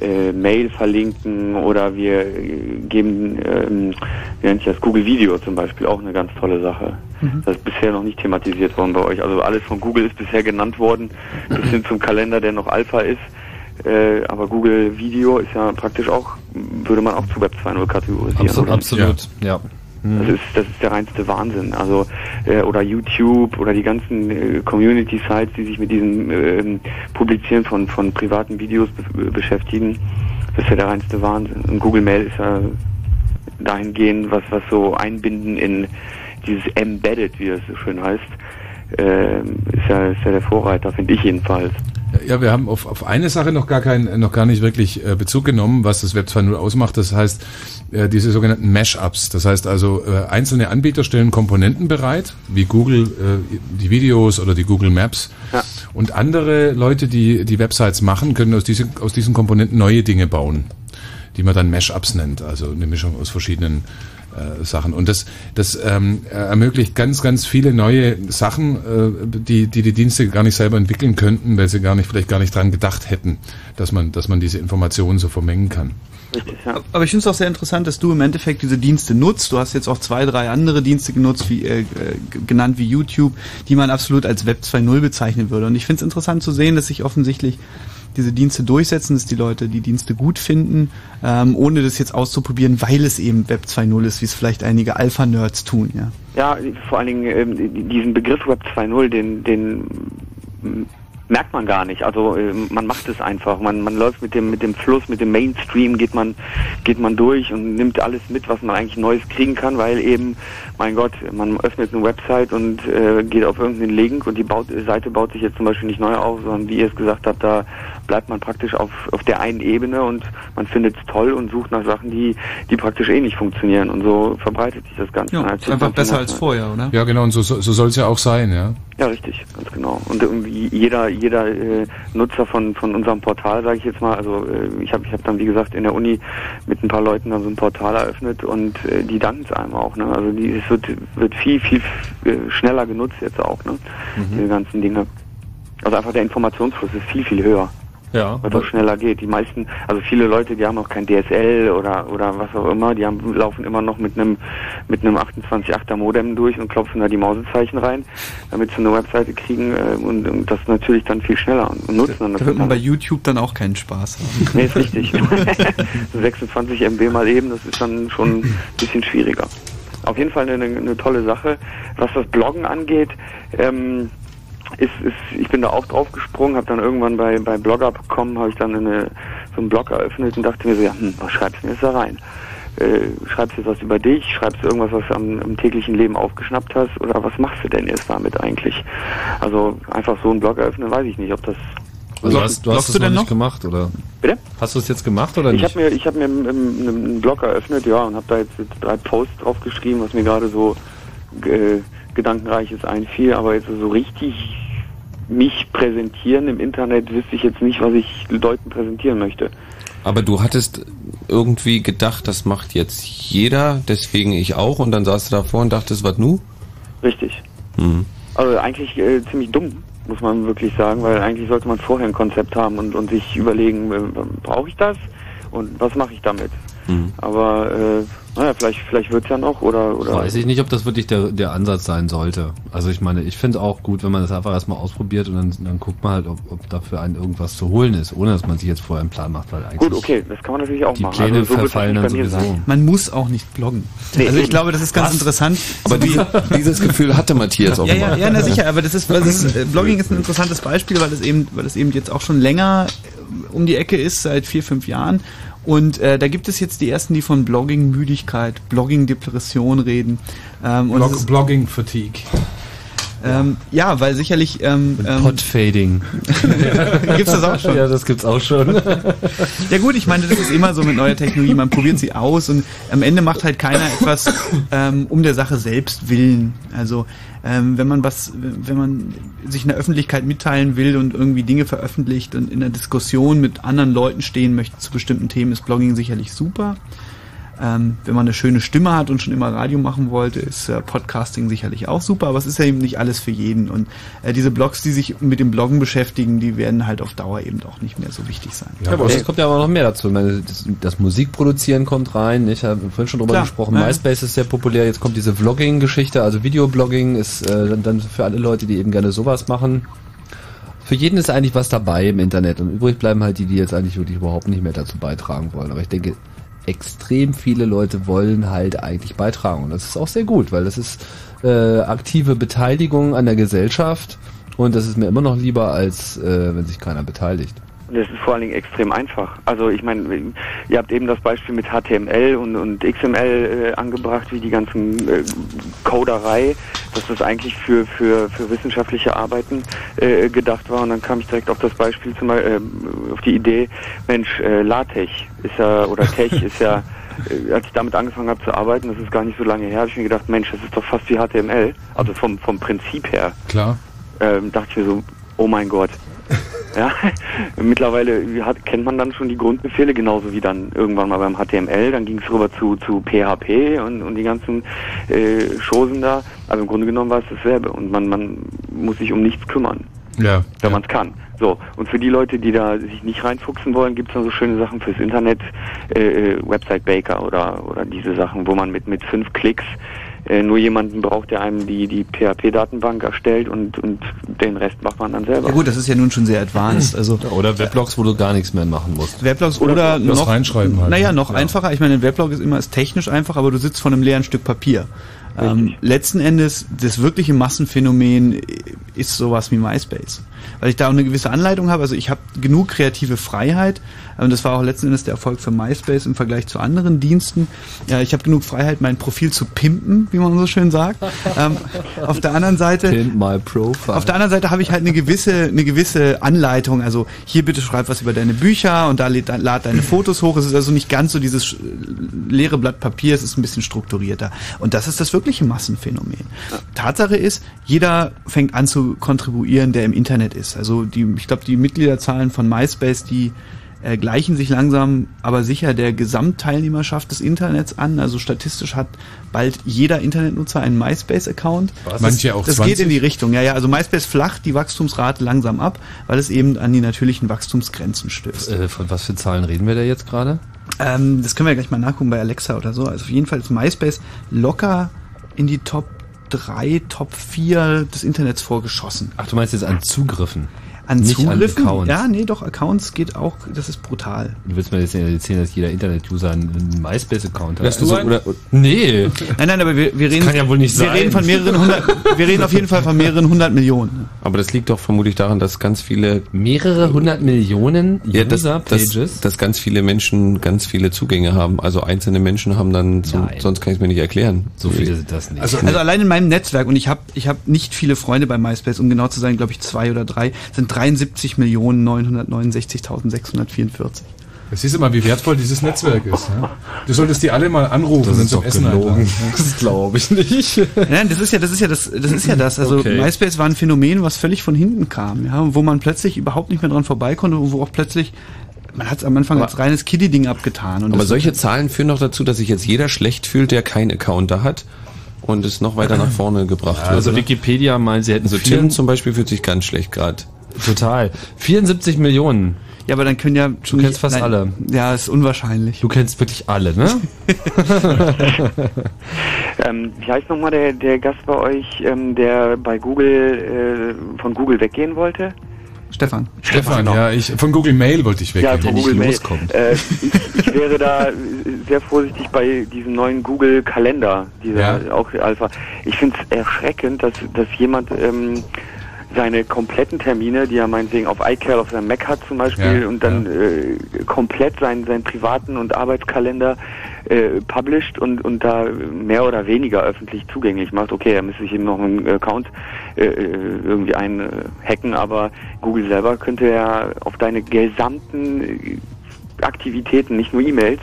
äh, Mail verlinken oder wir geben, ähm, wie nennt sich das, Google Video zum Beispiel, auch eine ganz tolle Sache. Mhm. Das ist bisher noch nicht thematisiert worden bei euch. Also alles von Google ist bisher genannt worden, bis hin zum Kalender, der noch Alpha ist. Äh, aber Google Video ist ja praktisch auch, würde man auch zu Web zwei Punkt null kategorisieren. Absolut, absolut, ja. ja. Das ist, das ist der reinste Wahnsinn. Also äh, oder YouTube oder die ganzen äh, Community-Sites, die sich mit diesem äh, Publizieren von von privaten Videos be- beschäftigen, das ist ja der reinste Wahnsinn. Und Google Mail ist ja dahingehend, was was so einbinden in dieses Embedded, wie es so schön heißt, äh, ist ja ist ja der Vorreiter, finde ich jedenfalls. Ja, wir haben auf, auf eine Sache noch gar kein, noch gar nicht wirklich äh, Bezug genommen, was das Web zwei Punkt null ausmacht. Das heißt, äh, diese sogenannten Mashups. Das heißt also, äh, einzelne Anbieter stellen Komponenten bereit, wie Google, äh, die Videos oder die Google Maps. Ja. Und andere Leute, die die Websites machen, können aus diesen, aus diesen Komponenten neue Dinge bauen, die man dann Mashups nennt. Also eine Mischung aus verschiedenen Äh, Sachen. Und das, das ähm, ermöglicht ganz, ganz viele neue Sachen, äh, die, die die Dienste gar nicht selber entwickeln könnten, weil sie gar nicht, vielleicht gar nicht dran gedacht hätten, dass man, dass man diese Informationen so vermengen kann. Aber ich finde es auch sehr interessant, dass du im Endeffekt diese Dienste nutzt. Du hast jetzt auch zwei, drei andere Dienste genutzt, wie, äh, genannt wie YouTube, die man absolut als Web zwei Punkt null bezeichnen würde. Und ich finde es interessant zu sehen, dass sich offensichtlich diese Dienste durchsetzen, dass die Leute die Dienste gut finden, ähm, ohne das jetzt auszuprobieren, weil es eben Web zwei Punkt null ist, wie es vielleicht einige Alpha-Nerds tun. Ja, ja, vor allen Dingen ähm, diesen Begriff Web zwei Punkt null, den, den merkt man gar nicht. Also äh, man macht es einfach. Man, man läuft mit dem mit dem Fluss, mit dem Mainstream geht man geht man durch und nimmt alles mit, was man eigentlich Neues kriegen kann, weil eben, mein Gott, man öffnet eine Website und äh, geht auf irgendeinen Link und die baut, Seite baut sich jetzt zum Beispiel nicht neu auf, sondern wie ihr es gesagt habt, da bleibt man praktisch auf auf der einen Ebene und man findet es toll und sucht nach Sachen, die die praktisch eh nicht funktionieren, und so verbreitet sich das Ganze. Ja, das ist einfach besser als vorher, oder? Ja, genau, und so, so soll es ja auch sein, ja. Ja, richtig, ganz genau. Und jeder jeder äh, Nutzer von von unserem Portal, sage ich jetzt mal, also äh, ich habe ich habe dann, wie gesagt, in der Uni mit ein paar Leuten dann so ein Portal eröffnet und äh, die danken es einem auch, ne? Also die, es wird wird viel viel äh, schneller genutzt jetzt auch, ne? Mhm. Diese ganzen Dinge. Also einfach der Informationsfluss ist viel viel höher. Ja. Weil es auch schneller geht. Die meisten, also viele Leute, die haben auch kein D S L oder oder was auch immer, die haben, laufen immer noch mit einem mit einem achtundzwanzig Komma achter Modem durch und klopfen da die Mausezeichen rein, damit sie eine Webseite kriegen, und, und das natürlich dann viel schneller und nutzen dann. Da wird man bei YouTube dann auch keinen Spaß haben. Nee, ist richtig. sechsundzwanzig Megabyte mal eben, das ist dann schon ein bisschen schwieriger. Auf jeden Fall eine, eine tolle Sache. Was das Bloggen angeht, ähm, Ist, ist, ich bin da auch drauf gesprungen, habe dann irgendwann bei, bei Blogger bekommen, habe ich dann eine, so einen Blog eröffnet und dachte mir so, ja, hm, was schreibst du denn jetzt da rein? Äh, schreibst du jetzt was über dich? Schreibst du irgendwas, was du am, am täglichen Leben aufgeschnappt hast? Oder was machst du denn jetzt damit eigentlich? Also einfach so einen Blog eröffnen, weiß ich nicht, ob das... Also du hast, du hast das du denn noch nicht gemacht, oder? Bitte? Hast du es jetzt gemacht, oder nicht? Ich habe mir, ich hab mir einen, einen Blog eröffnet, ja, und habe da jetzt, jetzt drei Posts drauf geschrieben, was mir gerade so... Äh, Gedankenreiches einfiel, aber jetzt so richtig mich präsentieren im Internet wüsste ich jetzt nicht, was ich Leuten präsentieren möchte. Aber du hattest irgendwie gedacht, das macht jetzt jeder, deswegen ich auch, und dann saß du davor und dachtest, was nu? Richtig. Mhm. Also eigentlich äh, ziemlich dumm, muss man wirklich sagen, weil eigentlich sollte man vorher ein Konzept haben und, und sich überlegen, äh, brauche ich das und was mache ich damit? Mhm. Aber äh, naja, vielleicht, vielleicht wird es ja noch, oder, oder... Weiß ich nicht, ob das wirklich der, der Ansatz sein sollte. Also ich meine, ich finde auch gut, wenn man das einfach erstmal ausprobiert und dann, dann guckt man halt, ob, ob dafür einen irgendwas zu holen ist, ohne dass man sich jetzt vorher einen Plan macht, weil eigentlich... Gut, okay, das kann man natürlich auch die machen. Die Pläne also, so verfallen dann sowieso. Sein. Man muss auch nicht bloggen. Nee, also ich eben. glaube, das ist ganz Was? interessant. Aber so die, dieses Gefühl hatte Matthias auch ja, immer. Ja, ja, na sicher, aber das ist, das ist äh, Blogging ist ein interessantes Beispiel, weil es eben, weil es eben jetzt auch schon länger um die Ecke ist, seit vier, fünf Jahren. Und äh, da gibt es jetzt die ersten, die von Blogging-Müdigkeit, Blogging-Depression reden. Ähm, Blog, Blogging-Fatigue. Ähm, ja, weil sicherlich... Ähm, ähm, Podfading. Gibt's das auch schon? Ja, das gibt's auch schon. Ja gut, ich meine, das ist immer so mit neuer Technologie. Man probiert sie aus und am Ende macht halt keiner etwas ähm, um der Sache selbst willen. Also ähm, wenn man was, wenn man sich in der Öffentlichkeit mitteilen will und irgendwie Dinge veröffentlicht und in der Diskussion mit anderen Leuten stehen möchte zu bestimmten Themen, ist Blogging sicherlich super. Ähm, wenn man eine schöne Stimme hat und schon immer Radio machen wollte, ist äh, Podcasting sicherlich auch super, aber es ist ja eben nicht alles für jeden. Und äh, diese Blogs, die sich mit dem Bloggen beschäftigen, die werden halt auf Dauer eben auch nicht mehr so wichtig sein. Ja, aber es kommt ja aber noch mehr dazu. Ich meine, das, das Musikproduzieren kommt rein. Ich habe vorhin schon drüber Klar, gesprochen. Ja. MySpace ist sehr populär. Jetzt kommt diese Vlogging-Geschichte. Also Videoblogging ist äh, dann, dann für alle Leute, die eben gerne sowas machen. Für jeden ist eigentlich was dabei im Internet. Und übrig bleiben halt die, die jetzt eigentlich wirklich überhaupt nicht mehr dazu beitragen wollen. Aber ich denke... extrem viele Leute wollen halt eigentlich beitragen. Und das ist auch sehr gut, weil das ist äh, aktive Beteiligung an der Gesellschaft und das ist mir immer noch lieber, als äh, wenn sich keiner beteiligt. Das ist vor allen Dingen extrem einfach. Also ich meine, ihr habt eben das Beispiel mit H T M L und, und X M L äh, angebracht, wie die ganzen äh, Coderei, dass das eigentlich für, für, für wissenschaftliche Arbeiten äh, gedacht war. Und dann kam ich direkt auf das Beispiel, zum, äh, auf die Idee, Mensch, äh, LaTeX ist ja, oder Tech ist ja, äh, als ich damit angefangen habe zu arbeiten, das ist gar nicht so lange her, habe ich mir gedacht, Mensch, das ist doch fast wie H T M L. Also vom, vom Prinzip her. Klar. Ähm, dachte ich mir so, oh mein Gott. Ja, mittlerweile hat, kennt man dann schon die Grundbefehle, genauso wie dann irgendwann mal beim H T M L, dann ging es rüber zu, zu P H P und, und die ganzen äh, Chosen da. Also im Grunde genommen war es dasselbe und man, man muss sich um nichts kümmern, ja, wenn ja. man es kann. So, und für die Leute, die da sich nicht reinfuchsen wollen, gibt es dann so schöne Sachen fürs Internet, äh, Website Baker oder, oder diese Sachen, wo man mit, mit fünf Klicks Äh, nur jemanden braucht, der einem die, die P H P-Datenbank erstellt und, und den Rest macht man dann selber. Ja gut, das ist ja nun schon sehr advanced. Also ja, oder Weblogs, wo du gar nichts mehr machen musst. Weblogs oder, oder noch... reinschreiben halt. Naja, noch ja. einfacher. Ich meine, ein Weblog ist immer ist technisch einfach, aber du sitzt vor einem leeren Stück Papier. Ähm, letzten Endes, das wirkliche Massenphänomen ist sowas wie MySpace. Weil ich da auch eine gewisse Anleitung habe. Also ich habe genug kreative Freiheit. Und das war auch letzten Endes der Erfolg für MySpace im Vergleich zu anderen Diensten. Ja, ich habe genug Freiheit, mein Profil zu pimpen, wie man so schön sagt. ähm, auf der anderen Seite, Pimp my profile. Auf der anderen Seite habe ich halt eine gewisse, eine gewisse Anleitung. Also hier bitte schreib was über deine Bücher und da lad, lad deine Fotos hoch. Es ist also nicht ganz so dieses leere Blatt Papier. Es ist ein bisschen strukturierter. Und das ist das wirklich Massenphänomen. Tatsache ist, jeder fängt an zu kontribuieren, der im Internet ist. Also die, ich glaube, die Mitgliederzahlen von MySpace, die äh, gleichen sich langsam, aber sicher der Gesamtteilnehmerschaft des Internets an. Also statistisch hat bald jeder Internetnutzer einen MySpace-Account. Was? Manche auch zwanzig? Das geht in die Richtung. Ja, ja. Also MySpace flacht die Wachstumsrate langsam ab, weil es eben an die natürlichen Wachstumsgrenzen stößt. Äh, von was für Zahlen reden wir da jetzt gerade? Ähm, das können wir ja gleich mal nachgucken bei Alexa oder so. Also auf jeden Fall ist MySpace locker in die Top drei, Top vier des Internets vorgeschossen. Ach, du meinst jetzt an Zugriffen? An Nicht Zugriffen? An Accounts. Ja, nee, doch, Accounts geht auch, das ist brutal. Du willst mir jetzt nicht erzählen, dass jeder Internet-User einen MySpace-Account hat? Lass also, du oder, oder, nee. Nein, nein, aber wir, wir reden... kann ja wohl nicht wir sein. Reden von mehreren hundert, wir reden auf jeden Fall von mehreren hundert Millionen. Aber das liegt doch vermutlich daran, dass ganz viele... Mehrere hundert Millionen ja, User-Pages? Dass, dass, dass ganz viele Menschen ganz viele Zugänge haben. Also einzelne Menschen haben dann... So, sonst kann ich es mir nicht erklären. So viele sind das nicht. Also, also allein in meinem Netzwerk, und ich habe ich hab nicht viele Freunde bei MySpace, um genau zu sein, glaube ich, zwei oder drei, sind drei dreiundsiebzig Millionen neunhundertneunundsechzigtausendsechshundertvierundvierzig. Das ist immer, wie wertvoll dieses Netzwerk ist. Ne? Du solltest die alle mal anrufen und zum Essen einladen. Das glaube ich nicht. Nein, das ist ja, das ist ja das, das ist ja das. Also okay. MySpace war ein Phänomen, was völlig von hinten kam, ja, wo man plötzlich überhaupt nicht mehr dran vorbei konnte und wo auch plötzlich man hat es am Anfang aber als reines Kiddie-Ding abgetan. Und aber solche Zahlen führen noch dazu, dass sich jetzt jeder schlecht fühlt, der keinen Account da hat. Und es noch weiter nach vorne gebracht ja, also wird. Also Wikipedia meint, sie hätten so Tim zum Beispiel fühlt sich ganz schlecht gerade. Total. vierundsiebzig Millionen. Ja, aber dann können ja... Du kennst fast nein, alle. Ja, ist unwahrscheinlich. Du kennst wirklich alle, ne? ähm, wie heißt nochmal der, der Gast bei euch, ähm, der bei Google, äh, von Google weggehen wollte? Stefan. Stefan, Stefan ja, ich, von Google Mail wollte ich weggehen, ja, wenn Google ich loskommen. Äh, ich, ich wäre da sehr vorsichtig bei diesem neuen Google-Kalender, dieser ja. auch Alpha. Ich finde es erschreckend, dass, dass jemand... Ähm, seine kompletten Termine, die er meinetwegen auf iCal auf seinem Mac hat zum Beispiel, ja, und dann ja. äh, komplett seinen, seinen privaten und Arbeitskalender äh, published und, und da mehr oder weniger öffentlich zugänglich macht. Okay, er müsste sich eben noch einen Account äh, irgendwie einhacken, aber Google selber könnte ja auf deine gesamten Aktivitäten, nicht nur E-Mails,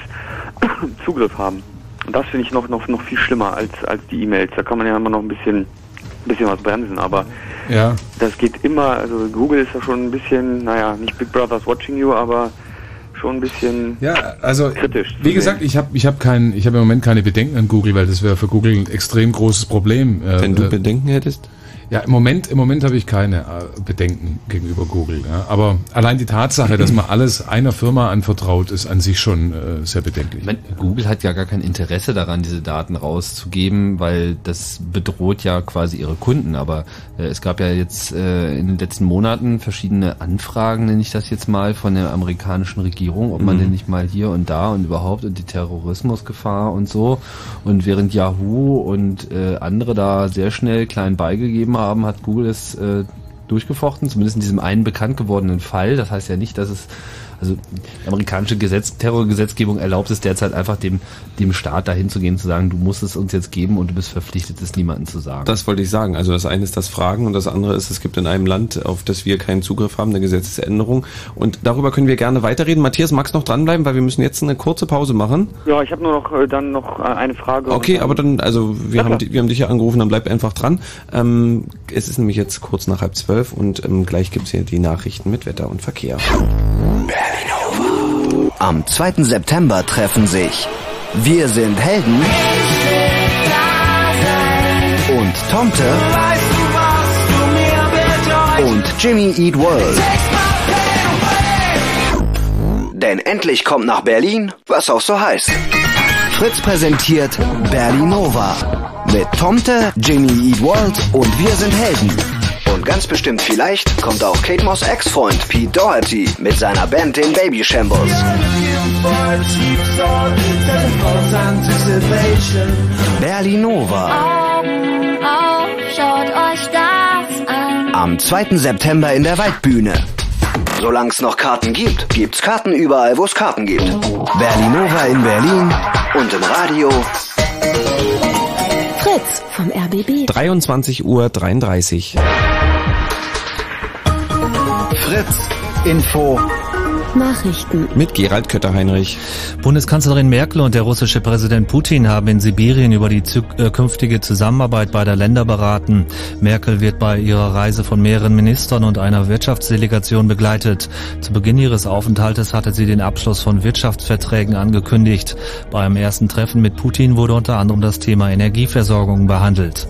Zugriff haben. Und das finde ich noch, noch, noch viel schlimmer als, als die E-Mails. Da kann man ja immer noch ein bisschen... bisschen was bremsen, aber ja. das geht immer, also Google ist ja schon ein bisschen, naja, nicht Big Brother's watching you, aber schon ein bisschen ja, also, kritisch. Wie gesagt, ich habe ich hab kein, ich hab im Moment keine Bedenken an Google, weil das wäre für Google ein extrem großes Problem. Wenn äh, du Bedenken hättest? Ja, im Moment, im Moment habe ich keine Bedenken gegenüber Google. Ja. Aber allein die Tatsache, dass man alles einer Firma anvertraut, ist an sich schon äh, sehr bedenklich. Man, Google hat ja gar kein Interesse daran, diese Daten rauszugeben, weil das bedroht ja quasi ihre Kunden. Aber äh, es gab ja jetzt äh, in den letzten Monaten verschiedene Anfragen, nenne ich das jetzt mal, von der amerikanischen Regierung, ob man mhm. denn nicht mal hier und da und überhaupt und die Terrorismusgefahr und so. Und während Yahoo und äh, andere da sehr schnell klein beigegeben haben, hat Google es äh, durchgefochten, zumindest in diesem einen bekannt gewordenen Fall. Das heißt ja nicht, dass es, also die amerikanische Gesetz, Terrorgesetzgebung erlaubt es derzeit einfach dem, dem Staat dahin zu gehen, zu sagen, du musst es uns jetzt geben und du bist verpflichtet, es niemandem zu sagen. Das wollte ich sagen. Also das eine ist das Fragen und das andere ist, es gibt in einem Land, auf das wir keinen Zugriff haben, eine Gesetzesänderung. Und darüber können wir gerne weiterreden. Matthias, magst du noch dranbleiben, weil wir müssen jetzt eine kurze Pause machen? Ja, ich habe nur noch äh, dann noch eine Frage. Okay, aber dann, also wir, haben, wir haben dich ja angerufen, dann bleib einfach dran. Ähm, es ist nämlich jetzt kurz nach halb zwölf und ähm, gleich gibt's hier die Nachrichten mit Wetter und Verkehr. Am zweiten September treffen sich Wir sind Helden und Tomte und Jimmy Eat World. Denn endlich kommt nach Berlin, was auch so heißt. Fritz präsentiert Berlinova mit Tomte, Jimmy Eat World und Wir sind Helden. Und ganz bestimmt vielleicht kommt auch Kate Moss' Ex-Freund Pete Doherty mit seiner Band den Baby Shambles. Berlinova. Am zweiten September in der Waldbühne. Solange es noch Karten gibt, gibt's Karten überall, wo es Karten gibt. Berlinova in Berlin und im Radio. Fritz vom R B B. dreiundzwanzig Uhr dreiunddreißig. Fritz Info Nachrichten mit Gerald Kötter-Heinrich. Bundeskanzlerin Merkel und der russische Präsident Putin haben in Sibirien über die zukünftige Zusammenarbeit beider Länder beraten. Merkel wird bei ihrer Reise von mehreren Ministern und einer Wirtschaftsdelegation begleitet. Zu Beginn ihres Aufenthaltes hatte sie den Abschluss von Wirtschaftsverträgen angekündigt. Beim ersten Treffen mit Putin wurde unter anderem das Thema Energieversorgung behandelt.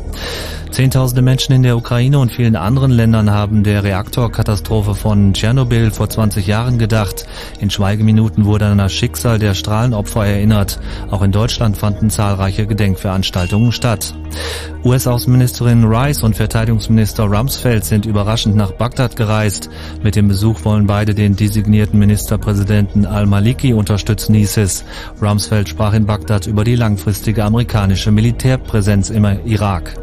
Zehntausende Menschen in der Ukraine und vielen anderen Ländern haben der Reaktorkatastrophe von Tschernobyl vor zwanzig Jahren gedacht. In Schweigeminuten wurde an das Schicksal der Strahlenopfer erinnert. Auch in Deutschland fanden zahlreiche Gedenkveranstaltungen statt. U S-Außenministerin Rice und Verteidigungsminister Rumsfeld sind überraschend nach Bagdad gereist. Mit dem Besuch wollen beide den designierten Ministerpräsidenten al-Maliki unterstützen, hieß es. Rumsfeld sprach in Bagdad über die langfristige amerikanische Militärpräsenz im Irak.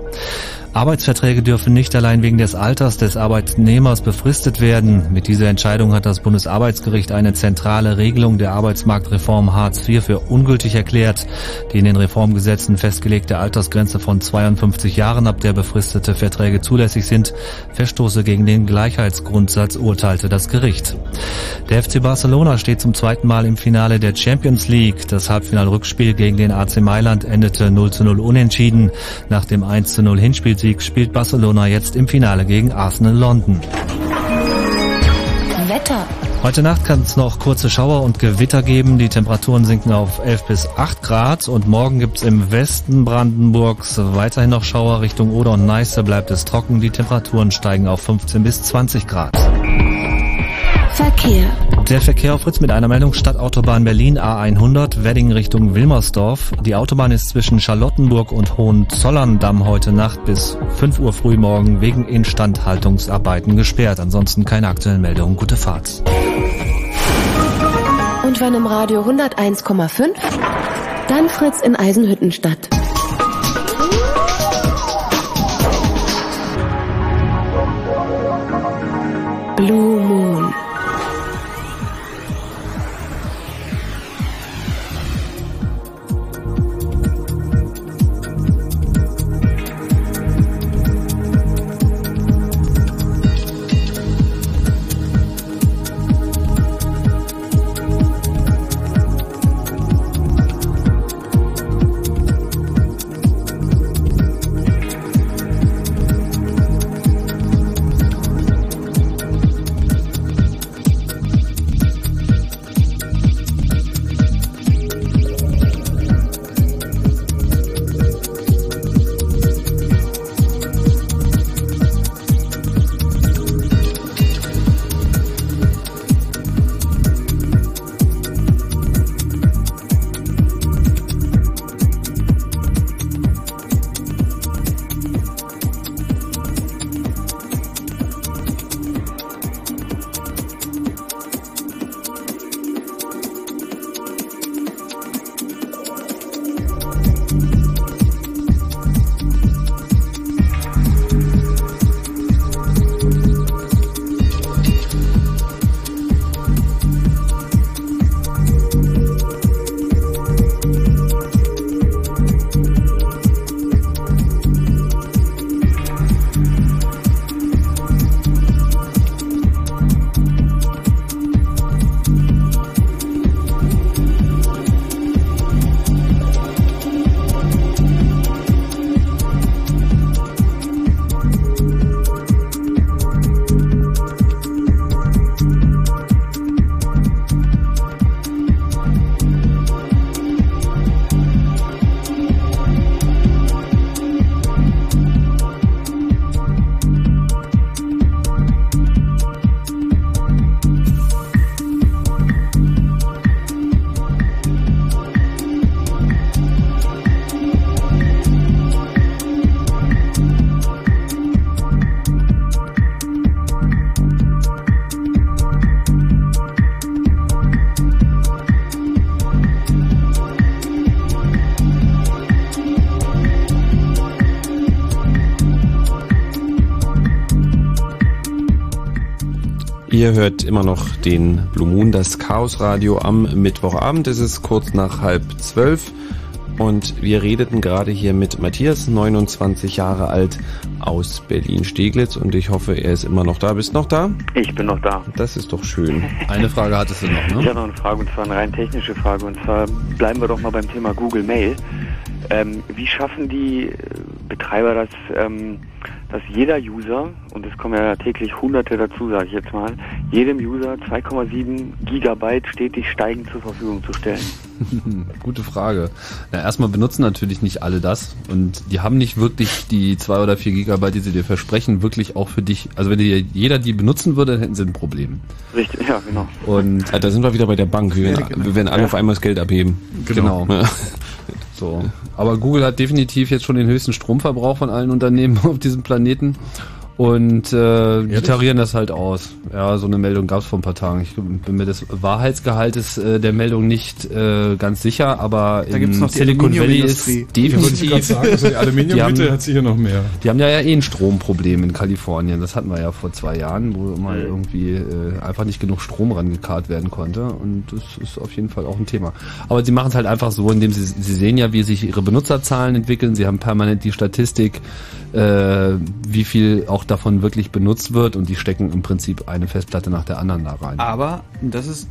Arbeitsverträge dürfen nicht allein wegen des Alters des Arbeitnehmers befristet werden. Mit dieser Entscheidung hat das Bundesarbeitsgericht eine zentrale Regelung der Arbeitsmarktreform Hartz vier für ungültig erklärt. Die in den Reformgesetzen festgelegte Altersgrenze von zweiundfünfzig Jahren, ab der befristete Verträge zulässig sind, verstoße gegen den Gleichheitsgrundsatz, urteilte das Gericht. Der F C Barcelona steht zum zweiten Mal im Finale der Champions League. Das Halbfinalrückspiel gegen den A C Mailand endete null zu null unentschieden. Nach dem eins zu null Hinspiel spielt Barcelona jetzt im Finale gegen Arsenal London. Wetter. Heute Nacht kann es noch kurze Schauer und Gewitter geben. Die Temperaturen sinken auf elf bis acht Grad und morgen gibt es im Westen Brandenburgs weiterhin noch Schauer. Richtung Oder und Neiße bleibt es trocken. Die Temperaturen steigen auf fünfzehn bis zwanzig Grad. Verkehr. Der Verkehr auf Fritz mit einer Meldung Stadtautobahn Berlin A hundert Wedding Richtung Wilmersdorf. Die Autobahn ist zwischen Charlottenburg und Hohenzollern-Damm heute Nacht bis fünf Uhr früh morgen wegen Instandhaltungsarbeiten gesperrt. Ansonsten keine aktuellen Meldungen. Gute Fahrt. Und wenn im Radio hunderteins Komma fünf, dann Fritz in Eisenhüttenstadt. Blue Moon. Ihr hört immer noch den Blue Moon, das Chaos Radio am Mittwochabend. Es ist kurz nach halb zwölf und wir redeten gerade hier mit Matthias, neunundzwanzig Jahre alt, aus Berlin-Steglitz, und ich hoffe, er ist immer noch da. Bist noch da? Ich bin noch da. Das ist doch schön. Eine Frage hattest du noch, ne? Ich habe noch eine Frage, und zwar eine rein technische Frage, und zwar bleiben wir doch mal beim Thema Google Mail. Ähm, wie schaffen die Betreiber das, ähm, dass jeder User, und es kommen ja täglich Hunderte dazu, sage ich jetzt mal, jedem User zwei Komma sieben Gigabyte stetig steigend zur Verfügung zu stellen? Gute Frage. Na, erstmal benutzen natürlich nicht alle das, und die haben nicht wirklich die zwei oder vier Gigabyte, die sie dir versprechen, wirklich auch für dich. Also wenn die, jeder die benutzen würde, dann hätten sie ein Problem. Richtig, ja, genau. Und also, da sind wir wieder bei der Bank. Wir werden, ja, genau. wir werden alle ja. auf einmal das Geld abheben. Genau. genau. Ja. So. Aber Google hat definitiv jetzt schon den höchsten Stromverbrauch von allen Unternehmen auf diesem Planeten, und äh, die tarieren das halt aus. Ja, so eine Meldung gab es vor ein paar Tagen. Ich bin mir des Wahrheitsgehaltes äh, der Meldung nicht äh, ganz sicher, aber da gibt's noch die Silicon Valley ist definitiv. Ja, ich sagen, also die Aluminiumhütte hat sie hier noch mehr. Die haben ja, ja eh ein Stromproblem in Kalifornien. Das hatten wir ja vor zwei Jahren, wo mal irgendwie äh, einfach nicht genug Strom rangekarrt werden konnte, und das ist auf jeden Fall auch ein Thema. Aber sie machen es halt einfach so, indem sie sie sehen ja, wie sich ihre Benutzerzahlen entwickeln. Sie haben permanent die Statistik, äh, wie viel auch davon wirklich benutzt wird, und die stecken im Prinzip eine Festplatte nach der anderen da rein. Aber, das ist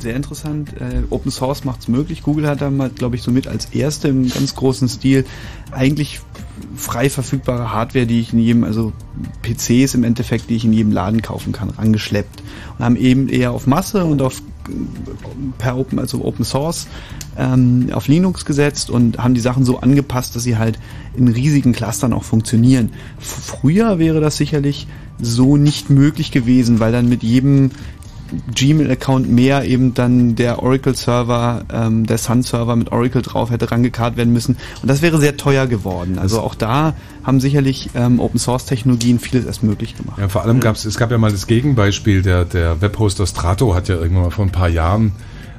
sehr interessant, äh, Open Source macht's möglich. Google hat da mal, glaube ich, somit als erste im ganz großen Stil eigentlich frei verfügbare Hardware, die ich in jedem, also P Cs im Endeffekt, die ich in jedem Laden kaufen kann, rangeschleppt. Und haben eben eher auf Masse und auf per Open, also Open Source ähm, auf Linux gesetzt und haben die Sachen so angepasst, dass sie halt in riesigen Clustern auch funktionieren. Früher wäre das sicherlich so nicht möglich gewesen, weil dann mit jedem Gmail-Account mehr eben dann der Oracle-Server, ähm, der Sun-Server mit Oracle drauf hätte rangekarrt werden müssen. Und das wäre sehr teuer geworden. Also auch da haben sicherlich ähm, Open-Source-Technologien vieles erst möglich gemacht. Ja, vor allem gab es, es gab ja mal das Gegenbeispiel, der, der Webhoster Strato hat ja irgendwann mal vor ein paar Jahren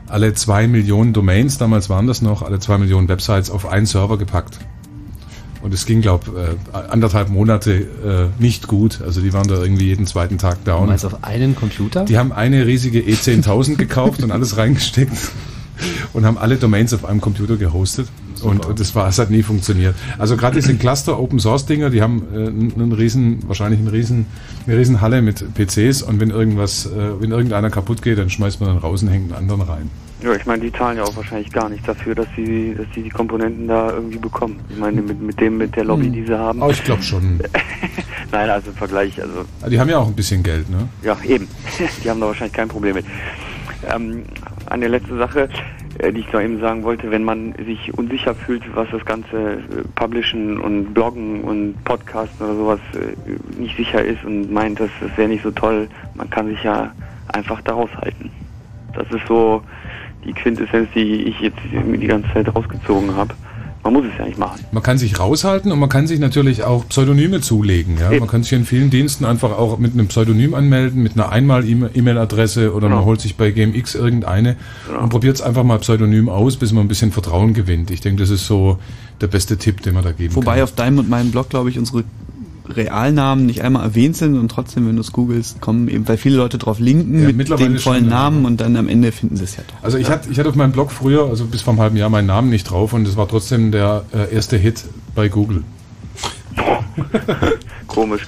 alle zwei Millionen Domains, damals waren das noch, alle zwei Millionen Websites auf einen Server gepackt. Und es ging, glaube ich, äh, anderthalb Monate äh, nicht gut. Also die waren da irgendwie jeden zweiten Tag down. Du meinst auf einen Computer? Die haben eine riesige E zehntausend gekauft und alles reingesteckt und haben alle Domains auf einem Computer gehostet. Und, und das war, es hat nie funktioniert. Also gerade diese Cluster-Open-Source-Dinger, die haben äh, einen riesen, wahrscheinlich einen riesen, eine riesen Halle mit P Cs. Und wenn irgendwas, äh, wenn irgendeiner kaputt geht, dann schmeißt man dann raus und hängt einen anderen rein. Ja, ich meine, die zahlen ja auch wahrscheinlich gar nicht dafür, dass sie, dass sie die Komponenten da irgendwie bekommen. Ich meine, mit, mit dem, mit der Lobby, die sie haben. Oh, ich glaube schon. Nein, also im Vergleich, also. Die haben ja auch ein bisschen Geld, ne? Ja, eben. Die haben da wahrscheinlich kein Problem mit. Ähm, eine letzte Sache, die ich noch eben sagen wollte, wenn man sich unsicher fühlt, was das ganze Publishen und Bloggen und Podcasten oder sowas nicht sicher ist und meint, das, das wäre nicht so toll, man kann sich ja einfach da raushalten. Das ist so die Quintessenz, die ich jetzt die ganze Zeit rausgezogen habe. Man muss es ja nicht machen. Man kann sich raushalten und man kann sich natürlich auch Pseudonyme zulegen. Ja? Man kann sich in vielen Diensten einfach auch mit einem Pseudonym anmelden, mit einer Einmal-E-Mail-Adresse oder genau. Man holt sich bei G M X irgendeine genau. und probiert es einfach mal pseudonym aus, bis man ein bisschen Vertrauen gewinnt. Ich denke, das ist so der beste Tipp, den man da geben Wobei kann. Wobei auf deinem und meinem Blog, glaube ich, unsere Realnamen nicht einmal erwähnt sind und trotzdem, wenn du es googelst, kommen eben, weil viele Leute drauf linken ja, mit dem vollen Namen und dann am Ende finden sie es ja doch. Also ich hatte, ich hatte auf meinem Blog früher, also bis vor einem halben Jahr, meinen Namen nicht drauf und es war trotzdem der äh, erste Hit bei Google. Komisch.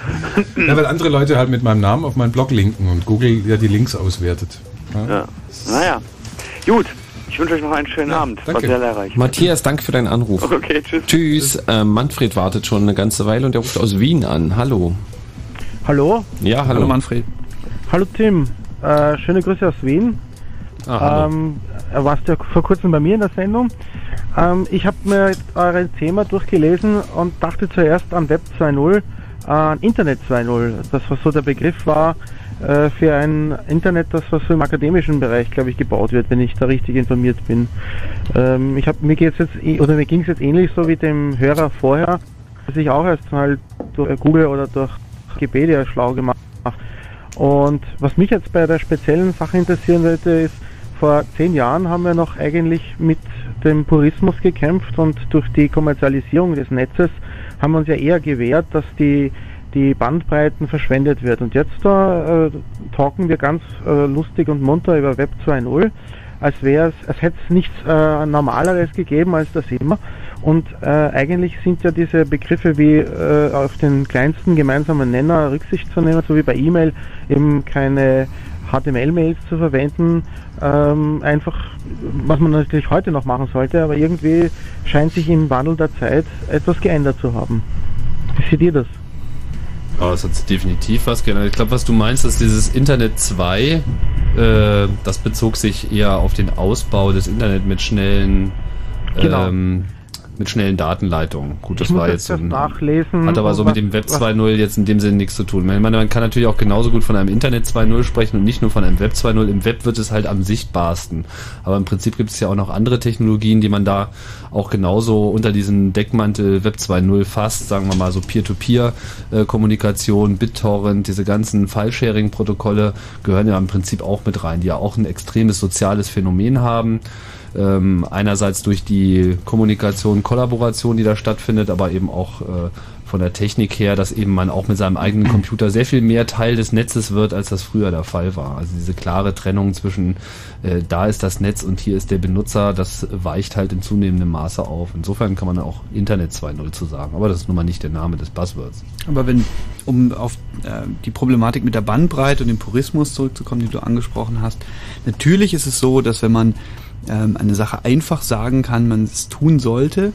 Ja, weil andere Leute halt mit meinem Namen auf meinen Blog linken und Google ja die Links auswertet. Ja. Ja. Naja, gut. Ich wünsche euch noch einen schönen ja, Abend. Danke. War sehr lehrreich. Matthias, danke für deinen Anruf. Okay, tschüss. Tschüss. Äh, Manfred wartet schon eine ganze Weile und der ruft aus Wien an. Hallo. Hallo? Ja, hallo, hallo Manfred. Hallo Tim. Äh, schöne Grüße aus Wien. Ah, hallo. Ähm, warst ja vor kurzem bei mir in der Sendung. Ähm, ich habe mir euer Thema durchgelesen und dachte zuerst an Web zwei Punkt null, an äh, Internet zwei Punkt null. Das, was so der Begriff war, für ein Internet, das was so im akademischen Bereich, glaube ich, gebaut wird, wenn ich da richtig informiert bin. Ähm, ich habe mir geht's jetzt oder mir ging es jetzt ähnlich so wie dem Hörer vorher, dass ich auch erst mal durch Google oder durch Wikipedia schlau gemacht habe. Und was mich jetzt bei der speziellen Sache interessieren sollte, ist, vor zehn Jahren haben wir noch eigentlich mit dem Purismus gekämpft und durch die Kommerzialisierung des Netzes haben wir uns ja eher gewehrt, dass die die Bandbreiten verschwendet wird. Und jetzt da äh, talken wir ganz äh, lustig und munter über Web zwei Punkt null, als wäre es, als hätte es nichts äh, Normaleres gegeben als das immer. Und äh, eigentlich sind ja diese Begriffe wie äh, auf den kleinsten gemeinsamen Nenner Rücksicht zu nehmen, so wie bei E-Mail eben keine H T M L-Mails zu verwenden, ähm, einfach, was man natürlich heute noch machen sollte, aber irgendwie scheint sich im Wandel der Zeit etwas geändert zu haben. Wie seht ihr das? Oh, es hat definitiv was geändert. Ich glaube, was du meinst, ist dieses Internet zwei, äh, das bezog sich eher auf den Ausbau des Internet mit schnellen genau. ähm, mit schnellen Datenleitungen. Gut, das ich war muss jetzt das ein, nachlesen. Hat aber so mit dem Web zwei Punkt null jetzt in dem Sinne nichts zu tun. Ich meine, man kann natürlich auch genauso gut von einem Internet zwei Punkt null sprechen und nicht nur von einem Web zwei Punkt null. Im Web wird es halt am sichtbarsten. Aber im Prinzip gibt es ja auch noch andere Technologien, die man da auch genauso unter diesen Deckmantel Web zwei Punkt null fasst. Sagen wir mal so Peer-to-Peer-Kommunikation, BitTorrent, diese ganzen File-Sharing-Protokolle gehören ja im Prinzip auch mit rein, die ja auch ein extremes soziales Phänomen haben. Ähm, einerseits durch die Kommunikation, Kollaboration, die da stattfindet, aber eben auch äh, von der Technik her, dass eben man auch mit seinem eigenen Computer sehr viel mehr Teil des Netzes wird, als das früher der Fall war. Also diese klare Trennung zwischen äh, da ist das Netz und hier ist der Benutzer, das weicht halt in zunehmendem Maße auf. Insofern kann man auch Internet zwei Punkt null zu sagen, aber das ist nun mal nicht der Name des Buzzwords. Aber wenn, um auf äh, die Problematik mit der Bandbreite und dem Purismus zurückzukommen, die du angesprochen hast, natürlich ist es so, dass wenn man eine Sache einfach sagen kann, man es tun sollte.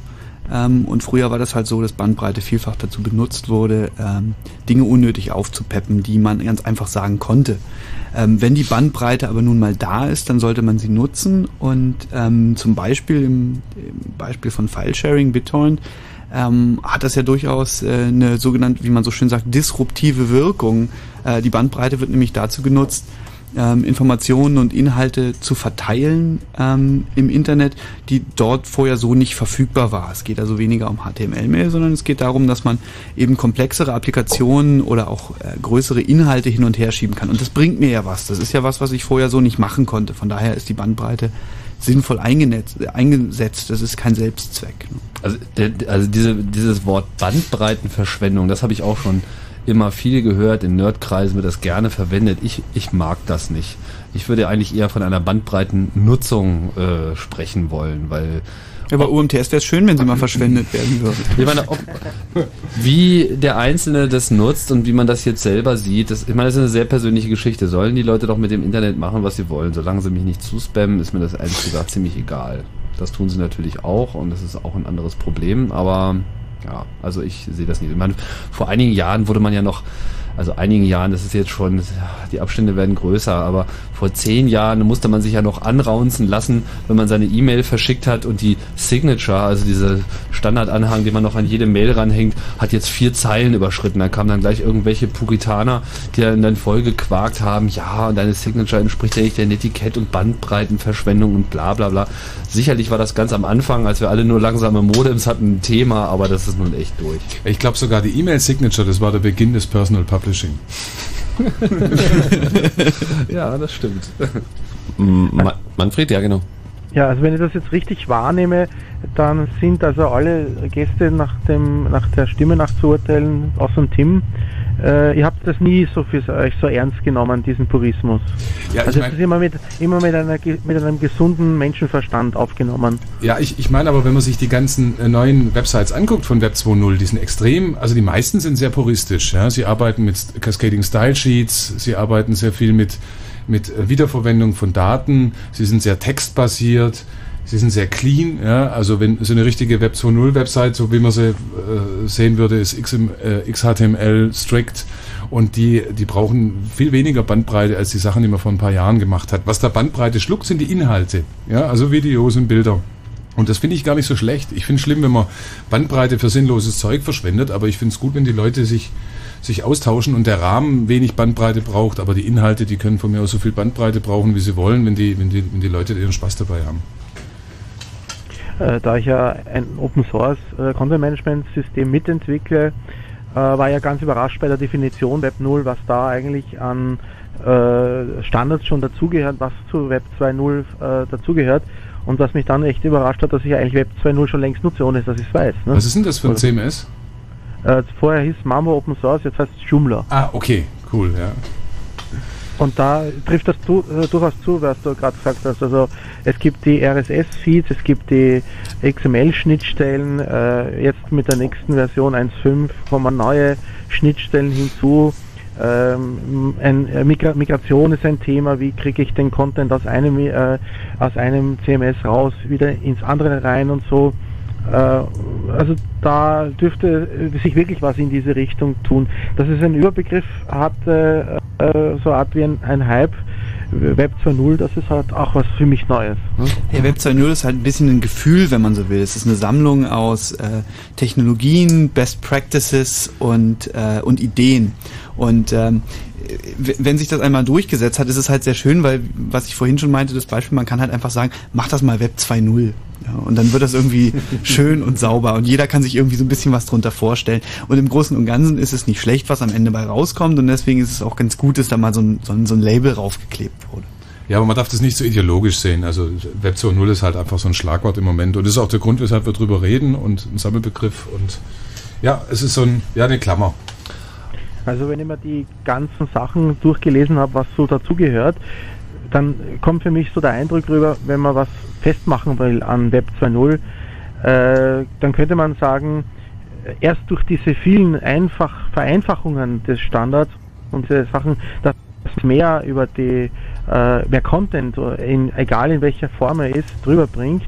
Und früher war das halt so, dass Bandbreite vielfach dazu benutzt wurde, Dinge unnötig aufzupeppen, die man ganz einfach sagen konnte. Wenn die Bandbreite aber nun mal da ist, dann sollte man sie nutzen. Und zum Beispiel im Beispiel von Filesharing, BitTorrent, Ähm, hat das ja durchaus äh, eine sogenannte, wie man so schön sagt, disruptive Wirkung. Äh, die Bandbreite wird nämlich dazu genutzt, ähm, Informationen und Inhalte zu verteilen ähm, im Internet, die dort vorher so nicht verfügbar war. Es geht also weniger um H T M L mehr, sondern es geht darum, dass man eben komplexere Applikationen oder auch äh, größere Inhalte hin und her schieben kann. Und das bringt mir ja was. Das ist ja was, was ich vorher so nicht machen konnte. Von daher ist die Bandbreite sinnvoll eingesetzt. Das ist kein Selbstzweck. Also, also diese, dieses Wort Bandbreitenverschwendung, das habe ich auch schon immer viel gehört. In Nerdkreisen wird das gerne verwendet. Ich, ich mag das nicht. Ich würde eigentlich eher von einer Bandbreitennutzung äh, sprechen wollen, weil ja, bei U M T S wäre es schön, wenn sie mal verschwendet werden würden. Ich meine, ob, wie der Einzelne das nutzt und wie man das jetzt selber sieht, das, ich meine, das ist eine sehr persönliche Geschichte. Sollen die Leute doch mit dem Internet machen, was sie wollen. Solange sie mich nicht zuspammen, ist mir das ehrlich gesagt ziemlich egal. Das tun sie natürlich auch und das ist auch ein anderes Problem, aber ja, also ich sehe das nicht. Ich meine, vor einigen Jahren wurde man ja noch, also einigen Jahren, das ist jetzt schon, die Abstände werden größer, aber vor zehn Jahren musste man sich ja noch anraunzen lassen, wenn man seine E-Mail verschickt hat und die Signature, also dieser Standardanhang, den man noch an jede Mail ranhängt, hat jetzt vier Zeilen überschritten. Da kamen dann gleich irgendwelche Puritaner, die dann voll gequakt haben, ja, und deine Signature entspricht ja nicht der Netiquette und Bandbreitenverschwendung und bla bla bla. Sicherlich war das ganz am Anfang, als wir alle nur langsame Modems hatten, ein Thema, aber das ist nun echt durch. Ich glaube sogar die E-Mail-Signature, das war der Beginn des Personal Publishing. Ja, das stimmt. Man- Manfred, ja genau. Ja, also wenn ich das jetzt richtig wahrnehme, dann sind also alle Gäste nach dem, nach der Stimme nach zu urteilen, außer dem Tim. Äh, ihr habt das nie so für euch so ernst genommen, diesen Purismus. Ja, also das ist immer mit immer mit, einer, mit einem gesunden Menschenverstand aufgenommen. Ja, ich, ich meine aber, wenn man sich die ganzen neuen Websites anguckt von Web zwei Punkt null, die sind extrem, also die meisten sind sehr puristisch. Ja? Sie arbeiten mit Cascading Style Sheets, sie arbeiten sehr viel mit, mit Wiederverwendung von Daten, sie sind sehr textbasiert. Sie sind sehr clean, ja, also wenn so eine richtige Web zwei Punkt null Website, so wie man sie äh, sehen würde, ist X M, äh, X H T M L strict und die, die brauchen viel weniger Bandbreite als die Sachen, die man vor ein paar Jahren gemacht hat. Was da Bandbreite schluckt, sind die Inhalte, ja, also Videos und Bilder. Und das finde ich gar nicht so schlecht. Ich finde es schlimm, wenn man Bandbreite für sinnloses Zeug verschwendet, aber ich finde es gut, wenn die Leute sich sich austauschen und der Rahmen wenig Bandbreite braucht, aber die Inhalte, die können von mir aus so viel Bandbreite brauchen, wie sie wollen, wenn die, wenn die, wenn die Leute ihren Spaß dabei haben. Äh, da ich ja ein Open-Source äh, Content-Management-System mitentwickle, äh, war ja ganz überrascht bei der Definition Web null, was da eigentlich an äh, Standards schon dazugehört, was zu Web zwei Punkt null äh, dazugehört. Und was mich dann echt überrascht hat, dass ich eigentlich Web zwei Punkt null schon längst nutze, ohne dass ich es weiß. Ne? Was ist denn das für ein C M S? Äh, vorher hieß Mambo Open Source, jetzt heißt es Joomla. Ah, okay, cool, ja. Und da trifft das du, äh, durchaus zu, was du gerade gesagt hast. Also es gibt die R S S-Feeds, es gibt die X M L-Schnittstellen. Äh, jetzt mit der nächsten Version eins Punkt fünf kommen neue Schnittstellen hinzu. Ähm, ein, äh, Migra- Migration ist ein Thema. Wie kriege ich den Content aus einem äh, aus einem C M S raus, wieder ins andere rein und so. Also da dürfte sich wirklich was in diese Richtung tun. Dass es einen Überbegriff hat, äh, so eine Art wie ein, ein Hype, Web zwei Punkt null, das ist halt auch was für mich Neues. Ne? Ja, Web zwei Punkt null ist halt ein bisschen ein Gefühl, wenn man so will. Es ist eine Sammlung aus äh, Technologien, Best Practices und, äh, und Ideen. Und ähm, wenn sich das einmal durchgesetzt hat, ist es halt sehr schön, weil, was ich vorhin schon meinte, das Beispiel, man kann halt einfach sagen, mach das mal Web zwei Punkt null. Ja, und dann wird das irgendwie schön und sauber und jeder kann sich irgendwie so ein bisschen was drunter vorstellen. Und im Großen und Ganzen ist es nicht schlecht, was am Ende bei rauskommt und deswegen ist es auch ganz gut, dass da mal so ein, so ein, so ein Label raufgeklebt wurde. Ja, aber man darf das nicht so ideologisch sehen. Also Web zwei Punkt null ist halt einfach so ein Schlagwort im Moment und das ist auch der Grund, weshalb wir drüber reden und ein Sammelbegriff und ja, es ist so ein, ja, eine Klammer. Also wenn ich mir die ganzen Sachen durchgelesen habe, was so dazugehört, dann kommt für mich so der Eindruck rüber, wenn man was festmachen will an Web zwei Punkt null, äh, dann könnte man sagen, erst durch diese vielen Einfach- Vereinfachungen des Standards und diese Sachen, dass mehr über die, äh, mehr Content, in, egal in welcher Form er ist, drüber bringt,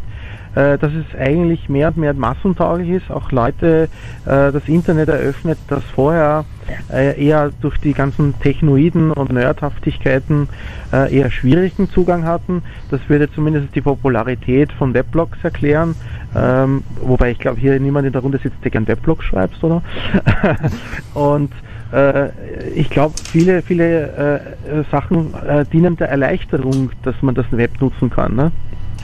dass es eigentlich mehr und mehr massentauglich ist, auch Leute äh, das Internet eröffnet, das vorher äh, eher durch die ganzen Technoiden und Nerdhaftigkeiten äh, eher schwierigen Zugang hatten. Das würde zumindest die Popularität von Weblogs erklären, ähm, wobei ich glaube, hier niemand in der Runde sitzt, der gern Weblogs schreibt, oder? Und äh, ich glaube, viele, viele äh, Sachen äh, dienen der Erleichterung, dass man das Web nutzen kann. Ne?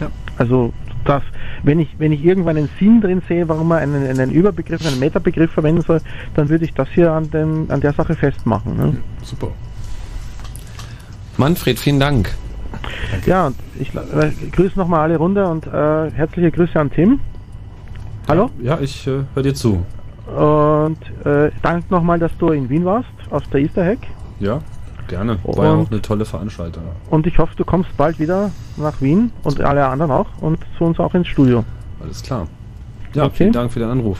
Ja. Also das, wenn ich, wenn ich irgendwann einen Sinn drin sehe, warum man einen, einen Überbegriff, einen Metabegriff verwenden soll, dann würde ich das hier an, den, an der Sache festmachen. Ne? Ja, super. Manfred, vielen Dank. Danke. Ja, und ich äh, grüße nochmal alle runter und äh, herzliche Grüße an Tim. Hallo? Ja, ich äh, höre dir zu. Und äh, danke nochmal, dass du in Wien warst, auf der Easter Hack. Ja, gerne. War ja auch eine tolle Veranstaltung. Und ich hoffe, du kommst bald wieder nach Wien und alle anderen auch und zu uns auch ins Studio. Alles klar. Ja, okay. Vielen Dank für den Anruf.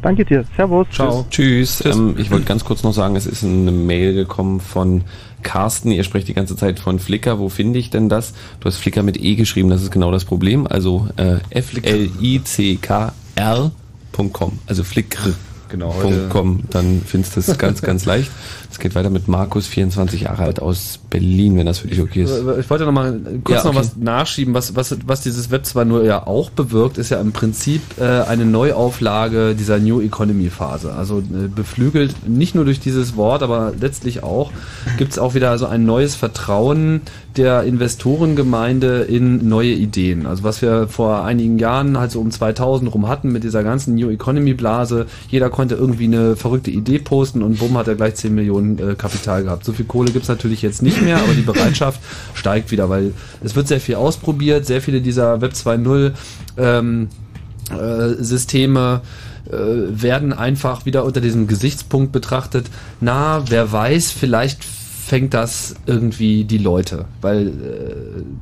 Danke dir. Servus. Ciao. Tschüss. Tschüss. Ähm, ich wollte ganz kurz noch sagen, es ist eine Mail gekommen von Carsten. Ihr sprecht die ganze Zeit von Flickr. Wo finde ich denn das? Du hast Flickr mit E geschrieben. Das ist genau das Problem. Also äh, F L I C K R punkt com. Also Flickr. Genau. .com. Dann findest du es ganz, ganz leicht. Es geht weiter mit Markus, vierundzwanzig Jahre alt, aus Berlin, wenn das für dich okay ist. Ich wollte noch mal kurz ja, okay. noch was nachschieben, was, was, was dieses Web zwei Punkt null ja auch bewirkt, ist ja im Prinzip äh, eine Neuauflage dieser New Economy Phase. Also äh, beflügelt nicht nur durch dieses Wort, aber letztlich auch gibt es auch wieder so ein neues Vertrauen der Investorengemeinde in neue Ideen. Also was wir vor einigen Jahren halt so um zweitausend rum hatten mit dieser ganzen New Economy Blase, jeder konnte konnte irgendwie eine verrückte Idee posten und bumm, hat er gleich zehn Millionen äh, Kapital gehabt. So viel Kohle gibt es natürlich jetzt nicht mehr, aber die Bereitschaft steigt wieder, weil es wird sehr viel ausprobiert, sehr viele dieser Web zwei Punkt null ähm, äh, Systeme äh, werden einfach wieder unter diesem Gesichtspunkt betrachtet, na, wer weiß, vielleicht fängt das irgendwie die Leute, weil äh,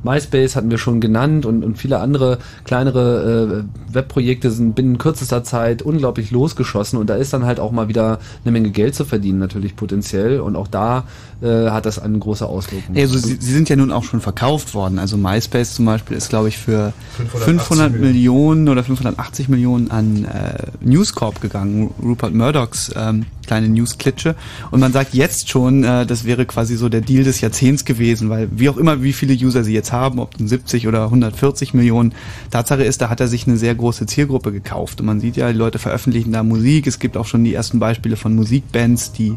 MySpace hatten wir schon genannt und, und viele andere kleinere äh, Webprojekte sind binnen kürzester Zeit unglaublich losgeschossen und da ist dann halt auch mal wieder eine Menge Geld zu verdienen natürlich potenziell und auch da äh, hat das eine große Auswirkung. Also sie, sie sind ja nun auch schon verkauft worden, also MySpace zum Beispiel ist glaube ich für fünfhundert Millionen oder fünfhundertachtzig Millionen an äh, News Corp gegangen, Rupert Murdochs ähm, kleine News-Klitsche und man sagt jetzt schon, äh, das wäre quasi so der Deal des Jahrzehnts gewesen, weil wie auch immer, wie viele User sie jetzt haben, ob siebzig oder hundertvierzig Millionen, Tatsache ist, da hat er sich eine sehr große Zielgruppe gekauft und man sieht ja, die Leute veröffentlichen da Musik, es gibt auch schon die ersten Beispiele von Musikbands, die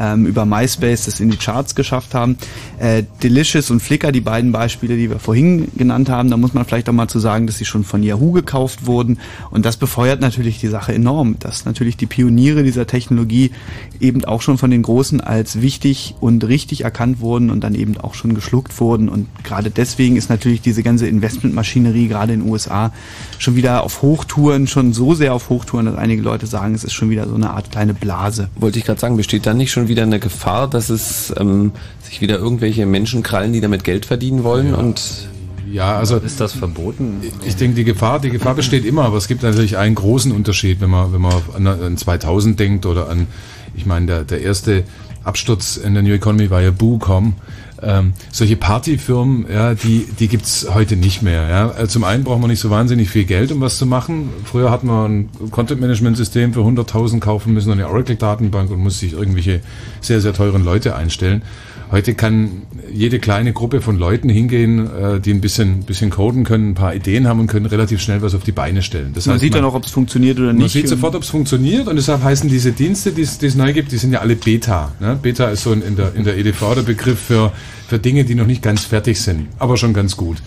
ähm, über MySpace das in die Charts geschafft haben. Äh, Delicious und Flickr, die beiden Beispiele, die wir vorhin genannt haben, da muss man vielleicht auch mal zu sagen, dass sie schon von Yahoo gekauft wurden und das befeuert natürlich die Sache enorm, dass natürlich die Pioniere dieser Technologie eben auch schon von den Großen als wichtig und richtig erkannt wurden und dann eben auch schon geschluckt wurden und gerade deswegen ist natürlich diese ganze Investmentmaschinerie gerade in den U S A schon wieder auf Hochtouren, schon so sehr auf Hochtouren, dass einige Leute sagen, es ist schon wieder so eine Art kleine Blase. Wollte ich gerade sagen, besteht da nicht schon wieder eine Gefahr, dass es ähm, sich wieder irgendwelche Menschen krallen, die damit Geld verdienen wollen? Ja. Und ja, also ist das verboten? Ich denke, die Gefahr, die Gefahr besteht immer, aber es gibt natürlich einen großen Unterschied, wenn man wenn man an, an zweitausend denkt oder an, ich meine, der, der erste Absturz in der New Economy war ja Boo Punkt com. Ähm, solche Partyfirmen, ja, die, die gibt's heute nicht mehr. Ja. Zum einen braucht man nicht so wahnsinnig viel Geld, um was zu machen. Früher hat man ein Content-Management-System für hunderttausend kaufen müssen, eine Oracle-Datenbank und muss sich irgendwelche sehr, sehr teuren Leute einstellen. Heute kann jede kleine Gruppe von Leuten hingehen, äh, die ein bisschen, bisschen coden können, ein paar Ideen haben und können relativ schnell was auf die Beine stellen. Das man heißt, sieht man, dann auch, ob es funktioniert oder nicht. Man sieht sofort, ob es funktioniert und deshalb heißen diese Dienste, die es neu gibt, die sind ja alle Beta. Ne? Beta ist so in der, in der E D V der Begriff für, für Dinge, die noch nicht ganz fertig sind, aber schon ganz gut.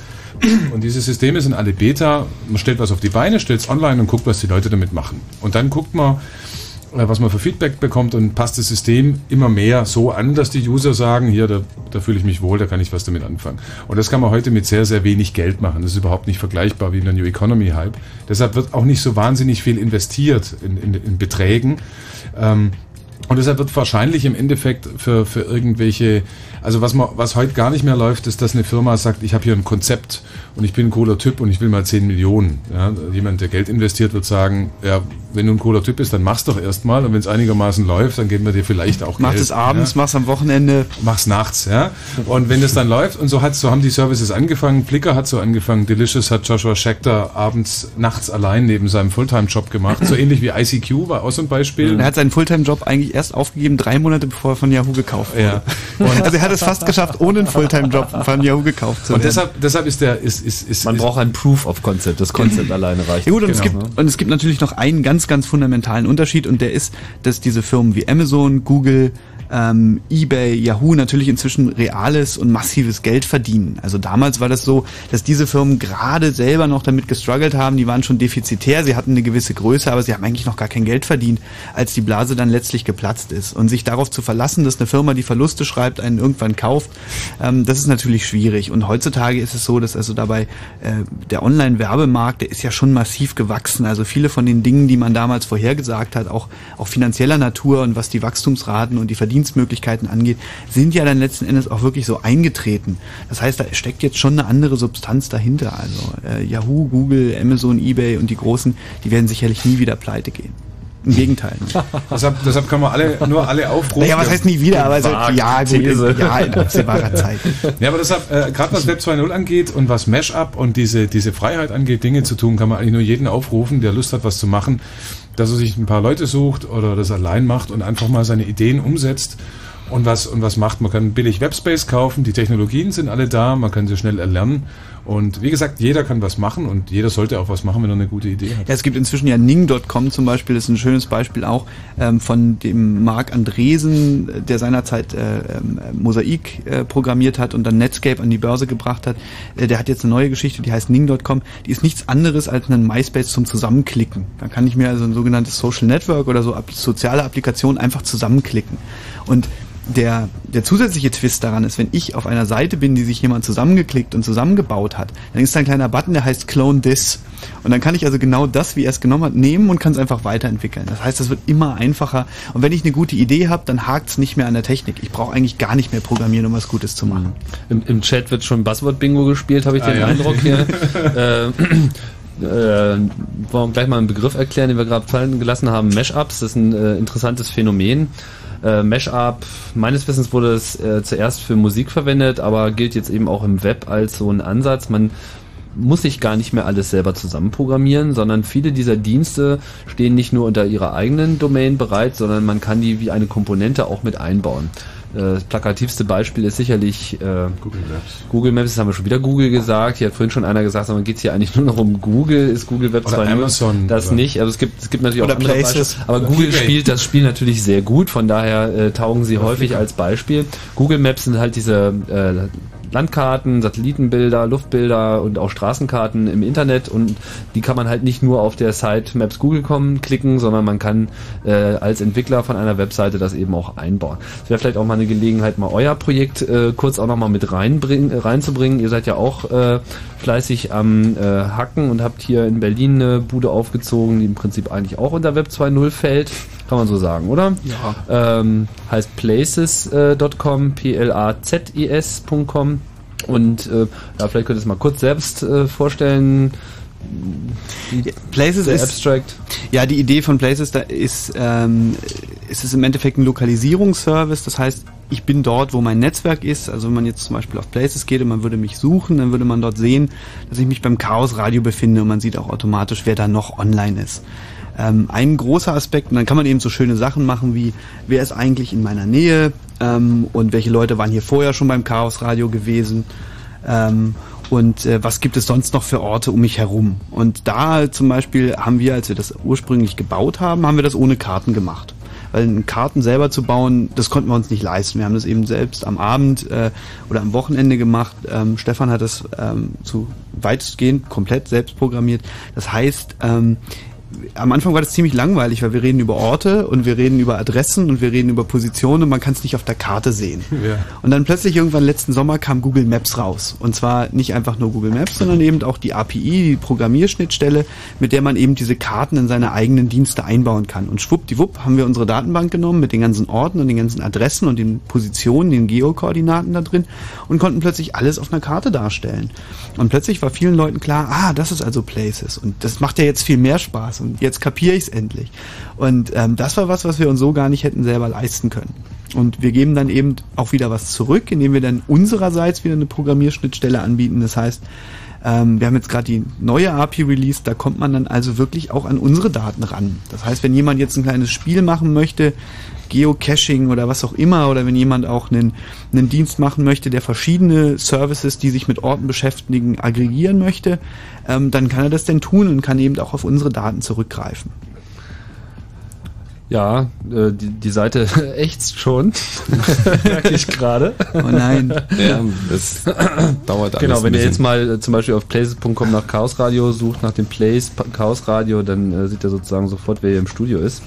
Und diese Systeme sind alle Beta. Man stellt was auf die Beine, stellt es online und guckt, was die Leute damit machen. Und dann guckt man, was man für Feedback bekommt und passt das System immer mehr so an, dass die User sagen, hier, da, da fühle ich mich wohl, da kann ich was damit anfangen. Und das kann man heute mit sehr, sehr wenig Geld machen. Das ist überhaupt nicht vergleichbar wie in der New Economy Hype. Deshalb wird auch nicht so wahnsinnig viel investiert in, in, in Beträgen. Ähm, Und deshalb wird wahrscheinlich im Endeffekt für, für irgendwelche, also was man, was heute gar nicht mehr läuft, ist, dass eine Firma sagt, ich habe hier ein Konzept und ich bin ein cooler Typ und ich will mal zehn Millionen. Ja, jemand, der Geld investiert, wird sagen, ja, wenn du ein cooler Typ bist, dann mach's doch erstmal und wenn es einigermaßen läuft, dann geben wir dir vielleicht auch Geld. Mach es abends, ja. Mach's am Wochenende. Mach's nachts, ja. Und wenn das dann läuft und so hat, so haben die Services angefangen, Flickr hat so angefangen, Delicious hat Joshua Schechter abends, nachts allein neben seinem Fulltime-Job gemacht, so ähnlich wie I C Q war auch so ein Beispiel. Er hat seinen Fulltime-Job eigentlich erst aufgegeben, drei Monate bevor er von Yahoo gekauft wurde. Ja. Und also er hat hat es fast geschafft, ohne einen Fulltime-Job von Yahoo gekauft zu werden. Und deshalb, deshalb ist der, ist, ist, ist, man ist, braucht ein Proof of Concept. Das Concept alleine reicht. Ja, gut, und, genau, es gibt, ne? und es gibt natürlich noch einen ganz, ganz fundamentalen Unterschied, und der ist, dass diese Firmen wie Amazon, Google, Ähm, eBay, Yahoo natürlich inzwischen reales und massives Geld verdienen. Also damals war das so, dass diese Firmen gerade selber noch damit gestruggelt haben, die waren schon defizitär, sie hatten eine gewisse Größe, aber sie haben eigentlich noch gar kein Geld verdient, als die Blase dann letztlich geplatzt ist. Und sich darauf zu verlassen, dass eine Firma, die Verluste schreibt, einen irgendwann kauft, ähm, das ist natürlich schwierig. Und heutzutage ist es so, dass also dabei äh, der Online-Werbemarkt, der ist ja schon massiv gewachsen. Also viele von den Dingen, die man damals vorhergesagt hat, auch, auch finanzieller Natur und was die Wachstumsraten und die Verdienstmöglichkeiten angeht, sind ja dann letzten Endes auch wirklich so eingetreten. Das heißt, da steckt jetzt schon eine andere Substanz dahinter. Also äh, Yahoo, Google, Amazon, eBay und die Großen, die werden sicherlich nie wieder pleite gehen. Im Gegenteil. Ne? deshalb, deshalb können wir alle, nur alle aufrufen. Ja, naja, was heißt nie wieder? Aber also, ja, gut, in, ja, in absehbarer Zeit. Ja, aber deshalb, äh, gerade was Web zwei Punkt null angeht und was Mashup und diese, diese Freiheit angeht, Dinge zu tun, kann man eigentlich nur jeden aufrufen, der Lust hat, was zu machen, dass er sich ein paar Leute sucht oder das allein macht und einfach mal seine Ideen umsetzt und was, und was macht. Man kann billig Webspace kaufen, die Technologien sind alle da, man kann sie schnell erlernen. Und wie gesagt, jeder kann was machen und jeder sollte auch was machen, wenn er eine gute Idee hat. Ja, es gibt inzwischen ja Ning Punkt com zum Beispiel, das ist ein schönes Beispiel auch ähm, von dem Marc Andresen, der seinerzeit äh, Mosaik äh, programmiert hat und dann Netscape an die Börse gebracht hat. Äh, der hat jetzt eine neue Geschichte, die heißt Ning Punkt com. Die ist nichts anderes als ein MySpace zum Zusammenklicken. Da kann ich mir also ein sogenanntes Social Network oder so soziale Applikationen einfach zusammenklicken. Und Der, der zusätzliche Twist daran ist, wenn ich auf einer Seite bin, die sich jemand zusammengeklickt und zusammengebaut hat, dann ist da ein kleiner Button, der heißt Clone This. Und dann kann ich also genau das, wie er es genommen hat, nehmen und kann es einfach weiterentwickeln. Das heißt, das wird immer einfacher. Und wenn ich eine gute Idee habe, dann hakt es nicht mehr an der Technik. Ich brauche eigentlich gar nicht mehr programmieren, um was Gutes zu machen. Im, im Chat wird schon Buzzword-Bingo gespielt, habe ich den ah, ja. Eindruck hier. äh, Äh, wollen wir gleich mal einen Begriff erklären, den wir gerade fallen gelassen haben. Mashups, das ist ein äh, interessantes Phänomen. Äh, Mashup, meines Wissens wurde es äh, zuerst für Musik verwendet, aber gilt jetzt eben auch im Web als so ein Ansatz. Man muss sich gar nicht mehr alles selber zusammenprogrammieren, sondern viele dieser Dienste stehen nicht nur unter ihrer eigenen Domain bereit, sondern man kann die wie eine Komponente auch mit einbauen. Das plakativste Beispiel ist sicherlich äh, Google Maps. Google Maps, das haben wir schon wieder Google gesagt. Hier hat vorhin schon einer gesagt, sondern geht es hier eigentlich nur noch um Google? Ist Google Web zwei Punkt null? Amazon. Das oder? Nicht. Also es gibt, es gibt natürlich oder auch andere Places. Beispiele. Aber oder Google eBay. Spielt das Spiel natürlich sehr gut. Von daher äh, taugen sie oder häufig Flickr. Als Beispiel. Google Maps sind halt diese äh, Landkarten, Satellitenbilder, Luftbilder und auch Straßenkarten im Internet. Und die kann man halt nicht nur auf der Site Maps Google kommen, klicken, sondern man kann äh, als Entwickler von einer Webseite das eben auch einbauen. Das wäre vielleicht auch mal eine Gelegenheit, mal euer Projekt äh, kurz auch nochmal mit reinbringen, reinzubringen. Ihr seid ja auch äh, fleißig am äh, Hacken und habt hier in Berlin eine Bude aufgezogen, die im Prinzip eigentlich auch unter Web zwei Punkt null fällt. Kann man so sagen, oder? Ja. Ähm, heißt places Punkt com, P L A Z E S Punkt com und äh, ja, vielleicht könnt ihr es mal kurz selbst äh, vorstellen. Places ist abstract. Ja, die Idee von Places, da ist, ähm, ist es im Endeffekt ein Lokalisierungsservice, das heißt, ich bin dort, wo mein Netzwerk ist. Also wenn man jetzt zum Beispiel auf Places geht und man würde mich suchen, dann würde man dort sehen, dass ich mich beim Chaos Radio befinde und man sieht auch automatisch, wer da noch online ist. Ähm, ein großer Aspekt, und dann kann man eben so schöne Sachen machen wie, wer ist eigentlich in meiner Nähe ähm, und welche Leute waren hier vorher schon beim Chaos Radio gewesen. Ähm, Und äh, was gibt es sonst noch für Orte um mich herum? Und da zum Beispiel haben wir, als wir das ursprünglich gebaut haben, haben wir das ohne Karten gemacht. Weil Karten selber zu bauen, das konnten wir uns nicht leisten. Wir haben das eben selbst am Abend äh, oder am Wochenende gemacht. Ähm, Stefan hat das ähm, zu weitestgehend komplett selbst programmiert. Das heißt, ähm, am Anfang war das ziemlich langweilig, weil wir reden über Orte und wir reden über Adressen und wir reden über Positionen und man kann es nicht auf der Karte sehen. Ja. Und dann plötzlich irgendwann letzten Sommer kam Google Maps raus. Und zwar nicht einfach nur Google Maps, sondern eben auch die A P I, die Programmierschnittstelle, mit der man eben diese Karten in seine eigenen Dienste einbauen kann. Und schwuppdiwupp haben wir unsere Datenbank genommen mit den ganzen Orten und den ganzen Adressen und den Positionen, den Geokoordinaten da drin und konnten plötzlich alles auf einer Karte darstellen. Und plötzlich war vielen Leuten klar, ah, das ist also Places. Und das macht ja jetzt viel mehr Spaß. Und jetzt kapiere ich es endlich. Und ähm, das war was, was wir uns so gar nicht hätten selber leisten können. Und wir geben dann eben auch wieder was zurück, indem wir dann unsererseits wieder eine Programmierschnittstelle anbieten. Das heißt, Ähm, wir haben jetzt gerade die neue A P I released, da kommt man dann also wirklich auch an unsere Daten ran. Das heißt, wenn jemand jetzt ein kleines Spiel machen möchte, Geocaching oder was auch immer, oder wenn jemand auch einen, einen Dienst machen möchte, der verschiedene Services, die sich mit Orten beschäftigen, aggregieren möchte, ähm, dann kann er das denn tun und kann eben auch auf unsere Daten zurückgreifen. Ja, äh, die, die Seite ächzt schon, merke ich gerade. Oh nein. Ja, das dauert alles. Genau, wenn ihr jetzt mal äh, zum Beispiel auf places Punkt com nach Chaos Radio sucht, nach dem Place Chaos Radio, dann äh, sieht er sozusagen sofort, wer hier im Studio ist.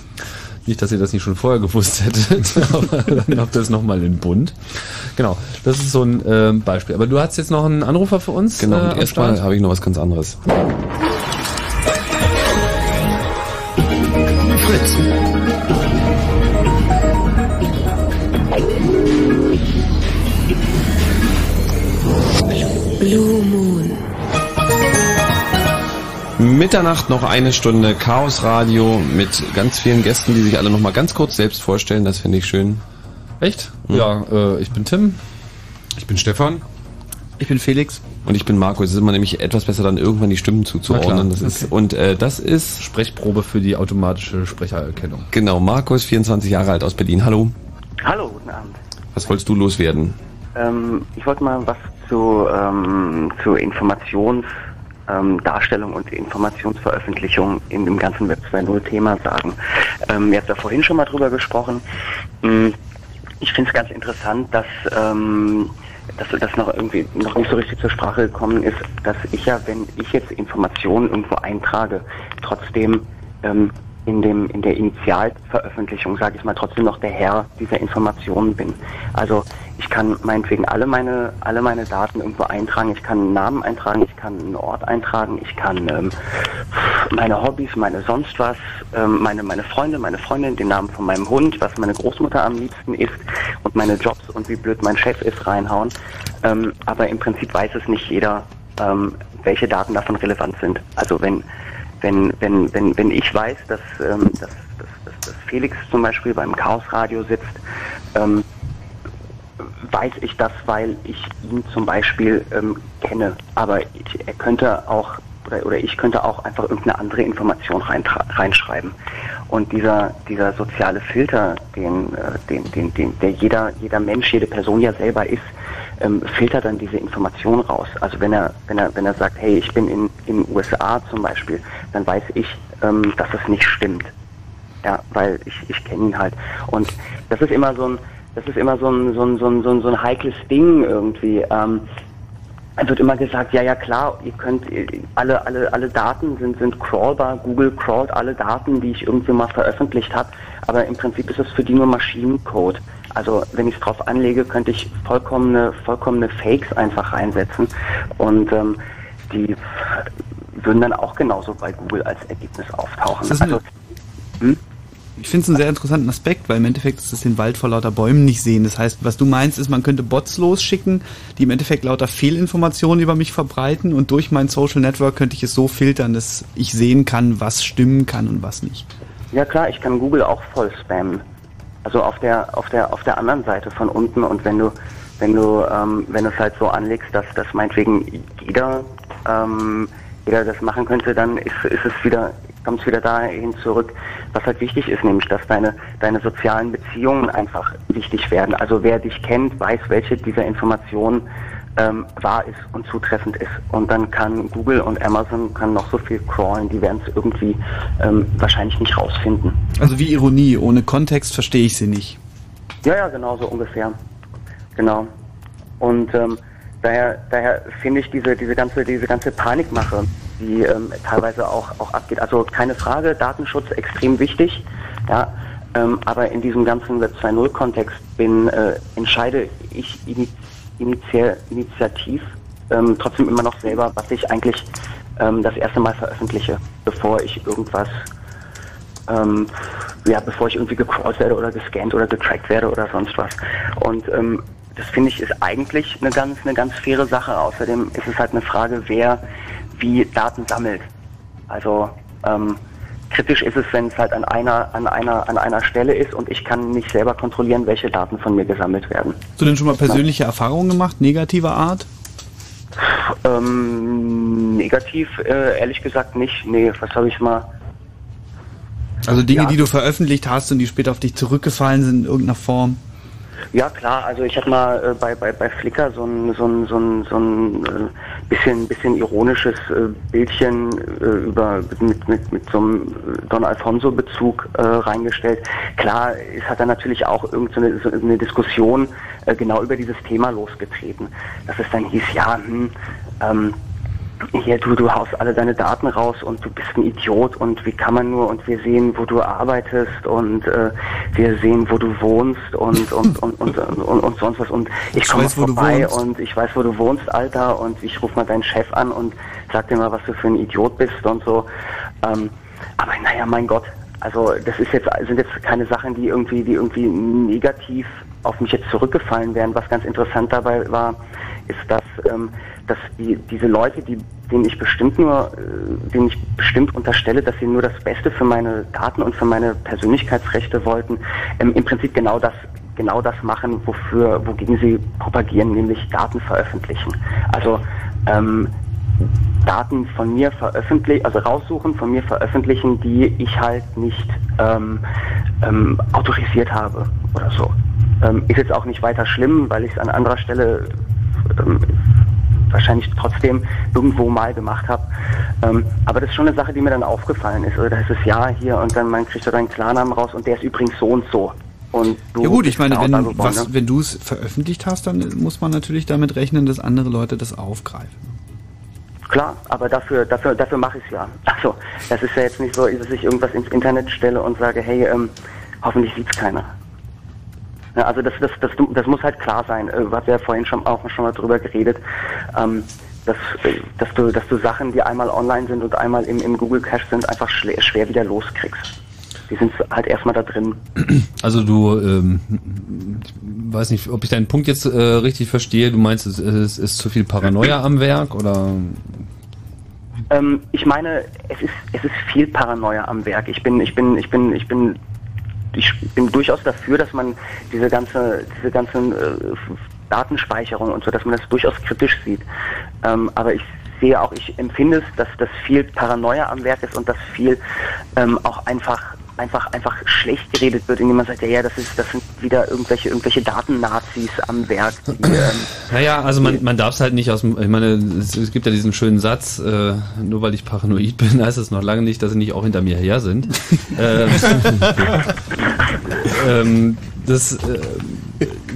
Nicht, dass ihr das nicht schon vorher gewusst hättet, aber dann habt ihr es nochmal in Bund. Genau, das ist so ein äh, Beispiel. Aber du hast jetzt noch einen Anrufer für uns? Genau, äh, erstmal habe ich noch was ganz anderes. Fritz. Blue Moon. Mitternacht noch eine Stunde Chaos Radio mit ganz vielen Gästen, die sich alle nochmal ganz kurz selbst vorstellen. Das finde ich schön. Echt? Mhm. Ja, äh, ich bin Tim. Ich bin Stefan. Ich bin Felix. Und ich bin Marco. Es ist immer nämlich etwas besser, dann irgendwann die Stimmen zuzuordnen. Das ist, okay. Und äh, das ist Sprechprobe für die automatische Sprechererkennung. Genau. Marco ist vierundzwanzig Jahre alt aus Berlin. Hallo. Hallo, guten Abend. Was wolltest du loswerden? Ähm, ich wollte mal was zu, ähm, zu Informations... Ähm, Darstellung und Informationsveröffentlichung in dem ganzen Web zwei Punkt null-Thema sagen. Ähm, ihr habt da vorhin schon mal drüber gesprochen. Ich finde es ganz interessant, dass ähm, dass das noch irgendwie noch nicht so richtig zur Sprache gekommen ist, dass ich ja, wenn ich jetzt Informationen irgendwo eintrage, trotzdem ähm, in dem in der Initialveröffentlichung, sage ich mal, trotzdem noch der Herr dieser Informationen bin. Also ich kann meinetwegen alle meine alle meine Daten irgendwo eintragen. Ich kann einen Namen eintragen, ich kann einen Ort eintragen, ich kann ähm, meine Hobbys, meine sonst was, ähm, meine meine Freunde, meine Freundin, den Namen von meinem Hund, was meine Großmutter am liebsten isst und meine Jobs und wie blöd mein Chef ist reinhauen. Ähm, aber im Prinzip weiß es nicht jeder, ähm, welche Daten davon relevant sind. Also wenn Wenn, wenn, wenn, wenn ich weiß, dass, ähm, dass, dass, dass Felix zum Beispiel beim Chaosradio sitzt, ähm, weiß ich das, weil ich ihn zum Beispiel ähm, kenne. Aber ich, er könnte auch, oder, oder ich könnte auch einfach irgendeine andere Information rein, reinschreiben. Und dieser, dieser soziale Filter, den, den, den, den, der jeder, jeder Mensch, jede Person ja selber ist, Ähm, filtert dann diese Information raus. Also wenn er, wenn er, wenn er sagt, hey, ich bin in in U S A zum Beispiel, dann weiß ich, ähm, dass es nicht stimmt. Ja, weil ich, ich kenne ihn halt. Und das ist immer so ein, das ist immer so ein, so ein, so ein, so ein, so ein heikles Ding irgendwie. Ähm, Es wird immer gesagt, ja, ja, klar, ihr könnt, alle, alle, alle Daten sind, sind crawlbar. Google crawlt alle Daten, die ich irgendwie mal veröffentlicht habe. Aber im Prinzip ist es für die nur Maschinencode. Also, wenn ich es drauf anlege, könnte ich vollkommene, vollkommene Fakes einfach reinsetzen. Und, ähm, die würden dann auch genauso bei Google als Ergebnis auftauchen. Also, hm? Ich finde es einen sehr interessanten Aspekt, weil im Endeffekt ist das den Wald vor lauter Bäumen nicht sehen. Das heißt, was du meinst, ist, man könnte Bots losschicken, die im Endeffekt lauter Fehlinformationen über mich verbreiten, und durch mein Social Network könnte ich es so filtern, dass ich sehen kann, was stimmen kann und was nicht. Ja klar, ich kann Google auch voll spammen. Also auf der auf der auf der anderen Seite von unten, und wenn du wenn du ähm, wenn du es halt so anlegst, dass das meinetwegen jeder ähm, jeder das machen könnte, dann ist ist es wieder kommt es wieder dahin zurück, was halt wichtig ist, nämlich, dass deine, deine sozialen Beziehungen einfach wichtig werden. Also wer dich kennt, weiß, welche dieser Informationen ähm, wahr ist und zutreffend ist. Und dann kann Google und Amazon kann noch so viel crawlen, die werden es irgendwie ähm, wahrscheinlich nicht rausfinden. Also wie Ironie, ohne Kontext verstehe ich sie nicht. Ja, ja, genau, so ungefähr. Genau. Und ähm, daher, daher finde ich diese, diese ganze, diese ganze Panikmache, die ähm, teilweise auch, auch abgeht. Also keine Frage, Datenschutz extrem wichtig, ja, ähm, aber in diesem ganzen Web zwei Punkt null-Kontext bin, äh, entscheide ich ini- initial, initiativ ähm, trotzdem immer noch selber, was ich eigentlich ähm, das erste Mal veröffentliche, bevor ich irgendwas, ähm, ja, bevor ich irgendwie gecrawlt werde oder gescannt oder getrackt werde oder sonst was. Und ähm, das finde ich ist eigentlich eine ganz, eine ganz faire Sache. Außerdem ist es halt eine Frage, wer wie Daten sammelt. Also ähm, kritisch ist es, wenn es halt an einer, an einer, an einer Stelle ist und ich kann nicht selber kontrollieren, welche Daten von mir gesammelt werden. Hast du denn schon mal persönliche Erfahrungen gemacht, negativer Art? Ähm, negativ, äh, ehrlich gesagt nicht. Nee, was habe ich mal... Also Dinge, ja. die du veröffentlicht hast und die später auf dich zurückgefallen sind in irgendeiner Form? Ja, klar. Also ich habe mal äh, bei, bei, bei Flickr so ein, so ein, so ein, so ein äh, bisschen, bisschen ironisches äh, Bildchen äh, über, mit, mit, mit so einem Don Alfonso-Bezug äh, reingestellt. Klar, es hat dann natürlich auch irgendeine so eine Diskussion äh, genau über dieses Thema losgetreten. Dass es dann hieß, ja, hm, ähm, hier, du, du haust alle deine Daten raus und du bist ein Idiot und wie kann man nur und wir sehen, wo du arbeitest und äh, wir sehen, wo du wohnst und und und und, und, und, und sonst was und ich komme vorbei und ich weiß, wo du wohnst, Alter, und ich rufe mal deinen Chef an und sag dir mal, was du für ein Idiot bist und so. Ähm, aber naja, mein Gott, also das ist jetzt sind jetzt keine Sachen, die irgendwie, die irgendwie negativ auf mich jetzt zurückgefallen wären. Was ganz interessant dabei war, ist, dass ähm, dass die, diese Leute, die, denen ich bestimmt nur, äh, denen ich bestimmt unterstelle, dass sie nur das Beste für meine Daten und für meine Persönlichkeitsrechte wollten, ähm, im Prinzip genau das, genau das machen, wofür, wogegen sie propagieren, nämlich Daten veröffentlichen. Also ähm, Daten von mir veröffentlichen, also raussuchen, von mir veröffentlichen, die ich halt nicht ähm, ähm, autorisiert habe oder so. Ähm, ist jetzt auch nicht weiter schlimm, weil ich es an anderer Stelle ähm, wahrscheinlich trotzdem irgendwo mal gemacht habe. Ähm, aber das ist schon eine Sache, die mir dann aufgefallen ist. Oder da ist es ja hier und dann man kriegt da deinen Klarnamen raus und der ist übrigens so und so. Und du ja gut, ich meine, wenn, was, wenn du es veröffentlicht hast, dann muss man natürlich damit rechnen, dass andere Leute das aufgreifen. Klar, aber dafür, dafür, dafür mache ich es ja. Also, das ist ja jetzt nicht so, dass ich irgendwas ins Internet stelle und sage, hey, ähm, hoffentlich sieht es keiner. Ja, also das, das, das, das muss halt klar sein. Wir haben ja vorhin schon auch schon mal drüber geredet, ähm, dass, dass du, dass du Sachen, die einmal online sind und einmal im, im Google Cache sind, einfach schwer, schwer wieder loskriegst. Die sind halt erstmal da drin. Also du, ähm, ich weiß nicht, ob ich deinen Punkt jetzt äh, richtig verstehe. Du meinst, es, es ist zu viel Paranoia am Werk oder? Ähm, ich meine, es ist, es ist viel Paranoia am Werk. Ich bin, ich bin, ich bin, ich bin Ich bin durchaus dafür, dass man diese ganze, diese ganzen äh, Datenspeicherung und so, dass man das durchaus kritisch sieht. Ähm, aber ich sehe auch, ich empfinde es, dass das viel Paranoia am Werk ist und dass viel ähm, auch einfach, einfach, einfach schlecht geredet wird, indem man sagt, ja, ja, das ist, das sind wieder irgendwelche, irgendwelche Datennazis am Werk. Die, ähm, naja, also man, man darf es halt nicht aus dem, ich meine, es, es gibt ja diesen schönen Satz, äh, nur weil ich paranoid bin, heißt es noch lange nicht, dass sie nicht auch hinter mir her sind. ähm, ähm, das, äh,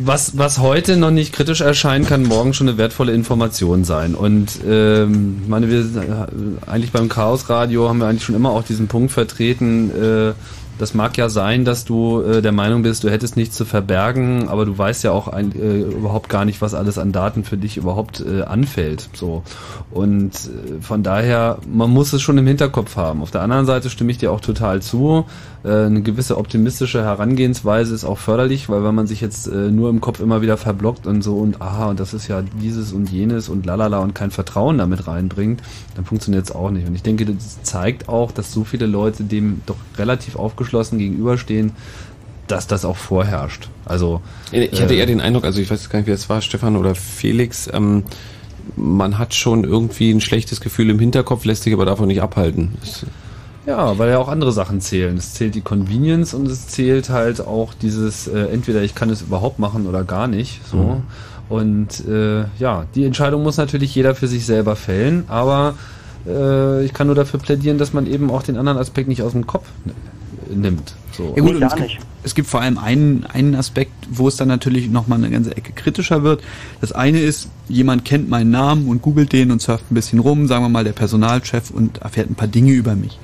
was, was heute noch nicht kritisch erscheinen kann, morgen schon eine wertvolle Information sein. Und ähm, ich meine, wir äh, eigentlich beim Chaos Radio haben wir eigentlich schon immer auch diesen Punkt vertreten. Äh, das mag ja sein, dass du äh, der Meinung bist, du hättest nichts zu verbergen, aber du weißt ja auch ein, äh, überhaupt gar nicht, was alles an Daten für dich überhaupt äh, anfällt. So. Und äh, von daher, man muss es schon im Hinterkopf haben. Auf der anderen Seite stimme ich dir auch total zu. Äh, eine gewisse optimistische Herangehensweise ist auch förderlich, weil wenn man sich jetzt äh, nur im Kopf immer wieder verblockt und so und aha, und das ist ja dieses und jenes und lalala und kein Vertrauen damit reinbringt, dann funktioniert es auch nicht. Und ich denke, das zeigt auch, dass so viele Leute dem doch relativ aufgeschlossen gegenüberstehen, dass das auch vorherrscht. Also ich hatte eher den Eindruck, also ich weiß gar nicht, wie das war, Stefan oder Felix, ähm, man hat schon irgendwie ein schlechtes Gefühl im Hinterkopf, lässt sich aber davon nicht abhalten. Das ja, weil ja auch andere Sachen zählen. Es zählt die Convenience und es zählt halt auch dieses, äh, entweder ich kann es überhaupt machen oder gar nicht. So. Mhm. Und äh, ja, die Entscheidung muss natürlich jeder für sich selber fällen, aber äh, ich kann nur dafür plädieren, dass man eben auch den anderen Aspekt nicht aus dem Kopf nimmt. So. Ja, gut, und es, gibt, es gibt vor allem einen, einen Aspekt, wo es dann natürlich nochmal eine ganze Ecke kritischer wird. Das eine ist, jemand kennt meinen Namen und googelt den und surft ein bisschen rum, sagen wir mal der Personalchef, und erfährt ein paar Dinge über mich.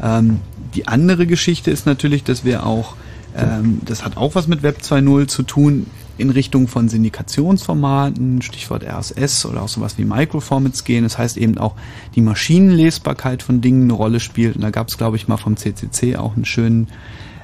Ähm, die andere Geschichte ist natürlich, dass wir auch, ähm, das hat auch was mit Web zwei Punkt null zu tun, in Richtung von Syndikationsformaten, Stichwort R S S oder auch sowas wie Microformats gehen. Das heißt eben auch, die Maschinenlesbarkeit von Dingen eine Rolle spielt. Und da gab es, glaube ich, mal vom C C C auch einen schönen,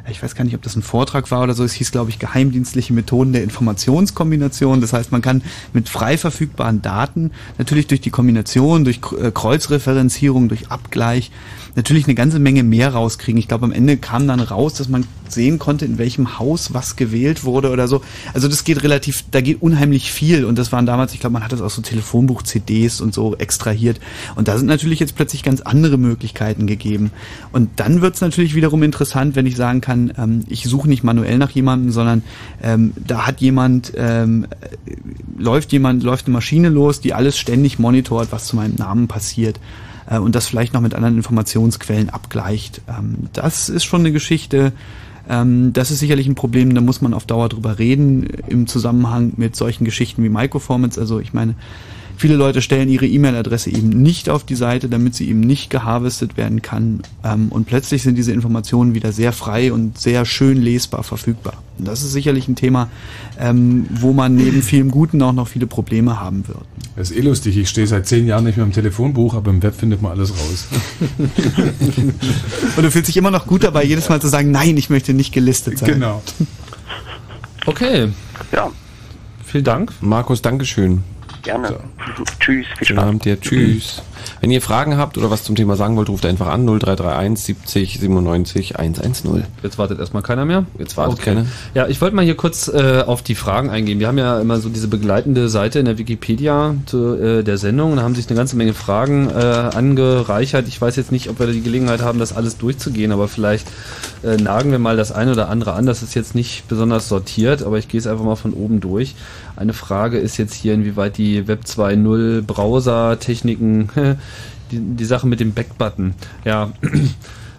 ich weiß gar nicht, ob das ein Vortrag war oder so, es hieß, glaube ich, geheimdienstliche Methoden der Informationskombination. Das heißt, man kann mit frei verfügbaren Daten natürlich durch die Kombination, durch Kreuzreferenzierung, durch Abgleich natürlich eine ganze Menge mehr rauskriegen. Ich glaube, am Ende kam dann raus, dass man sehen konnte, in welchem Haus was gewählt wurde oder so. Also das geht relativ, da geht unheimlich viel und das waren damals, ich glaube, man hat das aus so Telefonbuch-C Ds und so extrahiert und da sind natürlich jetzt plötzlich ganz andere Möglichkeiten gegeben und dann wird es natürlich wiederum interessant, wenn ich sagen kann, ähm, ich suche nicht manuell nach jemandem, sondern ähm, da hat jemand, ähm, läuft jemand, läuft eine Maschine los, die alles ständig monitort, was zu meinem Namen passiert. Und das vielleicht noch mit anderen Informationsquellen abgleicht. Das ist schon eine Geschichte, das ist sicherlich ein Problem, da muss man auf Dauer drüber reden, im Zusammenhang mit solchen Geschichten wie Microformats. Also ich meine, viele Leute stellen ihre E-Mail-Adresse eben nicht auf die Seite, damit sie eben nicht geharvestet werden kann. Und plötzlich sind diese Informationen wieder sehr frei und sehr schön lesbar verfügbar. Und das ist sicherlich ein Thema, wo man neben vielem Guten auch noch viele Probleme haben wird. Das ist eh lustig, ich stehe seit zehn Jahren nicht mehr im Telefonbuch, aber im Web findet man alles raus. Und du fühlst dich immer noch gut dabei, jedes Mal zu sagen, nein, ich möchte nicht gelistet sein. Genau. Okay. Ja. Vielen Dank. Markus, Dankeschön. Gerne. So. Tschüss. Viel Spaß. Schönen Abend dir. Tschüss. Wenn ihr Fragen habt oder was zum Thema sagen wollt, ruft einfach an null drei drei eins siebzig siebenundneunzig hundertzehn. Jetzt wartet erstmal keiner mehr. Jetzt wartet okay. keiner. Ja, ich wollte mal hier kurz äh, auf die Fragen eingehen. Wir haben ja immer so diese begleitende Seite in der Wikipedia zu, äh, der Sendung. Da haben sich eine ganze Menge Fragen äh, angereichert. Ich weiß jetzt nicht, ob wir die Gelegenheit haben, das alles durchzugehen, aber vielleicht äh, nagen wir mal das eine oder andere an. Das ist jetzt nicht besonders sortiert, aber ich gehe es einfach mal von oben durch. Eine Frage ist jetzt hier, inwieweit die Web zwei Punkt null Browser-Techniken, die, die Sache mit dem Backbutton, ja,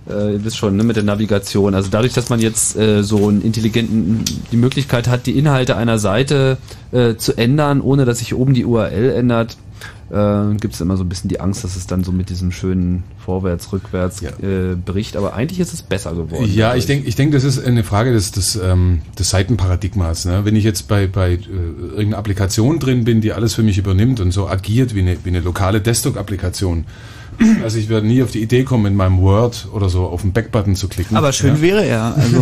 äh, ihr wisst schon, ne, mit der Navigation, also dadurch, dass man jetzt äh, so einen intelligenten, die Möglichkeit hat, die Inhalte einer Seite äh, zu ändern, ohne dass sich oben die U R L ändert, äh, gibt es immer so ein bisschen die Angst, dass es dann so mit diesem schönen Vorwärts, Rückwärts ja. äh, bricht, aber eigentlich ist es besser geworden. Ja, ich denke, ich denke, das ist eine Frage des, des, ähm, des Seitenparadigmas. Ne? Wenn ich jetzt bei, bei äh, irgendeiner Applikation drin bin, die alles für mich übernimmt und so agiert wie eine, wie eine lokale Desktop-Applikation, also ich werde nie auf die Idee kommen, in meinem Word oder so auf den Backbutton zu klicken. Aber schön ja. wäre ja. Also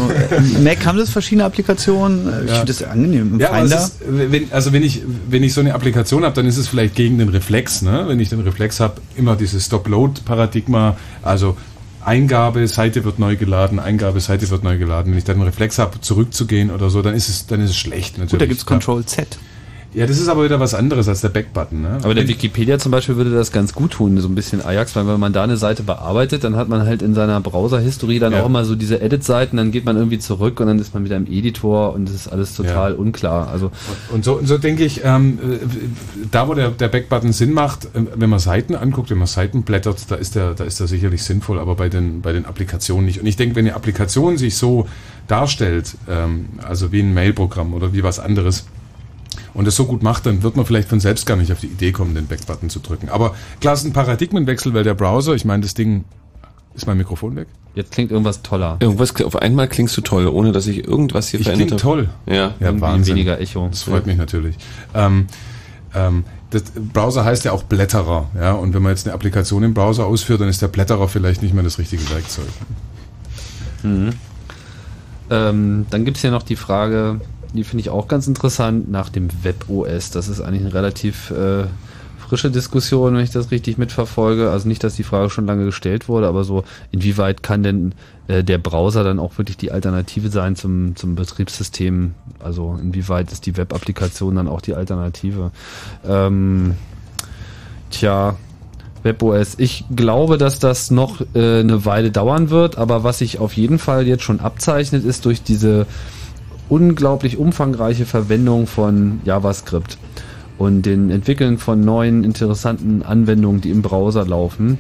Mac haben das verschiedene Applikationen. Ich ja. finde das angenehm. Im ja, Finder. Ist, wenn, also wenn ich wenn ich so eine Applikation habe, dann ist es vielleicht gegen den Reflex. Ne? Wenn ich den Reflex habe, immer dieses Stop-Load-Paradigma. Also Eingabe, Seite wird neu geladen, Eingabe, Seite wird neu geladen. Wenn ich dann einen Reflex habe, zurückzugehen oder so, dann ist es dann ist es schlecht. Natürlich. Gut, da gibt es Control-Z. Ja, das ist aber wieder was anderes als der Backbutton. Ne? Aber der Wikipedia zum Beispiel würde das ganz gut tun, so ein bisschen Ajax, weil wenn man da eine Seite bearbeitet, dann hat man halt in seiner Browser-Historie dann ja. auch immer so diese Edit-Seiten, dann geht man irgendwie zurück und dann ist man wieder im Editor und das ist alles total ja. unklar. Also und so, und so denke ich, ähm, da wo der, der Backbutton Sinn macht, wenn man Seiten anguckt, wenn man Seiten blättert, da ist der, da ist der sicherlich sinnvoll, aber bei den, bei den Applikationen nicht. Und ich denke, wenn eine Applikation sich so darstellt, ähm, also wie ein Mail-Programm oder wie was anderes, und das so gut macht, dann wird man vielleicht von selbst gar nicht auf die Idee kommen, den Backbutton zu drücken. Aber klar, ist ein Paradigmenwechsel, weil der Browser, ich meine, das Ding, ist mein Mikrofon weg? Jetzt klingt irgendwas toller. Irgendwas, auf einmal klingst du toll, ohne dass ich irgendwas hier ich verändert habe. Ich klinge toll. Ja, ja, Wahnsinn. Weniger Echo. Das freut ja. mich natürlich. Ähm, ähm, das Browser heißt ja auch Blätterer. Ja? Und wenn man jetzt eine Applikation im Browser ausführt, dann ist der Blätterer vielleicht nicht mehr das richtige Werkzeug. Mhm. Ähm, dann gibt es ja noch die Frage... Die finde ich auch ganz interessant, nach dem Web O S. Das ist eigentlich eine relativ äh, frische Diskussion, wenn ich das richtig mitverfolge. Also nicht, dass die Frage schon lange gestellt wurde, aber so, inwieweit kann denn äh, der Browser dann auch wirklich die Alternative sein zum, zum Betriebssystem? Also inwieweit ist die Web-Applikation dann auch die Alternative? Ähm, tja... Web O S. Ich glaube, dass das noch äh, eine Weile dauern wird, aber was sich auf jeden Fall jetzt schon abzeichnet, ist durch diese unglaublich umfangreiche Verwendung von JavaScript und den Entwickeln von neuen, interessanten Anwendungen, die im Browser laufen,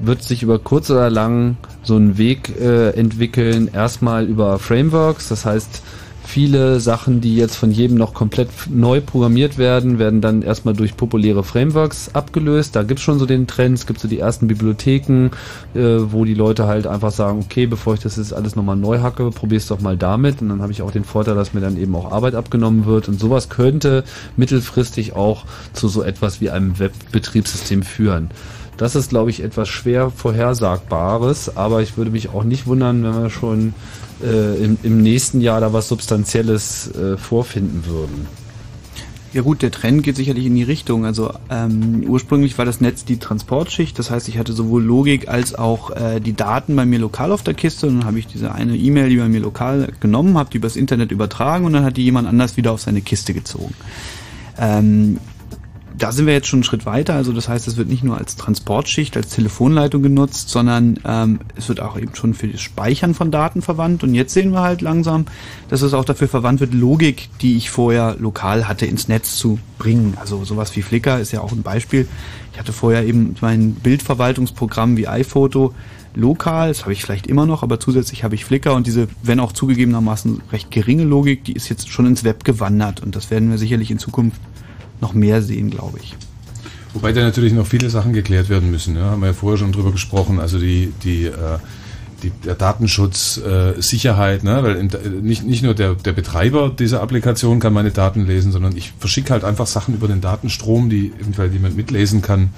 wird sich über kurz oder lang so ein Weg äh, entwickeln, erstmal über Frameworks, das heißt, viele Sachen, die jetzt von jedem noch komplett neu programmiert werden, werden dann erstmal durch populäre Frameworks abgelöst. Da gibt's schon so den Trend, es gibt so die ersten Bibliotheken, äh, wo die Leute halt einfach sagen, okay, bevor ich das jetzt alles nochmal neu hacke, probier's doch mal damit. Und dann habe ich auch den Vorteil, dass mir dann eben auch Arbeit abgenommen wird. Und sowas könnte mittelfristig auch zu so etwas wie einem Web-Betriebssystem führen. Das ist, glaube ich, etwas schwer Vorhersagbares, aber ich würde mich auch nicht wundern, wenn wir schon äh, im, im nächsten Jahr da was Substanzielles äh, vorfinden würden. Ja gut, der Trend geht sicherlich in die Richtung. Also ähm, ursprünglich war das Netz die Transportschicht. Das heißt, ich hatte sowohl Logik als auch äh, die Daten bei mir lokal auf der Kiste. Und dann habe ich diese eine E-Mail, die bei mir lokal genommen, habe die übers Internet übertragen und dann hat die jemand anders wieder auf seine Kiste gezogen. Ähm, da sind wir jetzt schon einen Schritt weiter. Also das heißt, es wird nicht nur als Transportschicht, als Telefonleitung genutzt, sondern ähm, es wird auch eben schon für das Speichern von Daten verwandt. Und jetzt sehen wir halt langsam, dass es auch dafür verwandt wird, Logik, die ich vorher lokal hatte, ins Netz zu bringen. Also sowas wie Flickr ist ja auch ein Beispiel. Ich hatte vorher eben mein Bildverwaltungsprogramm wie iPhoto lokal, das habe ich vielleicht immer noch, aber zusätzlich habe ich Flickr und diese, wenn auch zugegebenermaßen recht geringe Logik, die ist jetzt schon ins Web gewandert und das werden wir sicherlich in Zukunft noch mehr sehen, glaube ich. Wobei da natürlich noch viele Sachen geklärt werden müssen, ne? Haben wir ja vorher schon drüber gesprochen, also die, die, äh, die, der Datenschutz, äh, Sicherheit, ne? Weil in, nicht, nicht nur der, der Betreiber dieser Applikation kann meine Daten lesen, sondern ich verschicke halt einfach Sachen über den Datenstrom, die eventuell jemand mitlesen kann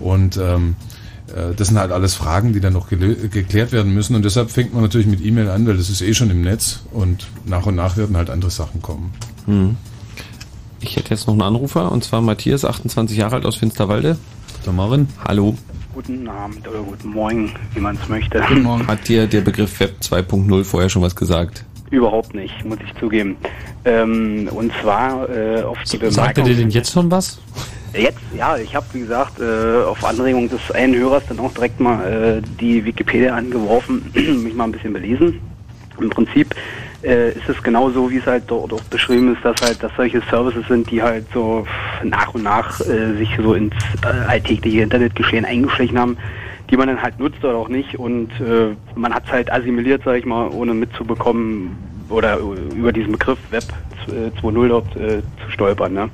und ähm, äh, das sind halt alles Fragen, die dann noch geklärt werden müssen und deshalb fängt man natürlich mit E-Mail an, weil das ist eh schon im Netz und nach und nach werden halt andere Sachen kommen. Mhm. Ich hätte jetzt noch einen Anrufer, und zwar Matthias, achtundzwanzig Jahre alt aus Finsterwalde. So, Marvin, hallo. Guten Abend oder guten Morgen, wie man es möchte. Guten Morgen. Hat dir der Begriff Web zwei Punkt null vorher schon was gesagt? Überhaupt nicht, muss ich zugeben. Ähm, und zwar äh, auf die Bemerkung... Sagt er dir denn jetzt schon was? Jetzt, ja, ich habe, wie gesagt, äh, auf Anregung des einen Hörers dann auch direkt mal äh, die Wikipedia angeworfen, mich mal ein bisschen belesen. Im Prinzip... Äh, ist es genau so, wie es halt dort auch beschrieben ist, dass halt, dass solche Services sind, die halt so nach und nach äh, sich so ins äh, alltägliche Internetgeschehen eingeschlichen haben, die man dann halt nutzt oder auch nicht und äh, man hat es halt assimiliert, sag ich mal, ohne mitzubekommen oder über diesen Begriff Web zwei Punkt null dort äh, zu stolpern, ne?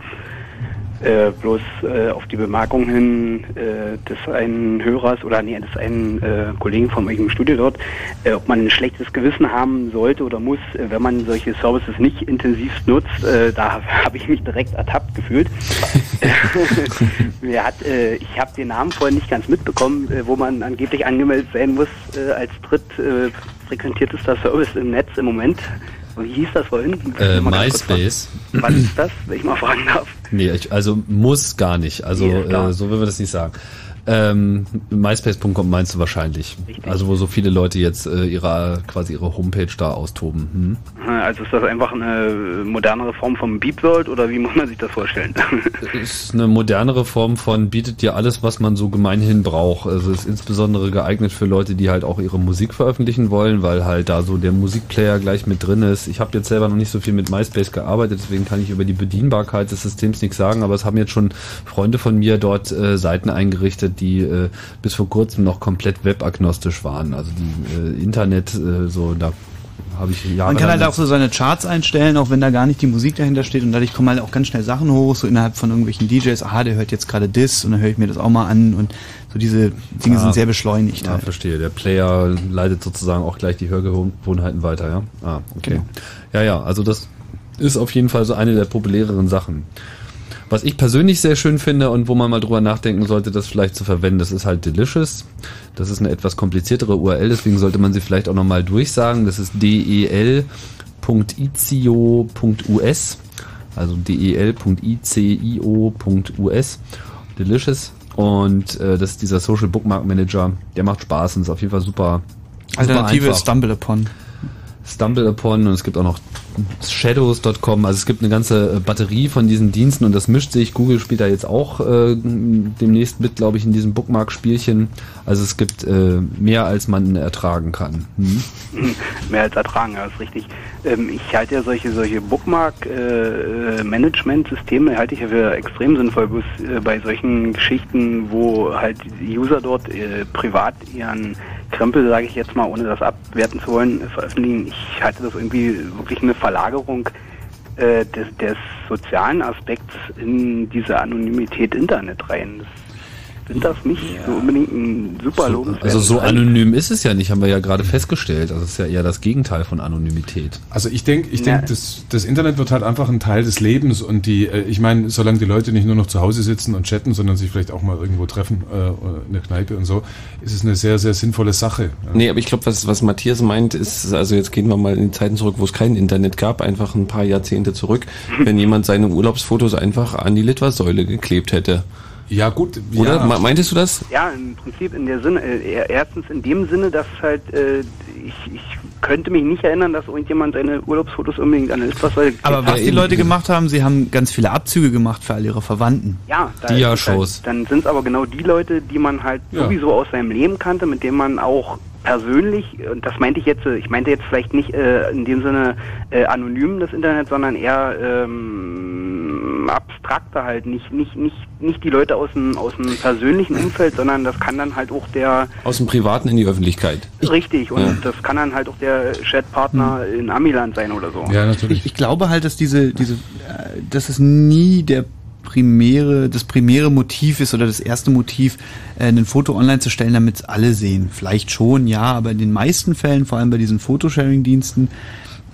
Äh, bloß äh, auf die Bemerkung hin äh, des einen Hörers oder nee, des einen äh, Kollegen von euch im Studio dort, äh, ob man ein schlechtes Gewissen haben sollte oder muss, äh, wenn man solche Services nicht intensiv nutzt, äh, da habe ich mich direkt ertappt gefühlt. Mir hat, äh, ich habe den Namen vorhin nicht ganz mitbekommen, äh, wo man angeblich angemeldet sein muss äh, als dritt äh, frequentiertester Service im Netz im Moment. Wie hieß das vorhin? Äh, MySpace. Was ist das, wenn ich mal fragen darf? Nee, ich, also muss gar nicht. Also nee, äh, so will man das nicht sagen. Ähm, MySpace Punkt com meinst du wahrscheinlich. Richtig. Also wo so viele Leute jetzt äh, ihre quasi ihre Homepage da austoben. Hm? Also ist das einfach eine modernere Form von BeepWorld oder wie muss man sich das vorstellen? Ist eine modernere Form von bietet dir alles, was man so gemeinhin braucht. Also ist insbesondere geeignet für Leute, die halt auch ihre Musik veröffentlichen wollen, weil halt da so der Musikplayer gleich mit drin ist. Ich habe jetzt selber noch nicht so viel mit MySpace gearbeitet, deswegen kann ich über die Bedienbarkeit des Systems nichts sagen, aber es haben jetzt schon Freunde von mir dort äh, Seiten eingerichtet, die äh, bis vor kurzem noch komplett webagnostisch waren. Also die äh, Internet, äh, so da habe ich Jahre. Man kann halt auch so seine Charts einstellen, auch wenn da gar nicht die Musik dahinter steht und dadurch kommen halt auch ganz schnell Sachen hoch, so innerhalb von irgendwelchen D Js, aha, der hört jetzt gerade das und dann höre ich mir das auch mal an und so diese Dinge ja, sind sehr beschleunigt. Ja, halt. Verstehe. Der Player leitet sozusagen auch gleich die Hörgewohnheiten weiter, ja? Ah, okay. Genau. Ja, ja, also das ist auf jeden Fall so eine der populäreren Sachen. Was ich persönlich sehr schön finde und wo man mal drüber nachdenken sollte, das vielleicht zu verwenden, das ist halt Delicious. Das ist eine etwas kompliziertere U R L, deswegen sollte man sie vielleicht auch nochmal durchsagen. Das ist del Punkt icio Punkt us, also del Punkt icio Punkt us, Delicious. Und äh, das ist dieser Social Bookmark Manager, der macht Spaß und ist auf jeden Fall super. Alternative ist Stumble Upon. Stumble Upon und es gibt auch noch shadows Punkt com, also es gibt eine ganze Batterie von diesen Diensten und das mischt sich. Google spielt da jetzt auch äh, demnächst mit, glaube ich, in diesem Bookmark-Spielchen. Also es gibt äh, mehr, als man ertragen kann. Hm? Mehr als ertragen, ja, ist richtig. Ähm, ich halte ja solche, solche Bookmark-Management-Systeme äh, halte ich ja für extrem sinnvoll, bloß äh, bei solchen Geschichten, wo halt die User dort äh, privat ihren Krempel, sage ich jetzt mal, ohne das abwerten zu wollen, veröffentlichen. Ich halte das irgendwie wirklich eine Verlagerung äh, des, des sozialen Aspekts in diese Anonymität Internet rein. Das sind das nicht ja. so unbedingt ein super Lob. Also so anonym ist es ja nicht, haben wir ja gerade festgestellt. Also es ist ja eher das Gegenteil von Anonymität. Also ich denke, ich denk, das, das Internet wird halt einfach ein Teil des Lebens und die, ich meine, solange die Leute nicht nur noch zu Hause sitzen und chatten, sondern sich vielleicht auch mal irgendwo treffen, äh, in der Kneipe und so, ist es eine sehr, sehr sinnvolle Sache. Nee, aber ich glaube, was, was Matthias meint, ist, also jetzt gehen wir mal in die Zeiten zurück, wo es kein Internet gab, einfach ein paar Jahrzehnte zurück, wenn jemand seine Urlaubsfotos einfach an die Litwa-Säule geklebt hätte. Ja, gut. Oder? Ja. Meintest du das? Ja, im Prinzip in der Sinne, äh, erstens in dem Sinne, dass halt, äh, ich, ich könnte mich nicht erinnern, dass irgendjemand seine Urlaubsfotos unbedingt an etwas... Weil aber was die Leute gemacht haben, sie haben ganz viele Abzüge gemacht für all ihre Verwandten. Ja, Dia-Shows. Halt, dann sind es aber genau die Leute, die man halt ja. sowieso aus seinem Leben kannte, mit denen man auch persönlich, und das meinte ich jetzt, ich meinte jetzt vielleicht nicht äh, in dem Sinne äh, anonym das Internet, sondern eher ähm, abstrakter halt, nicht nicht nicht nicht die Leute aus dem aus dem persönlichen Umfeld, sondern das kann dann halt auch der aus dem Privaten in die Öffentlichkeit. Richtig, und ja. das kann dann halt auch der Chatpartner hm. in Amiland sein oder so. Ja, natürlich. Ich, ich glaube halt, dass diese diese, äh, dass es nie der primäre, das primäre Motiv ist oder das erste Motiv, äh, ein Foto online zu stellen, damit es alle sehen. Vielleicht schon, ja, aber in den meisten Fällen, vor allem bei diesen Photosharing-Diensten,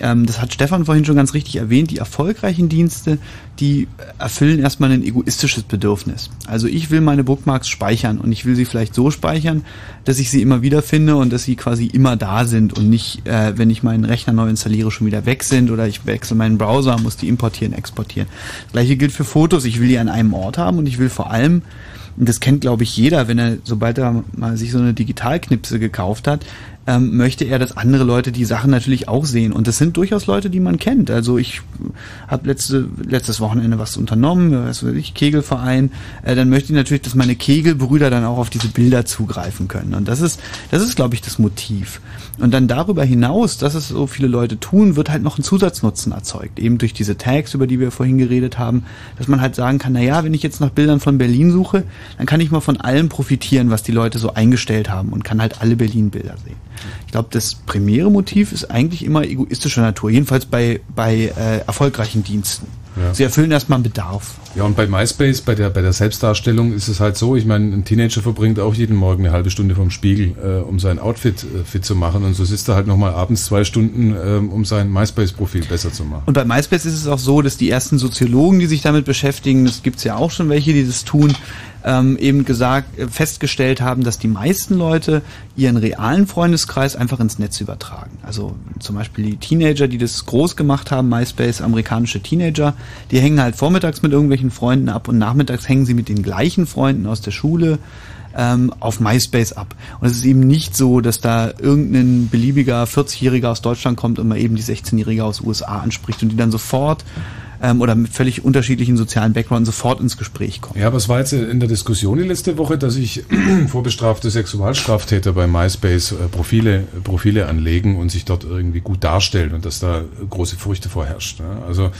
ähm, das hat Stefan vorhin schon ganz richtig erwähnt, die erfolgreichen Dienste, die erfüllen erstmal ein egoistisches Bedürfnis. Also ich will meine Bookmarks speichern und ich will sie vielleicht so speichern, dass ich sie immer wieder finde und dass sie quasi immer da sind und nicht, äh, wenn ich meinen Rechner neu installiere, schon wieder weg sind oder ich wechsle meinen Browser, muss die importieren, exportieren. Das Gleiche gilt für Fotos. Ich will die an einem Ort haben und ich will vor allem, und das kennt glaube ich jeder, wenn er, sobald er mal sich so eine Digitalknipse gekauft hat, ähm, möchte er, dass andere Leute die Sachen natürlich auch sehen. Und das sind durchaus Leute, die man kennt. Also ich habe letzte, letztes Wochenende was unternommen, was weiß ich, Kegelverein. Äh, dann möchte ich natürlich, dass meine Kegelbrüder dann auch auf diese Bilder zugreifen können. Und das ist, das ist, glaube ich, das Motiv. Und dann darüber hinaus, dass es so viele Leute tun, wird halt noch ein Zusatznutzen erzeugt. Eben durch diese Tags, über die wir vorhin geredet haben, dass man halt sagen kann, naja, wenn ich jetzt nach Bildern von Berlin suche, dann kann ich mal von allem profitieren, was die Leute so eingestellt haben und kann halt alle Berlin-Bilder sehen. Ich glaube, das primäre Motiv ist eigentlich immer egoistischer Natur, jedenfalls bei, bei äh, erfolgreichen Diensten. Ja. Sie erfüllen erstmal einen Bedarf. Ja, und bei MySpace, bei der, bei der Selbstdarstellung ist es halt so, ich meine, ein Teenager verbringt auch jeden Morgen eine halbe Stunde vorm Spiegel, äh, um sein Outfit äh, fit zu machen und so sitzt er halt nochmal abends zwei Stunden, ähm, um sein MySpace-Profil besser zu machen. Und bei MySpace ist es auch so, dass die ersten Soziologen, die sich damit beschäftigen, das gibt's ja auch schon welche, die das tun, ähm, eben gesagt, festgestellt haben, dass die meisten Leute ihren realen Freundeskreis einfach ins Netz übertragen. Also zum Beispiel die Teenager, die das groß gemacht haben, MySpace, amerikanische Teenager, die hängen halt vormittags mit irgendwelchen Freunden ab und nachmittags hängen sie mit den gleichen Freunden aus der Schule ähm, auf MySpace ab. Und es ist eben nicht so, dass da irgendein beliebiger vierzigjähriger aus Deutschland kommt und mal eben die sechzehnjährige aus U S A anspricht und die dann sofort ähm, oder mit völlig unterschiedlichen sozialen Background sofort ins Gespräch kommt. Ja, aber es war jetzt in der Diskussion die letzte Woche, dass sich vorbestrafte Sexualstraftäter bei MySpace äh, Profile, Profile anlegen und sich dort irgendwie gut darstellen und dass da große Furcht vorherrscht. Ne? Also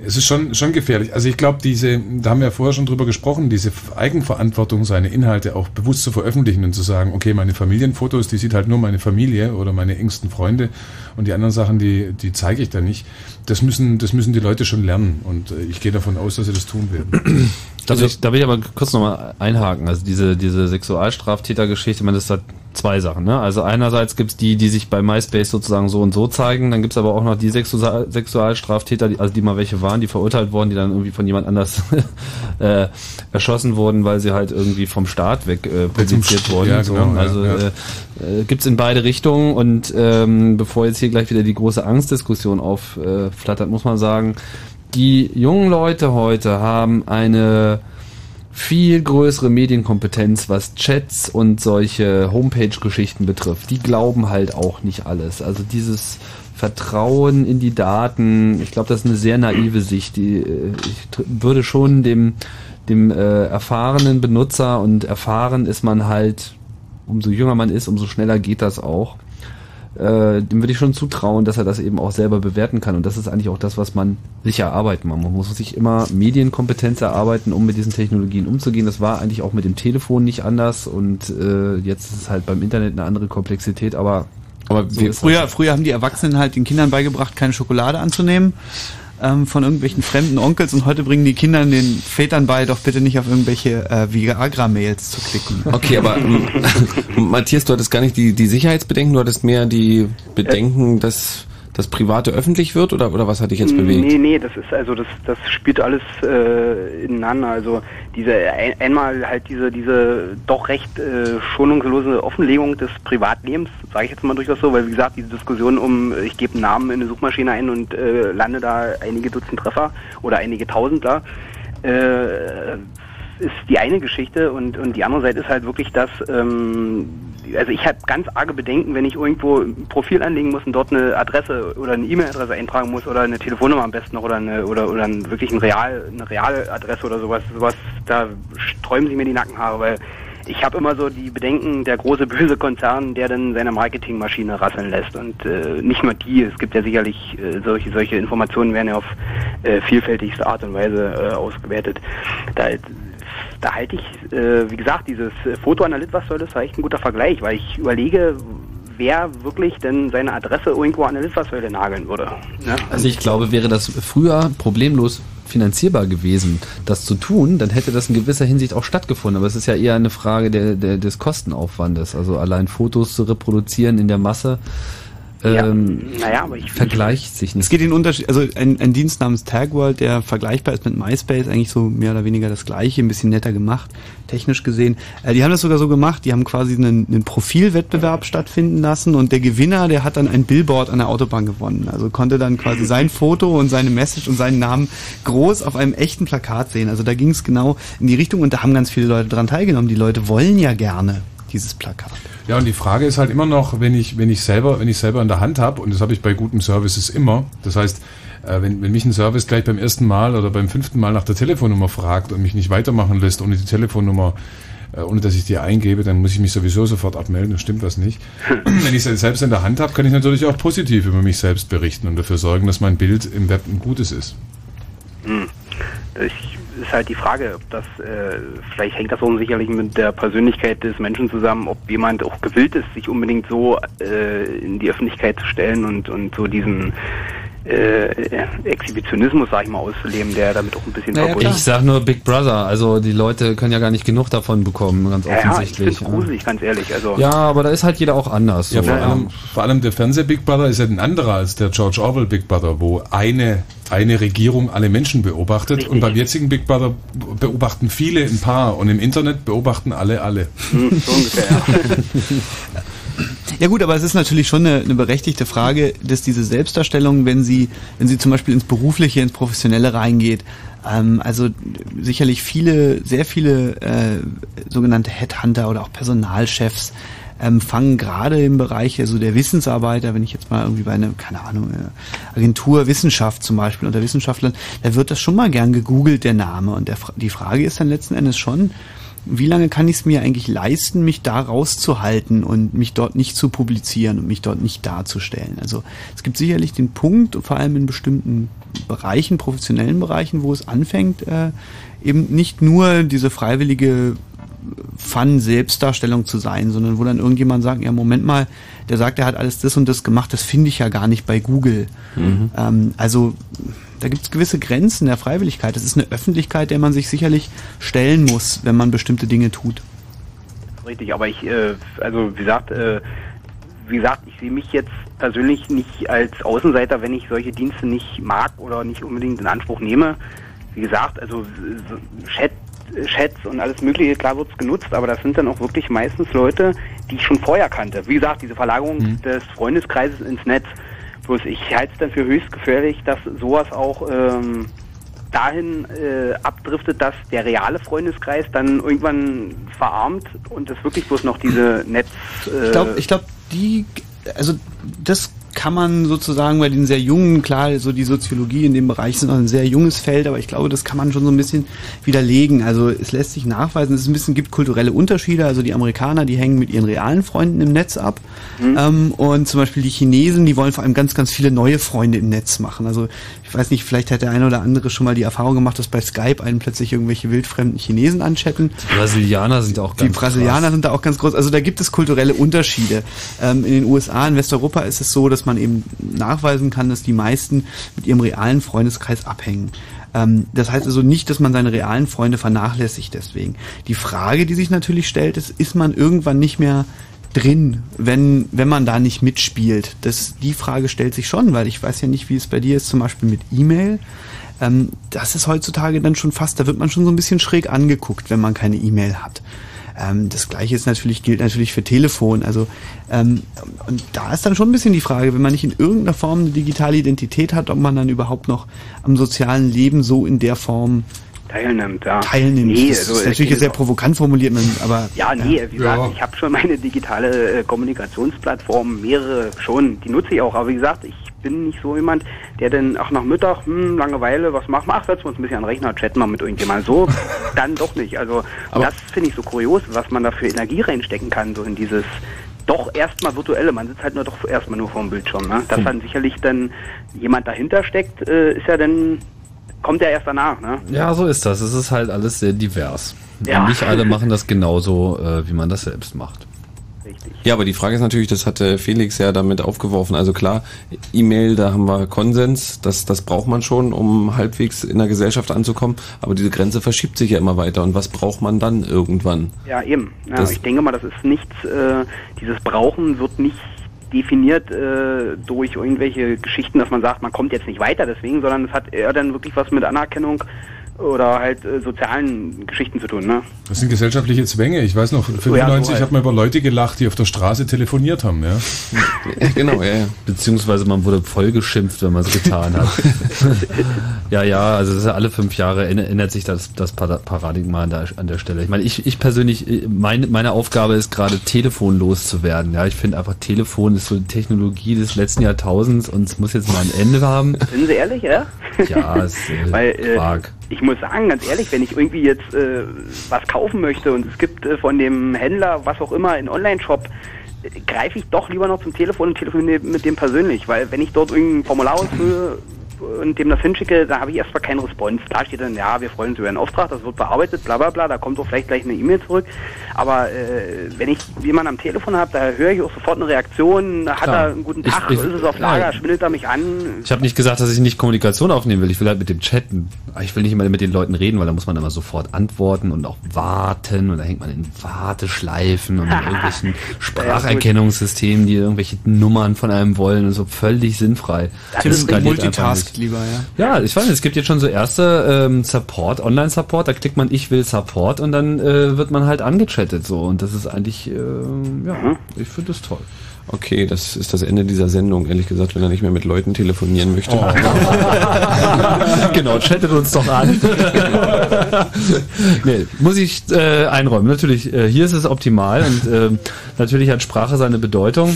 es ist schon schon gefährlich. Also ich glaube, diese, da haben wir ja vorher schon drüber gesprochen, diese Eigenverantwortung, seine Inhalte auch bewusst zu veröffentlichen und zu sagen, okay, meine Familienfotos, die sieht halt nur meine Familie oder meine engsten Freunde und die anderen Sachen, die die zeige ich da nicht. Das müssen das müssen die Leute schon lernen und ich gehe davon aus, dass sie das tun werden. Also ich, da will ich aber kurz nochmal einhaken. Also diese diese Sexualstraftätergeschichte, man ist da zwei Sachen, ne? Also einerseits gibt's die, die sich bei MySpace sozusagen so und so zeigen, dann gibt's aber auch noch die Sexual- Sexualstraftäter, die, also die mal welche waren, die verurteilt wurden, die dann irgendwie von jemand anders äh, erschossen wurden, weil sie halt irgendwie vom Staat weg äh, publiziert wurden. Ja, genau, so. Also ja, ja. Äh, äh, gibt's in beide Richtungen und ähm, bevor jetzt hier gleich wieder die große Angstdiskussion aufflattert, äh, muss man sagen, die jungen Leute heute haben eine viel größere Medienkompetenz, was Chats und solche Homepage-Geschichten betrifft. Die glauben halt auch nicht alles. Also dieses Vertrauen in die Daten, ich glaube, das ist eine sehr naive Sicht. Die, ich würde schon dem, dem äh, erfahrenen Benutzer, und erfahren ist man halt, umso jünger man ist, umso schneller geht das auch, äh, dem würde ich schon zutrauen, dass er das eben auch selber bewerten kann. Und das ist eigentlich auch das, was man sich erarbeiten muss. Man muss sich immer Medienkompetenz erarbeiten, um mit diesen Technologien umzugehen. Das war eigentlich auch mit dem Telefon nicht anders. Und äh, jetzt ist es halt beim Internet eine andere Komplexität. Aber, aber so wir, früher, früher haben die Erwachsenen halt den Kindern beigebracht, keine Schokolade anzunehmen. ähm, von irgendwelchen fremden Onkels, und heute bringen die Kinder den Vätern bei, doch bitte nicht auf irgendwelche äh, Viagra-Mails zu klicken. Okay, aber Matthias, du hattest gar nicht die, die Sicherheitsbedenken, du hattest mehr die Bedenken, dass das Private öffentlich wird, oder oder was hat dich jetzt bewegt? Nee, nee, das ist also das das spielt alles äh, ineinander. Also diese ein, einmal halt diese diese doch recht äh, schonungslose Offenlegung des Privatlebens, sage ich jetzt mal durchaus so, weil wie gesagt, diese Diskussion um ich gebe einen Namen in eine Suchmaschine ein und äh, lande da einige Dutzend Treffer oder einige Tausend da, äh, ist die eine Geschichte, und und die andere Seite ist halt wirklich, dass ähm, also ich habe ganz arge Bedenken, wenn ich irgendwo ein Profil anlegen muss und dort eine Adresse oder eine E-Mail-Adresse eintragen muss oder eine Telefonnummer am besten noch oder eine oder oder ein, wirklich ein real eine reale Adresse oder sowas, sowas da sträuben sich mir die Nackenhaare, weil ich habe immer so die Bedenken, der große böse Konzern, der dann seine Marketingmaschine rasseln lässt, und äh, nicht nur die, es gibt ja sicherlich äh, solche solche Informationen werden ja auf äh, vielfältigste Art und Weise äh, ausgewertet. Da Da halte ich, äh, wie gesagt, dieses Fotoanalyt, was soll das, war echt ein guter Vergleich, weil ich überlege, wer wirklich denn seine Adresse irgendwo an der Litfaßsäule nageln würde. Ne? Also ich glaube, wäre das früher problemlos finanzierbar gewesen, das zu tun, dann hätte das in gewisser Hinsicht auch stattgefunden. Aber es ist ja eher eine Frage der, der, des Kostenaufwandes. Also allein Fotos zu reproduzieren in der Masse, Ähm, ja, naja, aber ich vergleicht sich nicht. Es geht in Unterschied, also ein, ein Dienst namens Tagworld, der vergleichbar ist mit MySpace, eigentlich so mehr oder weniger das Gleiche, ein bisschen netter gemacht, technisch gesehen. Äh, die haben das sogar so gemacht, die haben quasi einen, einen Profilwettbewerb stattfinden lassen, und der Gewinner, der hat dann ein Billboard an der Autobahn gewonnen. Also konnte dann quasi sein Foto und seine Message und seinen Namen groß auf einem echten Plakat sehen. Also da ging es genau in die Richtung, und da haben ganz viele Leute dran teilgenommen. Die Leute wollen ja gerne dieses Plakat. Ja, und die Frage ist halt immer noch, wenn ich wenn ich selber wenn ich selber in der Hand habe, und das habe ich bei guten Services immer. Das heißt, äh, wenn wenn mich ein Service gleich beim ersten Mal oder beim fünften Mal nach der Telefonnummer fragt und mich nicht weitermachen lässt ohne die Telefonnummer, äh, ohne dass ich die eingebe, dann muss ich mich sowieso sofort abmelden. Dann stimmt was nicht. Wenn ich es selbst in der Hand habe, kann ich natürlich auch positiv über mich selbst berichten und dafür sorgen, dass mein Bild im Web ein gutes ist. Hm. Ich ist halt die Frage, ob das, äh, vielleicht hängt das auch sicherlich mit der Persönlichkeit des Menschen zusammen, ob jemand auch gewillt ist, sich unbedingt so äh, in die Öffentlichkeit zu stellen und, und so diesen äh, Exhibitionismus, sag ich mal, auszuleben, der damit auch ein bisschen naja, verbunden ist. Ich sag nur Big Brother, also die Leute können ja gar nicht genug davon bekommen, ganz naja, offensichtlich. Ich find's gruselig, ganz ehrlich. Also ja, aber da ist halt jeder auch anders. Ja, so. vor, naja. allem, vor allem der Fernseh-Big Brother ist ja ein anderer als der George Orwell Big Brother, wo eine eine Regierung alle Menschen beobachtet. Richtig. Und beim jetzigen Big Brother beobachten viele ein paar und im Internet beobachten alle alle. Hm, so ungefähr, ja. Ja gut, aber es ist natürlich schon eine, eine berechtigte Frage, dass diese Selbstdarstellung, wenn sie, wenn sie zum Beispiel ins Berufliche, ins Professionelle reingeht, ähm, also sicherlich viele, sehr viele äh, sogenannte Headhunter oder auch Personalchefs Ähm, fangen gerade im Bereich also der Wissensarbeiter, wenn ich jetzt mal irgendwie bei einer, keine Ahnung, Agentur Wissenschaft zum Beispiel unter Wissenschaftlern, da wird das schon mal gern gegoogelt, der Name. Und der, die Frage ist dann letzten Endes schon, wie lange kann ich es mir eigentlich leisten, mich da rauszuhalten und mich dort nicht zu publizieren und mich dort nicht darzustellen. Also es gibt sicherlich den Punkt, vor allem in bestimmten Bereichen, professionellen Bereichen, wo es anfängt, äh, eben nicht nur diese freiwillige Fun-Selbstdarstellung zu sein, sondern wo dann irgendjemand sagt, ja Moment mal, der sagt, er hat alles das und das gemacht, das finde ich ja gar nicht bei Google. Mhm. Ähm, also da gibt es gewisse Grenzen der Freiwilligkeit. Das ist eine Öffentlichkeit, der man sich sicherlich stellen muss, wenn man bestimmte Dinge tut. Richtig, aber ich, äh, also wie gesagt, äh, wie gesagt, ich sehe mich jetzt persönlich nicht als Außenseiter, wenn ich solche Dienste nicht mag oder nicht unbedingt in Anspruch nehme. Wie gesagt, also Chat Chats und alles mögliche, klar wird's genutzt, aber das sind dann auch wirklich meistens Leute, die ich schon vorher kannte. Wie gesagt, diese Verlagerung mhm. des Freundeskreises ins Netz. Bloß ich halte es dann für höchst gefährlich, dass sowas auch ähm, dahin äh, abdriftet, dass der reale Freundeskreis dann irgendwann verarmt und es wirklich bloß noch diese Netz... Äh ich glaube, ich glaub, die... Also das kann man sozusagen bei den sehr jungen, klar, so die Soziologie in dem Bereich ist noch ein sehr junges Feld, aber ich glaube, das kann man schon so ein bisschen widerlegen. Also es lässt sich nachweisen, es ein bisschen gibt kulturelle Unterschiede. Also die Amerikaner, die hängen mit ihren realen Freunden im Netz ab, mhm. ähm, und zum Beispiel die Chinesen, die wollen vor allem ganz, ganz viele neue Freunde im Netz machen. Also ich weiß nicht, vielleicht hat der eine oder andere schon mal die Erfahrung gemacht, dass bei Skype einen plötzlich irgendwelche wildfremden Chinesen anchatten. Die Brasilianer sind auch ganz groß. Die Brasilianer krass. sind da auch ganz groß. Also da gibt es kulturelle Unterschiede. Ähm, in den U S A, in Westeuropa ist es so, dass man eben nachweisen kann, dass die meisten mit ihrem realen Freundeskreis abhängen. Ähm, das heißt also nicht, dass man seine realen Freunde vernachlässigt deswegen. Die Frage, die sich natürlich stellt, ist, ist man irgendwann nicht mehr drin, wenn wenn man da nicht mitspielt? Das, die Frage stellt sich schon, weil ich weiß ja nicht, wie es bei dir ist, zum Beispiel mit E-Mail. Ähm, das ist heutzutage dann schon fast, da wird man schon so ein bisschen schräg angeguckt, wenn man keine E-Mail hat. Ähm, das Gleiche ist natürlich, gilt natürlich für Telefon. Also ähm, und da ist dann schon ein bisschen die Frage, wenn man nicht in irgendeiner Form eine digitale Identität hat, ob man dann überhaupt noch am sozialen Leben so in der Form teilnimmt. Ja. Teilnimmt. Nee, das also, ist natürlich jetzt sehr provokant formuliert, aber... Ja, nee, wie gesagt, ja. Ich habe schon meine digitale äh, Kommunikationsplattform, mehrere schon, die nutze ich auch, aber wie gesagt, ich bin nicht so jemand, der dann auch nach Mittag, hm, Langeweile, was machen wir? Ach, setzen wir uns ein bisschen an den Rechner, chatten mal mit irgendjemandem. So, dann doch nicht. Also aber das finde ich so kurios, was man da für Energie reinstecken kann, so in dieses doch erstmal virtuelle. Man sitzt halt nur doch erstmal nur vor dem Bildschirm. Ne? Dass dann sicherlich dann jemand dahinter steckt, äh, ist ja dann... Kommt ja erst danach, ne? Ja, so ist das. Es ist halt alles sehr divers. Ja. Und nicht alle machen das genauso, äh, wie man das selbst macht. Richtig. Ja, aber die Frage ist natürlich, das hatte Felix ja damit aufgeworfen. Also klar, E-Mail, da haben wir Konsens. Das, das braucht man schon, um halbwegs in der Gesellschaft anzukommen. Aber diese Grenze verschiebt sich ja immer weiter. Und was braucht man dann irgendwann? Ja, eben. Ja, ich denke mal, das ist nichts, äh, dieses Brauchen wird nicht definiert äh, durch irgendwelche Geschichten, dass man sagt, man kommt jetzt nicht weiter deswegen, sondern es hat eher dann wirklich was mit Anerkennung oder halt äh, sozialen Geschichten zu tun. Ne? Das sind gesellschaftliche Zwänge. Ich weiß noch, neunzehnhundertfünfundneunzig ja, habe mal über Leute gelacht, die auf der Straße telefoniert haben. Ja? Genau, ja, ja. Beziehungsweise man wurde voll geschimpft, wenn man es getan hat. Ja, ja, also das ist ja alle fünf Jahre ändert sich das, das Paradigma an der, an der Stelle. Ich meine, ich, ich persönlich, meine, meine Aufgabe ist gerade, telefonlos zu werden. Ja? Ich finde einfach, Telefon ist so die Technologie des letzten Jahrtausends und es muss jetzt mal ein Ende haben. Sind Sie ehrlich, ja? Ja, es ist äh, Weil, äh, Quark. Ich muss sagen, ganz ehrlich, wenn ich irgendwie jetzt äh, was kaufen möchte und es gibt äh, von dem Händler, was auch immer, einen Online-Shop, äh, greife ich doch lieber noch zum Telefon und telefoniere mit dem persönlich, weil wenn ich dort irgendein Formular ausfülle und dem das hinschicke, da habe ich erstmal keinen Response. Da steht dann, ja, wir freuen uns über einen Auftrag, das wird bearbeitet, bla bla bla, da kommt doch vielleicht gleich eine E-Mail zurück. Aber äh, wenn ich jemanden am Telefon habe, da höre ich auch sofort eine Reaktion, da hat er einen guten Tag, ich, ich, ist es auf Lager, nein. Schwindelt er mich an. Ich habe nicht gesagt, dass ich nicht Kommunikation aufnehmen will, ich will halt mit dem chatten. Ich will nicht immer mit den Leuten reden, weil da muss man immer sofort antworten und auch warten und da hängt man in Warteschleifen und in irgendwelchen Spracherkennungssystemen, die irgendwelche Nummern von einem wollen und so völlig sinnfrei. Das, das ist Multitask. Lieber, ja. Ja, ich weiß nicht, es gibt jetzt schon so erste ähm, Support, Online-Support, da klickt man, ich will Support und dann äh, wird man halt angechattet so und das ist eigentlich, äh, ja, ich finde das toll. Okay, das ist das Ende dieser Sendung, ehrlich gesagt, wenn er nicht mehr mit Leuten telefonieren möchte. Oh. Genau, chattet uns doch an. Nee, muss ich äh, einräumen, natürlich, äh, hier ist es optimal und äh, natürlich hat Sprache seine Bedeutung.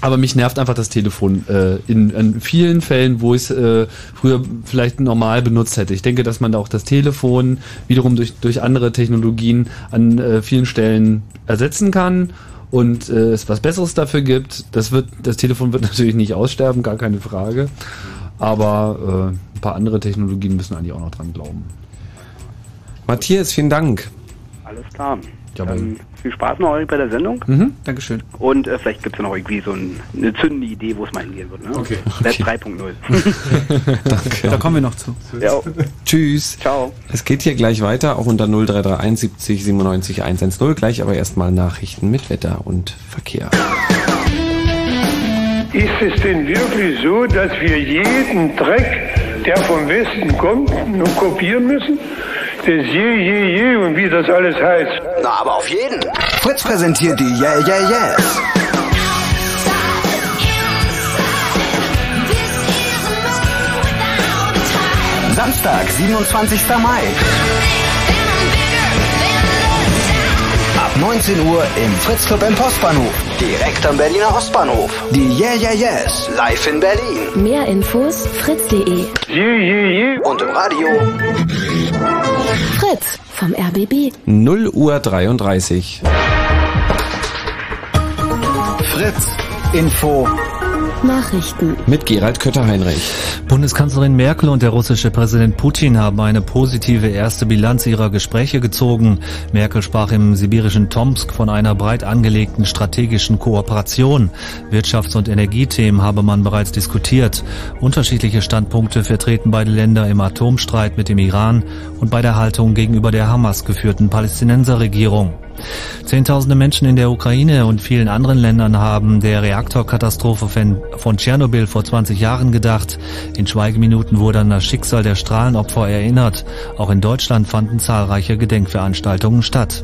Aber mich nervt einfach das Telefon äh, in, in vielen Fällen, wo ich es äh, früher vielleicht normal benutzt hätte. Ich denke, dass man da auch das Telefon wiederum durch, durch andere Technologien an äh, vielen Stellen ersetzen kann und äh, es was Besseres dafür gibt. Das wird, das Telefon wird natürlich nicht aussterben, gar keine Frage. Aber äh, ein paar andere Technologien müssen eigentlich auch noch dran glauben. Matthias, vielen Dank. Alles klar. Ähm, viel Spaß noch bei der Sendung. Mhm, Dankeschön. Und äh, vielleicht gibt es ja noch irgendwie so ein, eine zündende Idee, wo es mal hingehen wird. Ne? Okay. Web drei Punkt null. Danke. Da kommen wir noch zu. Ja. Tschüss. Ciao. Es geht hier gleich weiter, auch unter null drei drei eins siebzig siebenundneunzig hundertzehn. Gleich aber erstmal Nachrichten mit Wetter und Verkehr. Ist es denn wirklich so, dass wir jeden Dreck, der vom Westen kommt, nur kopieren müssen? Das je, je, je und wie das alles heißt. Na, aber auf jeden. Fritz präsentiert die Yeah, Yeah, Yes. Samstag, siebenundzwanzigster Mai. Ab neunzehn Uhr im Fritz Club im Postbahnhof. Direkt am Berliner Ostbahnhof. Die Yeah, Yeah, Yes. Live in Berlin. Mehr Infos fritz punkt de. Yeah, yeah, yeah. Und im Radio. Fritz vom R B B. null Uhr dreiunddreißig. Fritz Info. Nachrichten mit Gerald Kötter-Heinrich. Bundeskanzlerin Merkel und der russische Präsident Putin haben eine positive erste Bilanz ihrer Gespräche gezogen. Merkel sprach im sibirischen Tomsk von einer breit angelegten strategischen Kooperation. Wirtschafts- und Energiethemen habe man bereits diskutiert. Unterschiedliche Standpunkte vertreten beide Länder im Atomstreit mit dem Iran und bei der Haltung gegenüber der Hamas geführten Palästinenserregierung. Zehntausende Menschen in der Ukraine und vielen anderen Ländern haben der Reaktorkatastrophe von Tschernobyl vor zwanzig Jahren gedacht. In Schweigeminuten wurde an das Schicksal der Strahlenopfer erinnert. Auch in Deutschland fanden zahlreiche Gedenkveranstaltungen statt.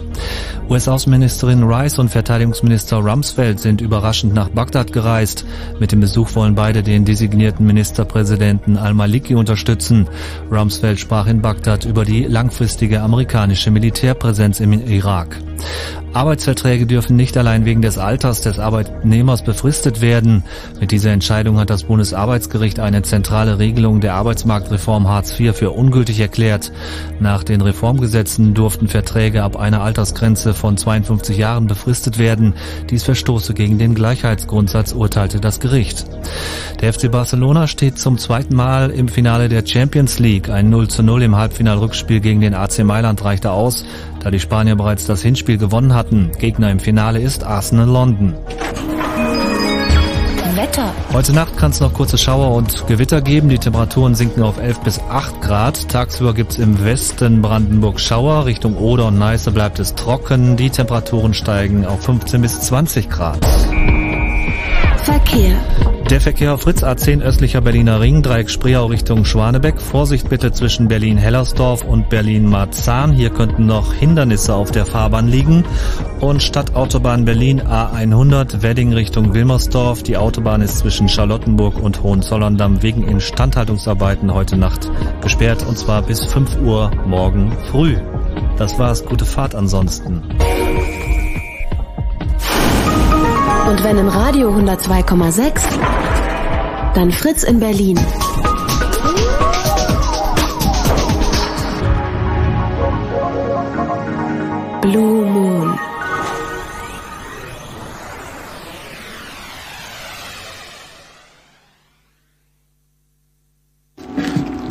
U S-Außenministerin Rice und Verteidigungsminister Rumsfeld sind überraschend nach Bagdad gereist. Mit dem Besuch wollen beide den designierten Ministerpräsidenten al-Maliki unterstützen. Rumsfeld sprach in Bagdad über die langfristige amerikanische Militärpräsenz im Irak. Arbeitsverträge dürfen nicht allein wegen des Alters des Arbeitnehmers befristet werden. Mit dieser Entscheidung hat das Bundesarbeitsgericht eine zentrale Regelung der Arbeitsmarktreform Hartz vier für ungültig erklärt. Nach den Reformgesetzen durften Verträge ab einer Altersgrenze von zweiundfünfzig Jahren befristet werden. Dies verstoße gegen den Gleichheitsgrundsatz, urteilte das Gericht. Der F C Barcelona steht zum zweiten Mal im Finale der Champions League. Ein null zu null im Halbfinalrückspiel gegen den A C Mailand reichte aus, da die Spanier bereits das Hinspiel gewonnen hatten. Gegner im Finale ist Arsenal London. Wetter. Heute Nacht kann es noch kurze Schauer und Gewitter geben. Die Temperaturen sinken auf elf bis acht Grad. Tagsüber gibt es im Westen Brandenburg Schauer. Richtung Oder und Neiße bleibt es trocken. Die Temperaturen steigen auf fünfzehn bis zwanzig Grad. Verkehr. Der Verkehr auf Fritz A zehn östlicher Berliner Ring, Dreieck Spreeau Richtung Schwanebeck. Vorsicht bitte zwischen Berlin-Hellersdorf und Berlin-Marzahn. Hier könnten noch Hindernisse auf der Fahrbahn liegen. Und Stadtautobahn Berlin A hundert, Wedding Richtung Wilmersdorf. Die Autobahn ist zwischen Charlottenburg und Hohenzollern-Damm wegen Instandhaltungsarbeiten heute Nacht gesperrt. Und zwar bis fünf Uhr morgen früh. Das war's. Gute Fahrt ansonsten. Und wenn im Radio hundertzwei Komma sechs, dann Fritz in Berlin. Blue Moon.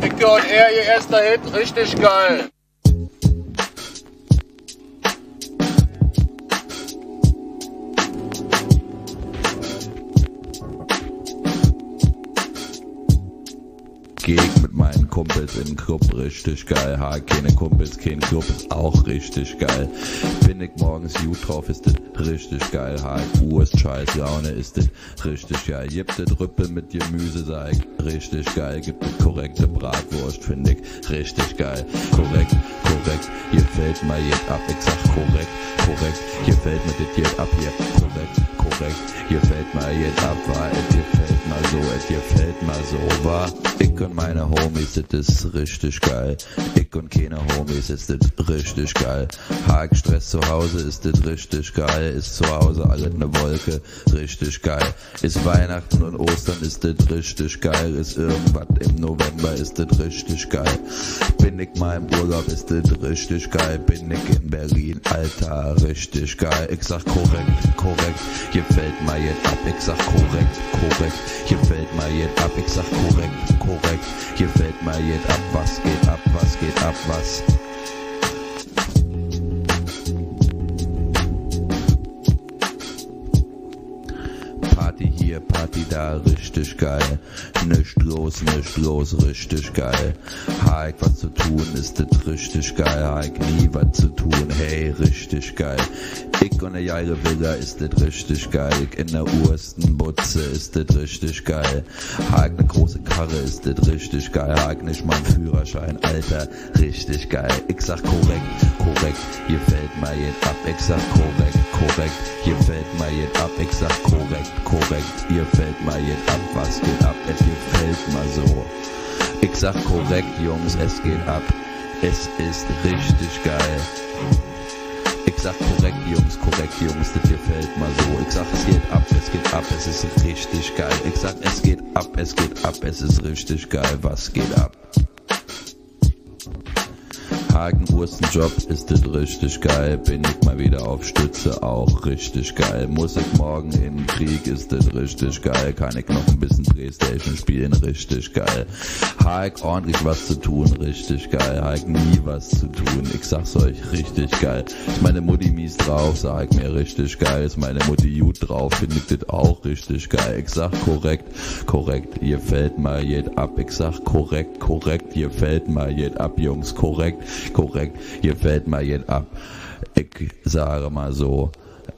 Dicke und er, ihr erster Hit, richtig geil. Mit meinen Kumpels in den Club, richtig geil. Ha, keine Kumpels, kein Club, ist auch richtig geil. Bin ich morgens gut drauf, ist das richtig geil. Ha, Uhr ist scheiß Laune, ist das richtig geil. Gibt es Rüppe mit Gemüse, sag ich, richtig geil. Gibt es korrekte Bratwurst, finde ich, richtig geil. Korrekt, korrekt, hier fällt mal jetzt ab. Ich sag korrekt, korrekt, hier fällt mir das jetzt ab. Hier, korrekt, korrekt, hier fällt mal jetzt ab. War, es hier fällt mal so, es hier fällt mal so, war. Ich und meine Homies, das ist richtig geil. Ich und keine Homies, ist das richtig geil. Hag Stress zu Hause, ist das richtig geil. Ist zu Hause alles ne Wolke, richtig geil. Ist Weihnachten und Ostern, ist das richtig geil. Ist irgendwas im November, ist das richtig geil. Bin ich mal im Urlaub, ist das richtig geil. Bin ich in Berlin, Alter, richtig geil. Ich sag korrekt, korrekt, hier fällt mal jetzt ab. Ich sag korrekt, korrekt, hier fällt mal jetzt ab. Ich sag korrekt, korrekt, hier fällt mal jetzt ab. Was geht ab, was geht ab, was? Party hier, Party da, richtig geil. Nicht los, nicht los, richtig geil. Hab ich was zu tun, ist das richtig geil. Hab ich nie was zu tun, hey, richtig geil. Ich und der geile Villa, ist das richtig geil. Ich in der ursten Butze, ist das richtig geil. Hab ich ne große Karre, ist das richtig geil. Hab ich nicht mal einen Führerschein, Alter, richtig geil. Ich sag korrekt, korrekt, hier fällt mal jetzt ab. Ich sag korrekt, korrekt, hier fällt mal jetzt ab. Ich sag korrekt, korrekt. Korrekt, ihr fällt mal jetzt ab, was geht ab, es fällt mal so. Ich sag korrekt, Jungs, es geht ab, es ist richtig geil. Ich sag korrekt, Jungs, korrekt, Jungs, das hier fällt mal so. Ich sag, es geht ab, es geht ab, es ist richtig geil. Ich sag, es geht ab, es geht ab, es ist richtig geil, was geht ab. Tag einen ersten Job, ist das richtig geil, bin ich mal wieder auf Stütze, auch richtig geil, muss ich morgen in den Krieg, ist das richtig geil, kann ich noch ein bisschen Playstation spielen, richtig geil, Hulk ordentlich was zu tun, richtig geil, Hulk nie was zu tun, ich sag's euch, richtig geil, ist meine Mutti mies drauf, sag mir richtig geil, ist meine Mutti gut drauf, findet das auch richtig geil, ich sag korrekt, korrekt, ihr fällt mal jed ab, ich sag korrekt, korrekt, ihr fällt mal jed ab, Jungs, korrekt, korrekt, ihr fällt mal jed ab, ich sage mal so,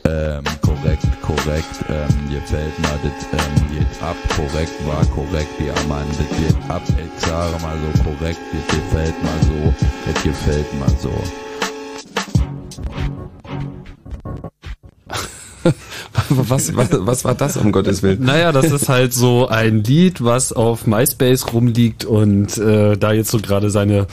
ähm, korrekt, korrekt, ähm, ihr fällt mal das, ähm, jed ab, korrekt, war korrekt, ja man, das jed ab, ich sage mal so, korrekt, das gefällt mal so, das gefällt mal so. Was, was, was war das, um Gottes Willen? Naja, das ist halt so ein Lied, was auf MySpace rumliegt und äh, da jetzt so gerade seine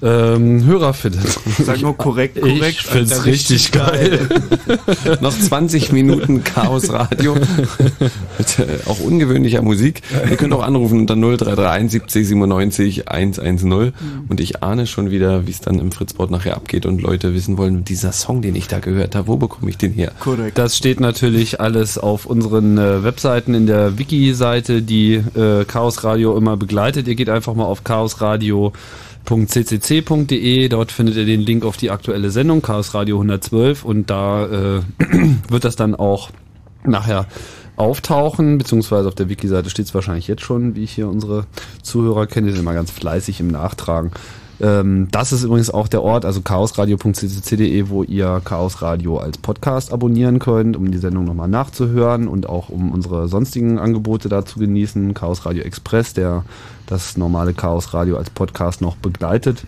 ähm, Hörer findet. Sag nur korrekt, korrekt. Ich find's richtig geil. geil. Noch zwanzig Minuten Chaosradio mit äh, auch ungewöhnlicher Musik. Ihr könnt auch anrufen unter null drei drei eins siebzig siebenundneunzig einhundertzehn mhm. und ich ahne schon wieder, wie es dann im Fritzboard nachher abgeht und Leute wissen wollen, dieser Song, den ich da gehört habe, wo bekomme ich den her? Korrekt. Das steht natürlich alles auf unseren äh, Webseiten in der Wiki-Seite, die äh, Chaosradio immer begleitet. Ihr geht einfach mal auf chaosradio .ccc.de, dort findet ihr den Link auf die aktuelle Sendung, Chaos Radio hundertzwölf, und da äh, wird das dann auch nachher auftauchen, beziehungsweise auf der Wiki-Seite steht es wahrscheinlich jetzt schon, wie ich hier unsere Zuhörer kenne, die sind immer ganz fleißig im Nachtragen. Ähm, das ist übrigens auch der Ort, also chaosradio punkt c c c punkt d e, wo ihr Chaos Radio als Podcast abonnieren könnt, um die Sendung nochmal nachzuhören und auch um unsere sonstigen Angebote da zu genießen. Chaos Radio Express, der das normale Chaos Radio als Podcast noch begleitet,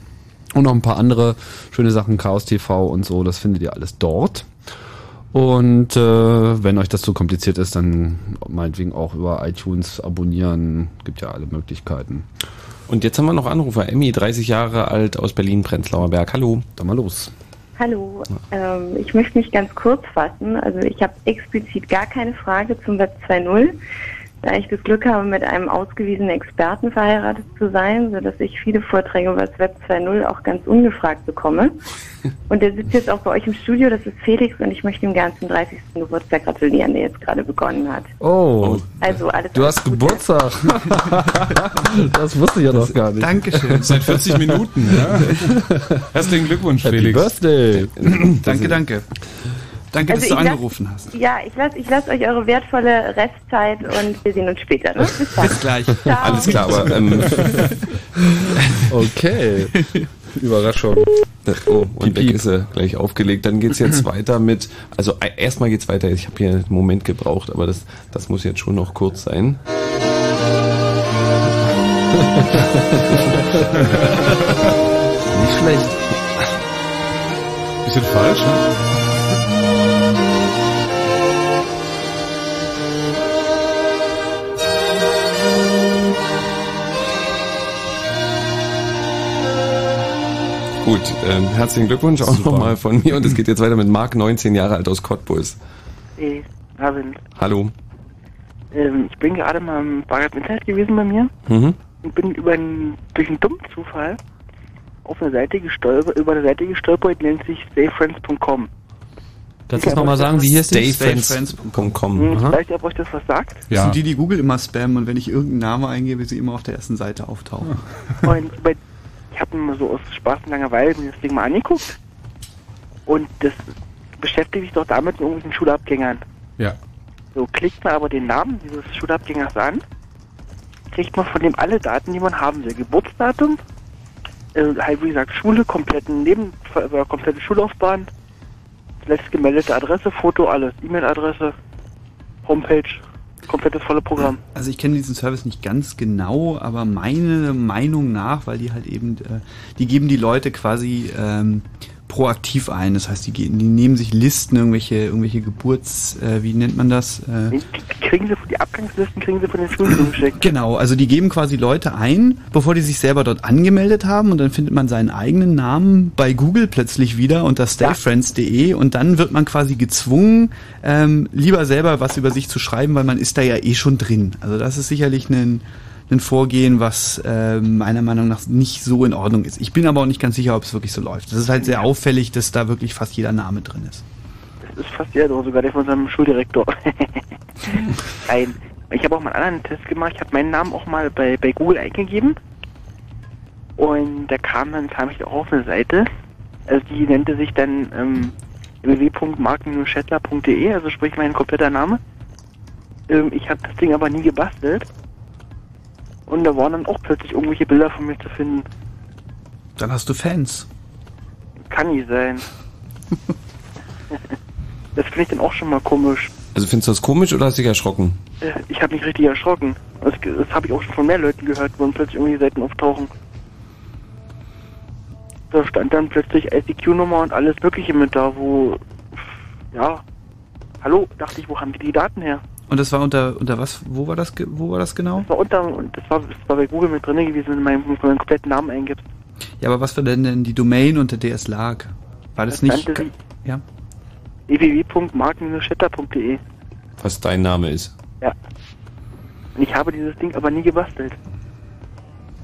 und noch ein paar andere schöne Sachen, Chaos T V und so, das findet ihr alles dort. Und äh, wenn euch das zu kompliziert ist, dann meinetwegen auch über iTunes abonnieren, gibt ja alle Möglichkeiten. Und jetzt haben wir noch Anrufer. Emmy, dreißig Jahre alt, aus Berlin-Prenzlauer Berg. Hallo, dann mal los. Hallo, ähm, ich möchte mich ganz kurz fassen. Also ich habe explizit gar keine Frage zum Web zwei punkt null, da ich das Glück habe, mit einem ausgewiesenen Experten verheiratet zu sein, sodass ich viele Vorträge über das Web zwei punkt null auch ganz ungefragt bekomme. Und der sitzt jetzt auch bei euch im Studio, das ist Felix, und ich möchte ihm ganz zum dreißigsten Geburtstag gratulieren, der jetzt gerade begonnen hat. Oh, also alles du alles hast Gute. Geburtstag. Das wusste ich ja noch gar nicht. Dankeschön. Seit vierzig Minuten. Ja. Herzlichen Glückwunsch, Happy Felix. Birthday. Danke, danke. Danke, also dass du angerufen lass, hast. Ja, ich lasse ich lass euch eure wertvolle Restzeit und wir sehen uns später. Ne? Bis dann. Bis gleich. Ciao. Alles klar, aber... Ähm, okay. Überraschung. Oh, und weg ist er, gleich aufgelegt. Dann geht's jetzt weiter mit... Also erstmal geht's weiter. Ich habe hier einen Moment gebraucht, aber das, das muss jetzt schon noch kurz sein. Nicht schlecht. Bisschen falsch, ne? Gut, ähm, herzlichen Glückwunsch auch nochmal von mir, und es geht jetzt weiter mit Marc, neunzehn Jahre alt, aus Cottbus. Hey, Abend. Hallo. Ähm, ich bin gerade mal im Fahrrad im Internet gewesen bei mir mhm. und bin über einen, durch einen dummen Zufall auf eine Seite gestolpert, über eine Seite gestolpert, nennt sich stay friends punkt com. Kannst du das nochmal sagen, wie hier ist das? stay friends punkt com. Vielleicht, ob euch das was sagt. Das ja. sind die, die Google immer spammen, und wenn ich irgendeinen Namen eingebe, sie immer auf der ersten Seite auftauchen. Ja. Und bei Ich habe mir so aus Spaß und Langeweile mir das Ding mal angeguckt, und das beschäftigt sich doch damit mit irgendwelchen Schulabgängern. Ja. So klickt man aber den Namen dieses Schulabgängers an, kriegt man von dem alle Daten, die man haben will. Geburtsdatum, äh, halt wie gesagt Schule, kompletten Neben äh, komplette Schullaufbahn, letzte gemeldete Adresse, Foto, alles, E-Mail-Adresse, Homepage. Komplettes volle Programm. Also ich kenne diesen Service nicht ganz genau, aber meiner Meinung nach, weil die halt eben, äh, die geben die Leute quasi ähm, proaktiv ein. Das heißt, die, die nehmen sich Listen, irgendwelche irgendwelche Geburts, äh, wie nennt man das? Äh, die, kriegen sie, die Abgangslisten kriegen sie von den Schulen geschickt. Genau, also die geben quasi Leute ein, bevor die sich selber dort angemeldet haben, und dann findet man seinen eigenen Namen bei Google plötzlich wieder unter stay friends punkt d e, und dann wird man quasi gezwungen, ähm, lieber selber was über sich zu schreiben, weil man ist da ja eh schon drin. Also das ist sicherlich ein ein Vorgehen, was äh, meiner Meinung nach nicht so in Ordnung ist. Ich bin aber auch nicht ganz sicher, ob es wirklich so läuft. Das ist halt sehr auffällig, dass da wirklich fast jeder Name drin ist. Das ist fast jeder, sogar der von seinem Schuldirektor. Nein. Ich habe auch mal einen anderen Test gemacht. Ich habe meinen Namen auch mal bei, bei Google eingegeben. Und da kam dann kam ich auch auf eine Seite. Also die nannte sich dann ähm, w w w punkt marken schättler punkt d e, also sprich mein kompletter Name. Ähm, ich habe das Ding aber nie gebastelt. Und da waren dann auch plötzlich irgendwelche Bilder von mir zu finden. Dann hast du Fans. Kann nicht sein. Das finde ich dann auch schon mal komisch. Also findest du das komisch oder hast du dich erschrocken? Ich habe mich richtig erschrocken. Das, das habe ich auch schon von mehr Leuten gehört, wo dann plötzlich irgendwelche Seiten auftauchen. Da stand dann plötzlich I C Q-Nummer und alles Mögliche mit da, wo... Ja, hallo, dachte ich, wo haben wir die Daten her? Und das war unter unter was? Wo war das wo war das genau? Das war unter und das war, das war bei Google mit drin gewesen, wenn du meinen, meinen kompletten Namen eingibst. Ja, aber was war denn denn die Domain, unter der es lag? War das, das nicht... Ja. w w w punkt marken schättler punkt d e. Was dein Name ist. Ja. Und ich habe dieses Ding aber nie gebastelt.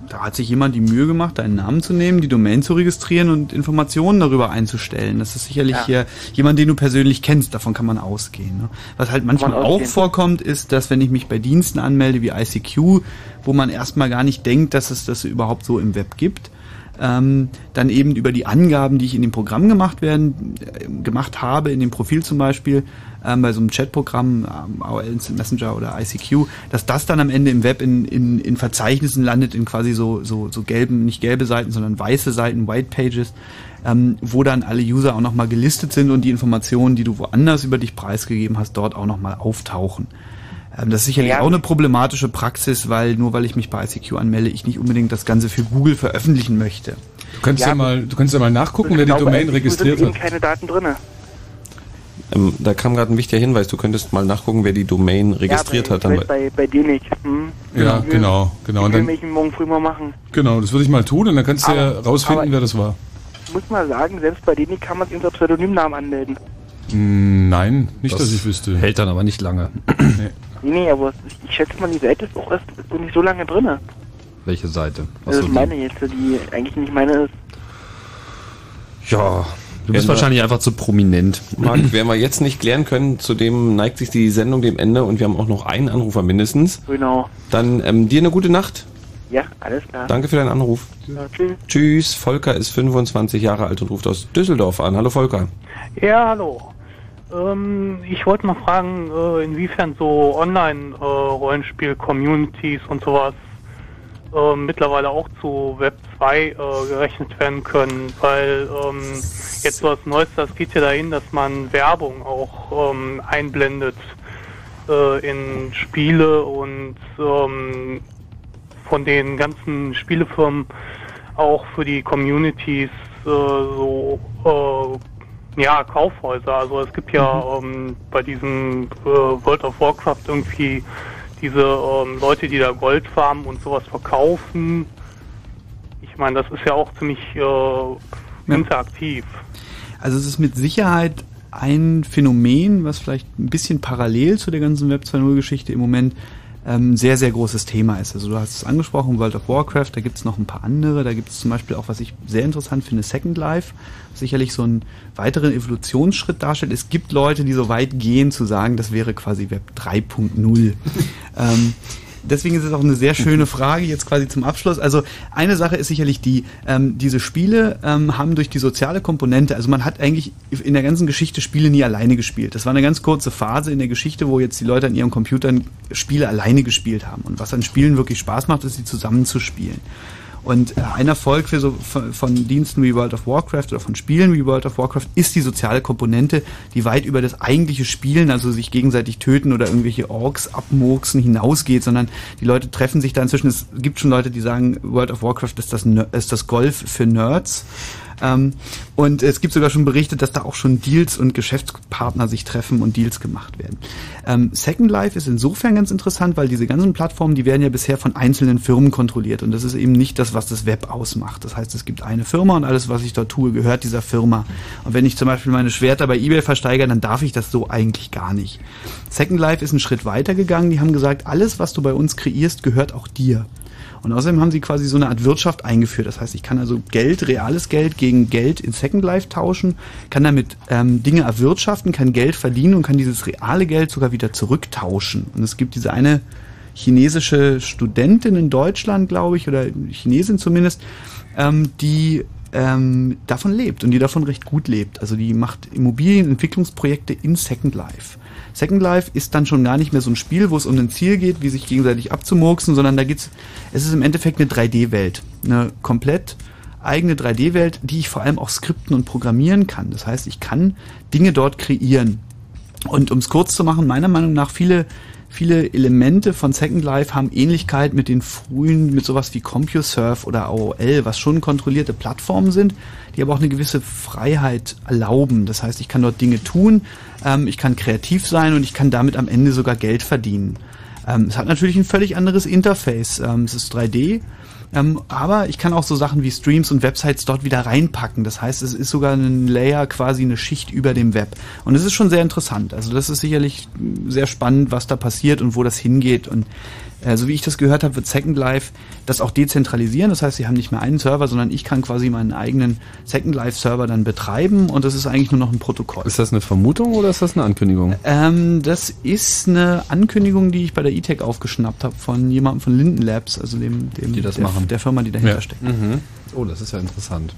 Da hat sich jemand die Mühe gemacht, deinen Namen zu nehmen, die Domain zu registrieren und Informationen darüber einzustellen. Das ist sicherlich ja. hier jemand, den du persönlich kennst. Davon kann man ausgehen. Ne? Was halt manchmal man auch vorkommt, ist, dass wenn ich mich bei Diensten anmelde wie I C Q, wo man erstmal gar nicht denkt, dass es das überhaupt so im Web gibt, ähm, dann eben über die Angaben, die ich in dem Programm gemacht werden, äh, gemacht habe, in dem Profil zum Beispiel, ähm, bei so einem Chatprogramm, ähm, A O L Instant Messenger oder I C Q, dass das dann am Ende im Web in, in, in Verzeichnissen landet, in quasi so, so, so gelben, nicht gelbe Seiten, sondern weiße Seiten, White Pages, ähm, wo dann alle User auch nochmal gelistet sind und die Informationen, die du woanders über dich preisgegeben hast, dort auch nochmal auftauchen. Das ist sicherlich ja. auch eine problematische Praxis, weil nur weil ich mich bei I C Q anmelde, ich nicht unbedingt das Ganze für Google veröffentlichen möchte. Du kannst ja, ja, mal, du kannst ja mal nachgucken, wer die glaube, Domain registriert hat. Da sind keine Daten drin. Ähm, da kam gerade ein wichtiger Hinweis, du könntest mal nachgucken, wer die Domain registriert ja, bei, hat. Dann bei bei, bei D N I C. Hm? Ja, will, genau. genau. Und dann will ich morgen früh mal machen. Genau, das würde ich mal tun und dann kannst du aber, ja rausfinden, wer das war. Ich muss mal sagen, selbst bei D N I C kann man sich unter Pseudonymnamen anmelden. Nein, nicht, das dass ich wüsste. Hält dann aber nicht lange. Nee. Nee, aber ich schätze mal, die Seite ist auch erst so nicht so lange drin. Welche Seite? Was also meine jetzt, die eigentlich nicht meine ist. Ja, du bist wahrscheinlich einfach zu prominent. Marc, werden wir jetzt nicht klären können, zudem neigt sich die Sendung dem Ende und wir haben auch noch einen Anrufer mindestens. Genau. Dann ähm, dir eine gute Nacht. Ja, alles klar. Danke für deinen Anruf. Ja, tschüss. Tschüss. Volker ist fünfundzwanzig Jahre alt und ruft aus Düsseldorf an. Hallo Volker. Ja, hallo. Ich wollte mal fragen, inwiefern so Online-Rollenspiel-Communities und sowas mittlerweile auch zu Web zwei gerechnet werden können, weil jetzt so das Neueste, das geht ja dahin, dass man Werbung auch einblendet in Spiele und von den ganzen Spielefirmen auch für die Communities so ja, Kaufhäuser. Also es gibt ja ähm, bei diesem äh, World of Warcraft irgendwie diese ähm, Leute, die da Gold farmen und sowas verkaufen. Ich meine, das ist ja auch ziemlich äh, interaktiv. Also es ist mit Sicherheit ein Phänomen, was vielleicht ein bisschen parallel zu der ganzen Web zwei Punkt null-Geschichte im Moment ähm, sehr, sehr großes Thema ist. Also du hast es angesprochen, World of Warcraft, da gibt es noch ein paar andere. Da gibt es zum Beispiel auch, was ich sehr interessant finde, Second Life. Sicherlich so einen weiteren Evolutionsschritt darstellt. Es gibt Leute, die so weit gehen, zu sagen, das wäre quasi Web drei Punkt null. ähm, deswegen ist es auch eine sehr schöne Frage jetzt quasi zum Abschluss. Also eine Sache ist sicherlich die, ähm, diese Spiele ähm, haben durch die soziale Komponente, also man hat eigentlich in der ganzen Geschichte Spiele nie alleine gespielt. Das war eine ganz kurze Phase in der Geschichte, wo jetzt die Leute an ihren Computern Spiele alleine gespielt haben. Und was an Spielen wirklich Spaß macht, ist, sie zusammenzuspielen. Und ein Erfolg für so von Diensten wie World of Warcraft oder von Spielen wie World of Warcraft ist die soziale Komponente, die weit über das eigentliche Spielen, also sich gegenseitig töten oder irgendwelche Orks abmurksen, hinausgeht, sondern die Leute treffen sich da inzwischen. Es gibt schon Leute, die sagen, World of Warcraft ist das, ist das Golf für Nerds. Ähm, und es gibt sogar schon Berichte, dass da auch schon Deals und Geschäftspartner sich treffen und Deals gemacht werden. Ähm, Second Life ist insofern ganz interessant, weil diese ganzen Plattformen, die werden ja bisher von einzelnen Firmen kontrolliert und das ist eben nicht das, was das Web ausmacht. Das heißt, es gibt eine Firma und alles, was ich dort tue, gehört dieser Firma. Und wenn ich zum Beispiel meine Schwerter bei eBay versteigere, dann darf ich das so eigentlich gar nicht. Second Life ist einen Schritt weiter gegangen. Die haben gesagt, alles, was du bei uns kreierst, gehört auch dir. Und außerdem haben sie quasi so eine Art Wirtschaft eingeführt. Das heißt, ich kann also Geld, reales Geld gegen Geld in Second Life tauschen, kann damit ähm, Dinge erwirtschaften, kann Geld verdienen und kann dieses reale Geld sogar wieder zurücktauschen. Und es gibt diese eine chinesische Studentin in Deutschland, glaube ich, oder Chinesin zumindest, ähm, die ähm, davon lebt und die davon recht gut lebt. Also die macht Immobilienentwicklungsprojekte in Second Life. Second Life ist dann schon gar nicht mehr so ein Spiel, wo es um ein Ziel geht, wie sich gegenseitig abzumurksen, sondern da geht's, es ist im Endeffekt eine drei D-Welt. Eine komplett eigene drei D-Welt, die ich vor allem auch skripten und programmieren kann. Das heißt, ich kann Dinge dort kreieren. Und um es kurz zu machen, meiner Meinung nach viele, viele Elemente von Second Life haben Ähnlichkeit mit den frühen, mit sowas wie CompuServe oder A O L, was schon kontrollierte Plattformen sind, die aber auch eine gewisse Freiheit erlauben. Das heißt, ich kann dort Dinge tun, ähm, ich kann kreativ sein und ich kann damit am Ende sogar Geld verdienen. Ähm, es hat natürlich ein völlig anderes Interface. Ähm, es ist drei D, ähm, aber ich kann auch so Sachen wie Streams und Websites dort wieder reinpacken. Das heißt, es ist sogar ein Layer, quasi eine Schicht über dem Web. Und es ist schon sehr interessant. Also das ist sicherlich sehr spannend, was da passiert und wo das hingeht. Und äh, so wie ich das gehört habe, wird Second Life das auch dezentralisieren. Das heißt, sie haben nicht mehr einen Server, sondern ich kann quasi meinen eigenen Second Life-Server dann betreiben. Und das ist eigentlich nur noch ein Protokoll. Ist das eine Vermutung oder ist das eine Ankündigung? Ähm, das ist eine Ankündigung, die ich bei der E-Tech aufgeschnappt habe von jemandem von Linden Labs, also dem, dem die das der, machen. der Firma, die dahinter ja. steckt. Mhm. Oh, das ist ja interessant.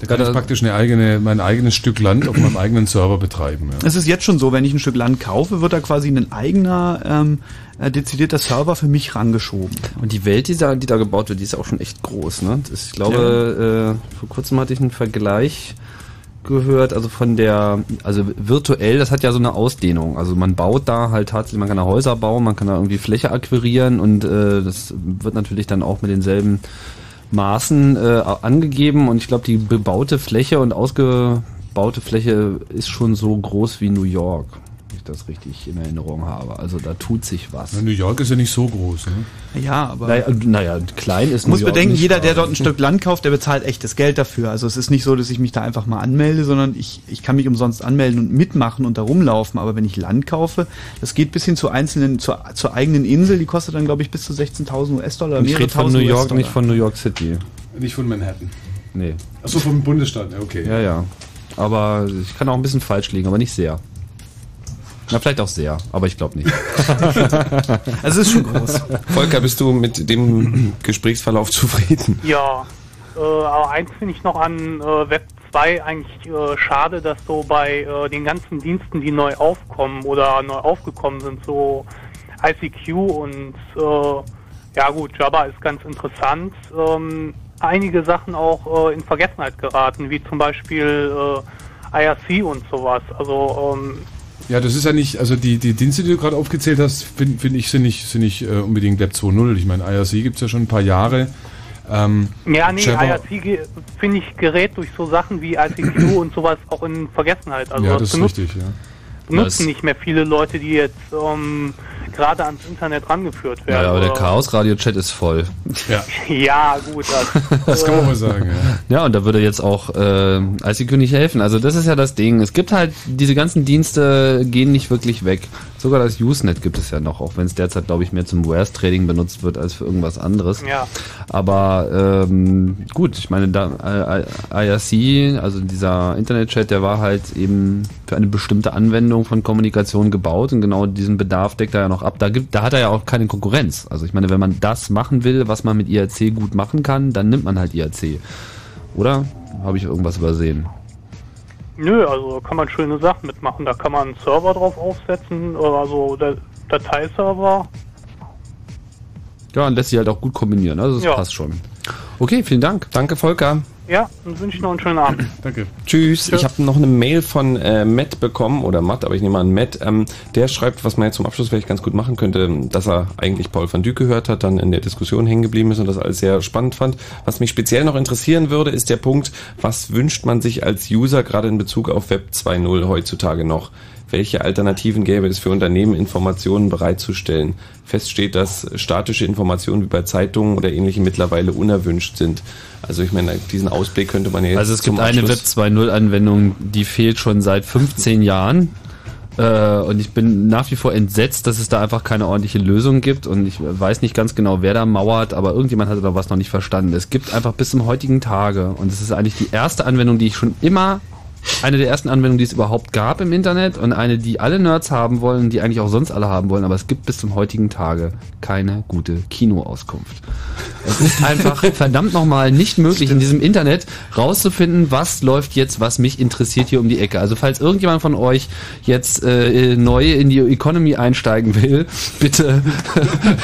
Da kann ich praktisch eine eigene, mein eigenes Stück Land auf meinem eigenen Server betreiben. Ja. Es ist jetzt schon so, wenn ich ein Stück Land kaufe, wird da quasi ein eigener ähm, dezidierter Server für mich rangeschoben. Und die Welt, die da, die da gebaut wird, die ist auch schon echt groß. Ne? Das, ich glaube, ja. äh, vor kurzem hatte ich einen Vergleich gehört, also von der, also virtuell, das hat ja so eine Ausdehnung, also man baut da halt tatsächlich, man kann da Häuser bauen, man kann da irgendwie Fläche akquirieren und äh, das wird natürlich dann auch mit denselben Maßen äh, angegeben und ich glaube, die bebaute Fläche und ausgebaute Fläche ist schon so groß wie New York, wenn ich das richtig in Erinnerung habe. Also da tut sich was. Na, New York ist ja nicht so groß, ne? Ja, aber... Naja, naja klein ist New York. Man muss bedenken, jeder, der dort ein Stück Land kauft, der bezahlt echtes Geld dafür. Also es ist nicht so, dass ich mich da einfach mal anmelde, sondern ich, ich kann mich umsonst anmelden und mitmachen und da rumlaufen. Aber wenn ich Land kaufe, das geht bis hin zu einzelnen, zur, zur eigenen Insel, die kostet dann, glaube ich, bis zu sechzehntausend US-Dollar. Ich rede von New York, nicht von New York City. Nicht von Manhattan. Nee. Achso, vom Bundesstaat, okay. Ja, ja. Aber ich kann auch ein bisschen falsch liegen, aber nicht sehr. Na, vielleicht auch sehr, aber ich glaube nicht. Es ist schon groß. Volker, bist du mit dem Gesprächsverlauf zufrieden? Ja, äh, aber eins finde ich noch an äh, Web zwei eigentlich äh, schade, dass so bei äh, den ganzen Diensten, die neu aufkommen oder neu aufgekommen sind, so I C Q und äh, ja gut, Jabber ist ganz interessant, ähm, einige Sachen auch äh, in Vergessenheit geraten, wie zum Beispiel äh, I R C und sowas. Also ähm, ja, das ist ja nicht, also die, die Dienste, die du gerade aufgezählt hast, finde find ich, sind nicht, sind nicht äh, unbedingt Web zwei Punkt null. Ich meine, I R C gibt es ja schon ein paar Jahre. Ähm, ja, nee, Jabber. I R C, finde ich, gerät durch so Sachen wie I C Q und sowas auch in Vergessenheit. Also ja, das ist richtig, ja. Nutzen nicht mehr viele Leute, die jetzt ähm, gerade ans Internet rangeführt werden. Ja, aber der Chaos-Radio-Chat ist voll. Ja, ja gut. Das, das kann man mal sagen. Ja, ja, und da würde jetzt auch äh, I C Q nicht helfen. Also das ist ja das Ding. Es gibt halt, diese ganzen Dienste gehen nicht wirklich weg. Sogar das Usenet gibt es ja noch, auch wenn es derzeit, glaube ich, mehr zum Wares-Trading benutzt wird als für irgendwas anderes. Ja. Aber ähm, gut, ich meine, da, I R C, also dieser Internet-Chat, der war halt eben für eine bestimmte Anwendung von Kommunikation gebaut und genau diesen Bedarf deckt er ja noch ab. Da gibt, da hat er ja auch keine Konkurrenz. Also ich meine, wenn man das machen will, was man mit I R C gut machen kann, dann nimmt man halt I R C. Oder? Habe ich irgendwas übersehen? Nö, also kann man schöne Sachen mitmachen. Da kann man einen Server drauf aufsetzen, also der Dateiserver. Ja, und lässt sich halt auch gut kombinieren. Also das ja. passt schon. Okay, vielen Dank. Danke, Volker. Ja, dann wünsche ich noch einen schönen Abend. Danke. Tschüss. Tschüss. Ich habe noch eine Mail von äh, Matt bekommen, oder Matt, aber ich nehme an Matt. Ähm, der schreibt, was man jetzt zum Abschluss vielleicht ganz gut machen könnte, dass er eigentlich Paul van Dyk gehört hat, dann in der Diskussion hängen geblieben ist und das alles sehr spannend fand. Was mich speziell noch interessieren würde, ist der Punkt, was wünscht man sich als User gerade in Bezug auf Web zwei Punkt null heutzutage noch? Welche Alternativen gäbe es für Unternehmen, Informationen bereitzustellen? Fest steht, dass statische Informationen wie bei Zeitungen oder ähnlichem mittlerweile unerwünscht sind. Also ich meine, diesen Ausblick könnte man ja jetzt. Also es gibt eine Web zwei Punkt null-Anwendung, die fehlt schon seit fünfzehn Jahren. Und ich bin nach wie vor entsetzt, dass es da einfach keine ordentliche Lösung gibt und ich weiß nicht ganz genau, wer da mauert, aber irgendjemand hat da was noch nicht verstanden. Es gibt einfach bis zum heutigen Tage und es ist eigentlich die erste Anwendung, die ich schon immer, eine der ersten Anwendungen, die es überhaupt gab im Internet und eine, die alle Nerds haben wollen, die eigentlich auch sonst alle haben wollen, aber es gibt bis zum heutigen Tage keine gute Kinoauskunft. Es ist einfach verdammt nochmal nicht möglich, in diesem Internet rauszufinden, was läuft jetzt, was mich interessiert hier um die Ecke. Also falls irgendjemand von euch jetzt äh, neu in die Economy einsteigen will, bitte,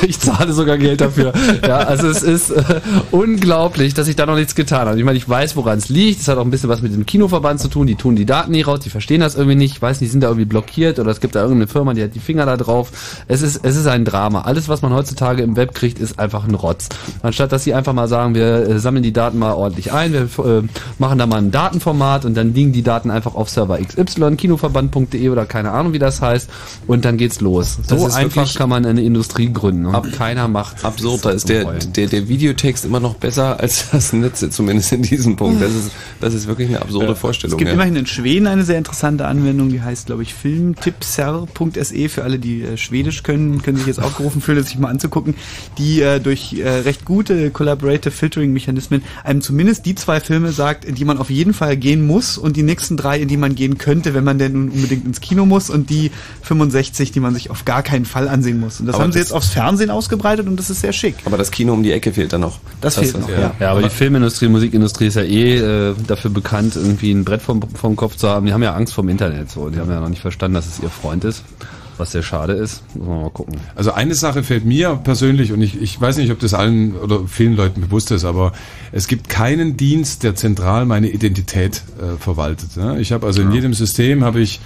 ich zahle sogar Geld dafür. Ja, also es ist äh, unglaublich, dass ich da noch nichts getan habe. Ich meine, ich weiß, woran es liegt. Es hat auch ein bisschen was mit dem Kinoverband zu tun. Die tun die Daten nicht raus, die verstehen das irgendwie nicht. Ich weiß nicht, sind da irgendwie blockiert oder es gibt da irgendeine Firma, die hat die Finger da drauf. Es ist, es ist ein Drama. Alles, was man heutzutage im Web kriegt, ist einfach ein Rotz. Anstatt, dass sie einfach mal sagen, wir äh, sammeln die Daten mal ordentlich ein, wir äh, machen da mal ein Datenformat und dann liegen die Daten einfach auf Server X Y, kinoverband punkt de oder keine Ahnung, wie das heißt und dann geht's los. Das so einfach kann man eine Industrie gründen und ab, keiner macht absurd. Da ist der, der, der Videotext immer noch besser als das Netz, zumindest in diesem Punkt. Das ist, das ist wirklich eine absurde ja. Vorstellung. Es gibt immerhin in Schweden eine sehr interessante Anwendung, die heißt, glaube ich, filmtipser punkt se. Für alle, die äh, Schwedisch können, können sich jetzt aufgerufen fühlen, das sich mal anzugucken, die äh, durch äh, recht gute Collaborative Filtering-Mechanismen einem zumindest die zwei Filme sagt, in die man auf jeden Fall gehen muss und die nächsten drei, in die man gehen könnte, wenn man denn nun unbedingt ins Kino muss und die fünfundsechzig, die man sich auf gar keinen Fall ansehen muss. Und das aber haben das sie jetzt aufs Fernsehen ausgebreitet und das ist sehr schick. Aber das Kino um die Ecke fehlt da noch. Das, das fehlt noch, ja. ja. Ja, aber die Filmindustrie, Musikindustrie ist ja eh äh, dafür bekannt, irgendwie ein Brett vom vom Kopf zu haben. Die haben ja Angst vorm Internet. So. Die haben ja noch nicht verstanden, dass es ihr Freund ist. Was sehr schade ist. Muss man mal gucken. Also eine Sache fällt mir persönlich, und ich, ich weiß nicht, ob das allen oder vielen Leuten bewusst ist, aber es gibt keinen Dienst, der zentral meine Identität äh, verwaltet. Ne? Ich habe also in ja. jedem System habe ich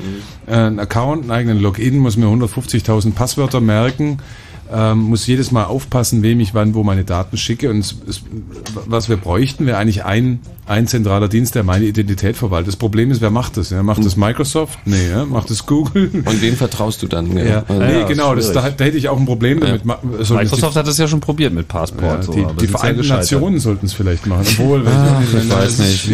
äh, einen Account, einen eigenen Login, muss mir hundertfünfzigtausend Passwörter merken, Ähm, muss jedes Mal aufpassen, wem ich wann wo meine Daten schicke. Und es, es, was wir bräuchten, wäre eigentlich ein, ein zentraler Dienst, der meine Identität verwaltet. Das Problem ist, wer macht das? Ja? Macht das Microsoft? Nee, ja? Macht das Google? Und wem vertraust du dann? Ja. Ja. Also nee, ja, genau, das, da, da hätte ich auch ein Problem damit. Ja. So, Microsoft die, hat das ja schon probiert mit Passport. Ja, so, die die Vereinten Nationen sollten es vielleicht machen. Obwohl, ah, ich, ich weiß nicht.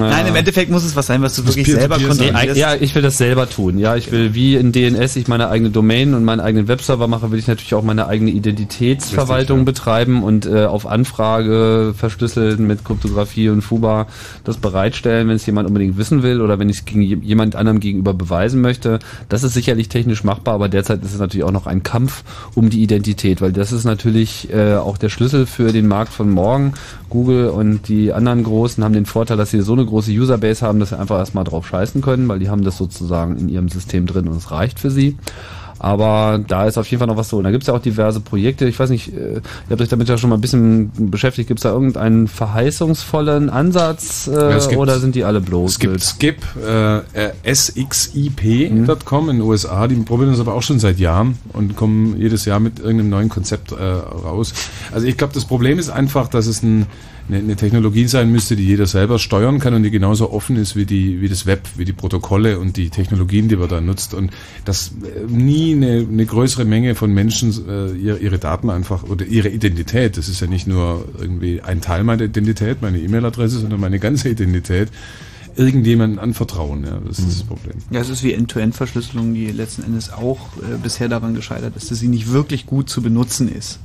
Nein, im Endeffekt muss es was sein, was du das wirklich selber kontrollierst. Ja, ich will das selber tun. Ja, ich will, wie in D N S ich meine eigene Domain und meinen eigenen Webserver mache, will ich natürlich auch mal meine eigene Identitätsverwaltung richtig, betreiben und äh, auf Anfrage verschlüsselt mit Kryptographie und FUBA das bereitstellen, wenn es jemand unbedingt wissen will oder wenn ich es gegen jemand anderem gegenüber beweisen möchte. Das ist sicherlich technisch machbar, aber derzeit ist es natürlich auch noch ein Kampf um die Identität, weil das ist natürlich äh, auch der Schlüssel für den Markt von morgen. Google und die anderen Großen haben den Vorteil, dass sie so eine große Userbase haben, dass sie einfach erstmal drauf scheißen können, weil die haben das sozusagen in ihrem System drin und es reicht für sie. Aber da ist auf jeden Fall noch was zu tun. Da gibt es ja auch diverse Projekte. Ich weiß nicht, ihr habt euch damit ja schon mal ein bisschen beschäftigt. Gibt es da irgendeinen verheißungsvollen Ansatz äh, ja, gibt, oder sind die alle bloß? Es gibt Skip, äh, S X I P Punkt com in den U S A. Die probieren das aber auch schon seit Jahren und kommen jedes Jahr mit irgendeinem neuen Konzept äh, raus. Also ich glaube, das Problem ist einfach, dass es ein eine Technologie sein müsste, die jeder selber steuern kann und die genauso offen ist wie die wie das Web, wie die Protokolle und die Technologien, die man da nutzt und dass nie eine, eine größere Menge von Menschen äh, ihre, ihre Daten einfach oder ihre Identität, das ist ja nicht nur irgendwie ein Teil meiner Identität, meine E-Mail-Adresse, sondern meine ganze Identität irgendjemanden anvertrauen. Ja, das ist das Problem. Ja, es ist wie End-to-End-Verschlüsselung, die letzten Endes auch äh, bisher daran gescheitert ist, dass sie nicht wirklich gut zu benutzen ist.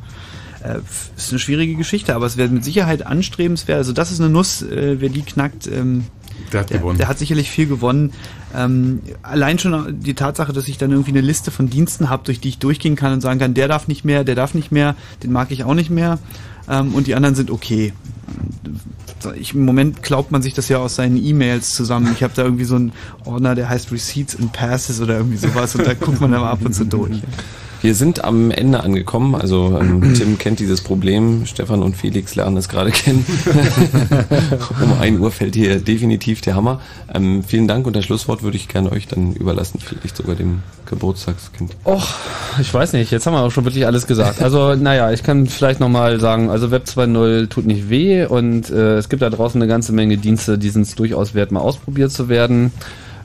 Ist eine schwierige Geschichte, aber es wäre mit Sicherheit anstrebenswert. Also das ist eine Nuss, äh, wer die knackt, ähm, der hat der, gewonnen. Der hat sicherlich viel gewonnen. Ähm, allein schon die Tatsache, dass ich dann irgendwie eine Liste von Diensten habe, durch die ich durchgehen kann und sagen kann, der darf nicht mehr, der darf nicht mehr, den mag ich auch nicht mehr ähm, und die anderen sind okay. Ich, im Moment glaubt man sich das ja aus seinen E-Mails zusammen. Ich habe da irgendwie so einen Ordner, der heißt Receipts and Passes oder irgendwie sowas und da guckt man dann ab und zu durch. Wir sind am Ende angekommen. Also ähm, Tim kennt dieses Problem. Stefan und Felix lernen es gerade kennen. Um ein Uhr fällt hier definitiv der Hammer. Ähm, vielen Dank und das Schlusswort würde ich gerne euch dann überlassen. Vielleicht sogar dem Geburtstagskind. Och, ich weiß nicht. Jetzt haben wir auch schon wirklich alles gesagt. Also naja, ich kann vielleicht nochmal sagen, also Web zwei Punkt null tut nicht weh und äh, es gibt da draußen eine ganze Menge Dienste, die sind es durchaus wert, mal ausprobiert zu werden.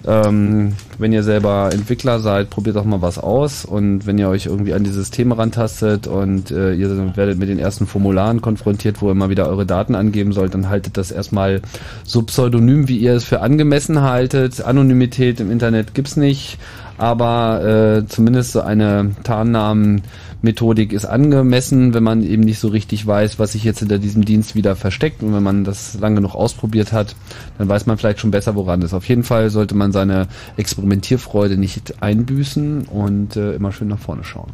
Ähm, wenn ihr selber Entwickler seid, probiert doch mal was aus und wenn ihr euch irgendwie an die Systeme rantastet und äh, ihr werdet mit den ersten Formularen konfrontiert, wo ihr mal wieder eure Daten angeben sollt, dann haltet das erstmal so pseudonym, wie ihr es für angemessen haltet. Anonymität im Internet gibt's nicht, aber äh, zumindest so eine Tarnnamenmethodik ist angemessen, wenn man eben nicht so richtig weiß, was sich jetzt hinter diesem Dienst wieder versteckt. Und wenn man das lange genug ausprobiert hat, dann weiß man vielleicht schon besser, woran es. Auf jeden Fall sollte man seine Experimentierfreude nicht einbüßen und äh, immer schön nach vorne schauen.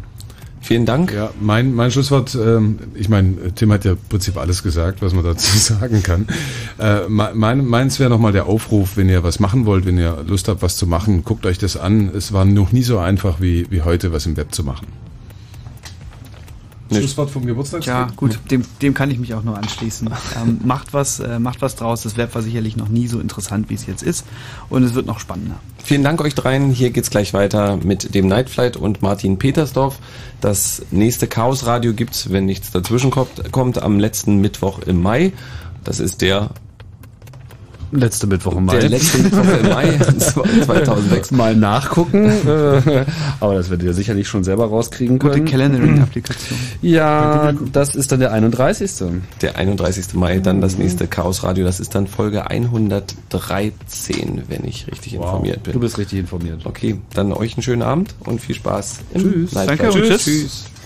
Vielen Dank. Ja, mein, mein Schlusswort, ähm, ich meine, Tim hat ja im Prinzip alles gesagt, was man dazu sagen kann. Äh, mein, meins wäre nochmal der Aufruf, wenn ihr was machen wollt, wenn ihr Lust habt, was zu machen, guckt euch das an. Es war noch nie so einfach, wie, wie heute, was im Web zu machen. Nee. Schlusswort vom Geburtstag? Ja, gut, dem, dem kann ich mich auch nur anschließen. Ähm, macht was, äh, macht was draus. Das Web war sicherlich noch nie so interessant, wie es jetzt ist. Und es wird noch spannender. Vielen Dank euch dreien. Hier geht's gleich weiter mit dem Nightflight und Martin Petersdorf. Das nächste Chaosradio gibt's, wenn nichts dazwischen kommt, kommt, am letzten Mittwoch im Mai. Das ist der letzte Mittwoch im Mai. Der letzte Mittwoch im Mai zweitausendsechs. Mal nachgucken. Aber das werdet ihr sicherlich schon selber rauskriegen können. Gute Calendaring-Applikation. Ja, das ist dann der einunddreißigste Der einunddreißigste Mai, dann das nächste Chaosradio. Das ist dann Folge hundertdreizehn, wenn ich richtig wow. informiert bin. Du bist richtig informiert. Okay, dann euch einen schönen Abend und viel Spaß. Tschüss. Danke und tschüss. tschüss.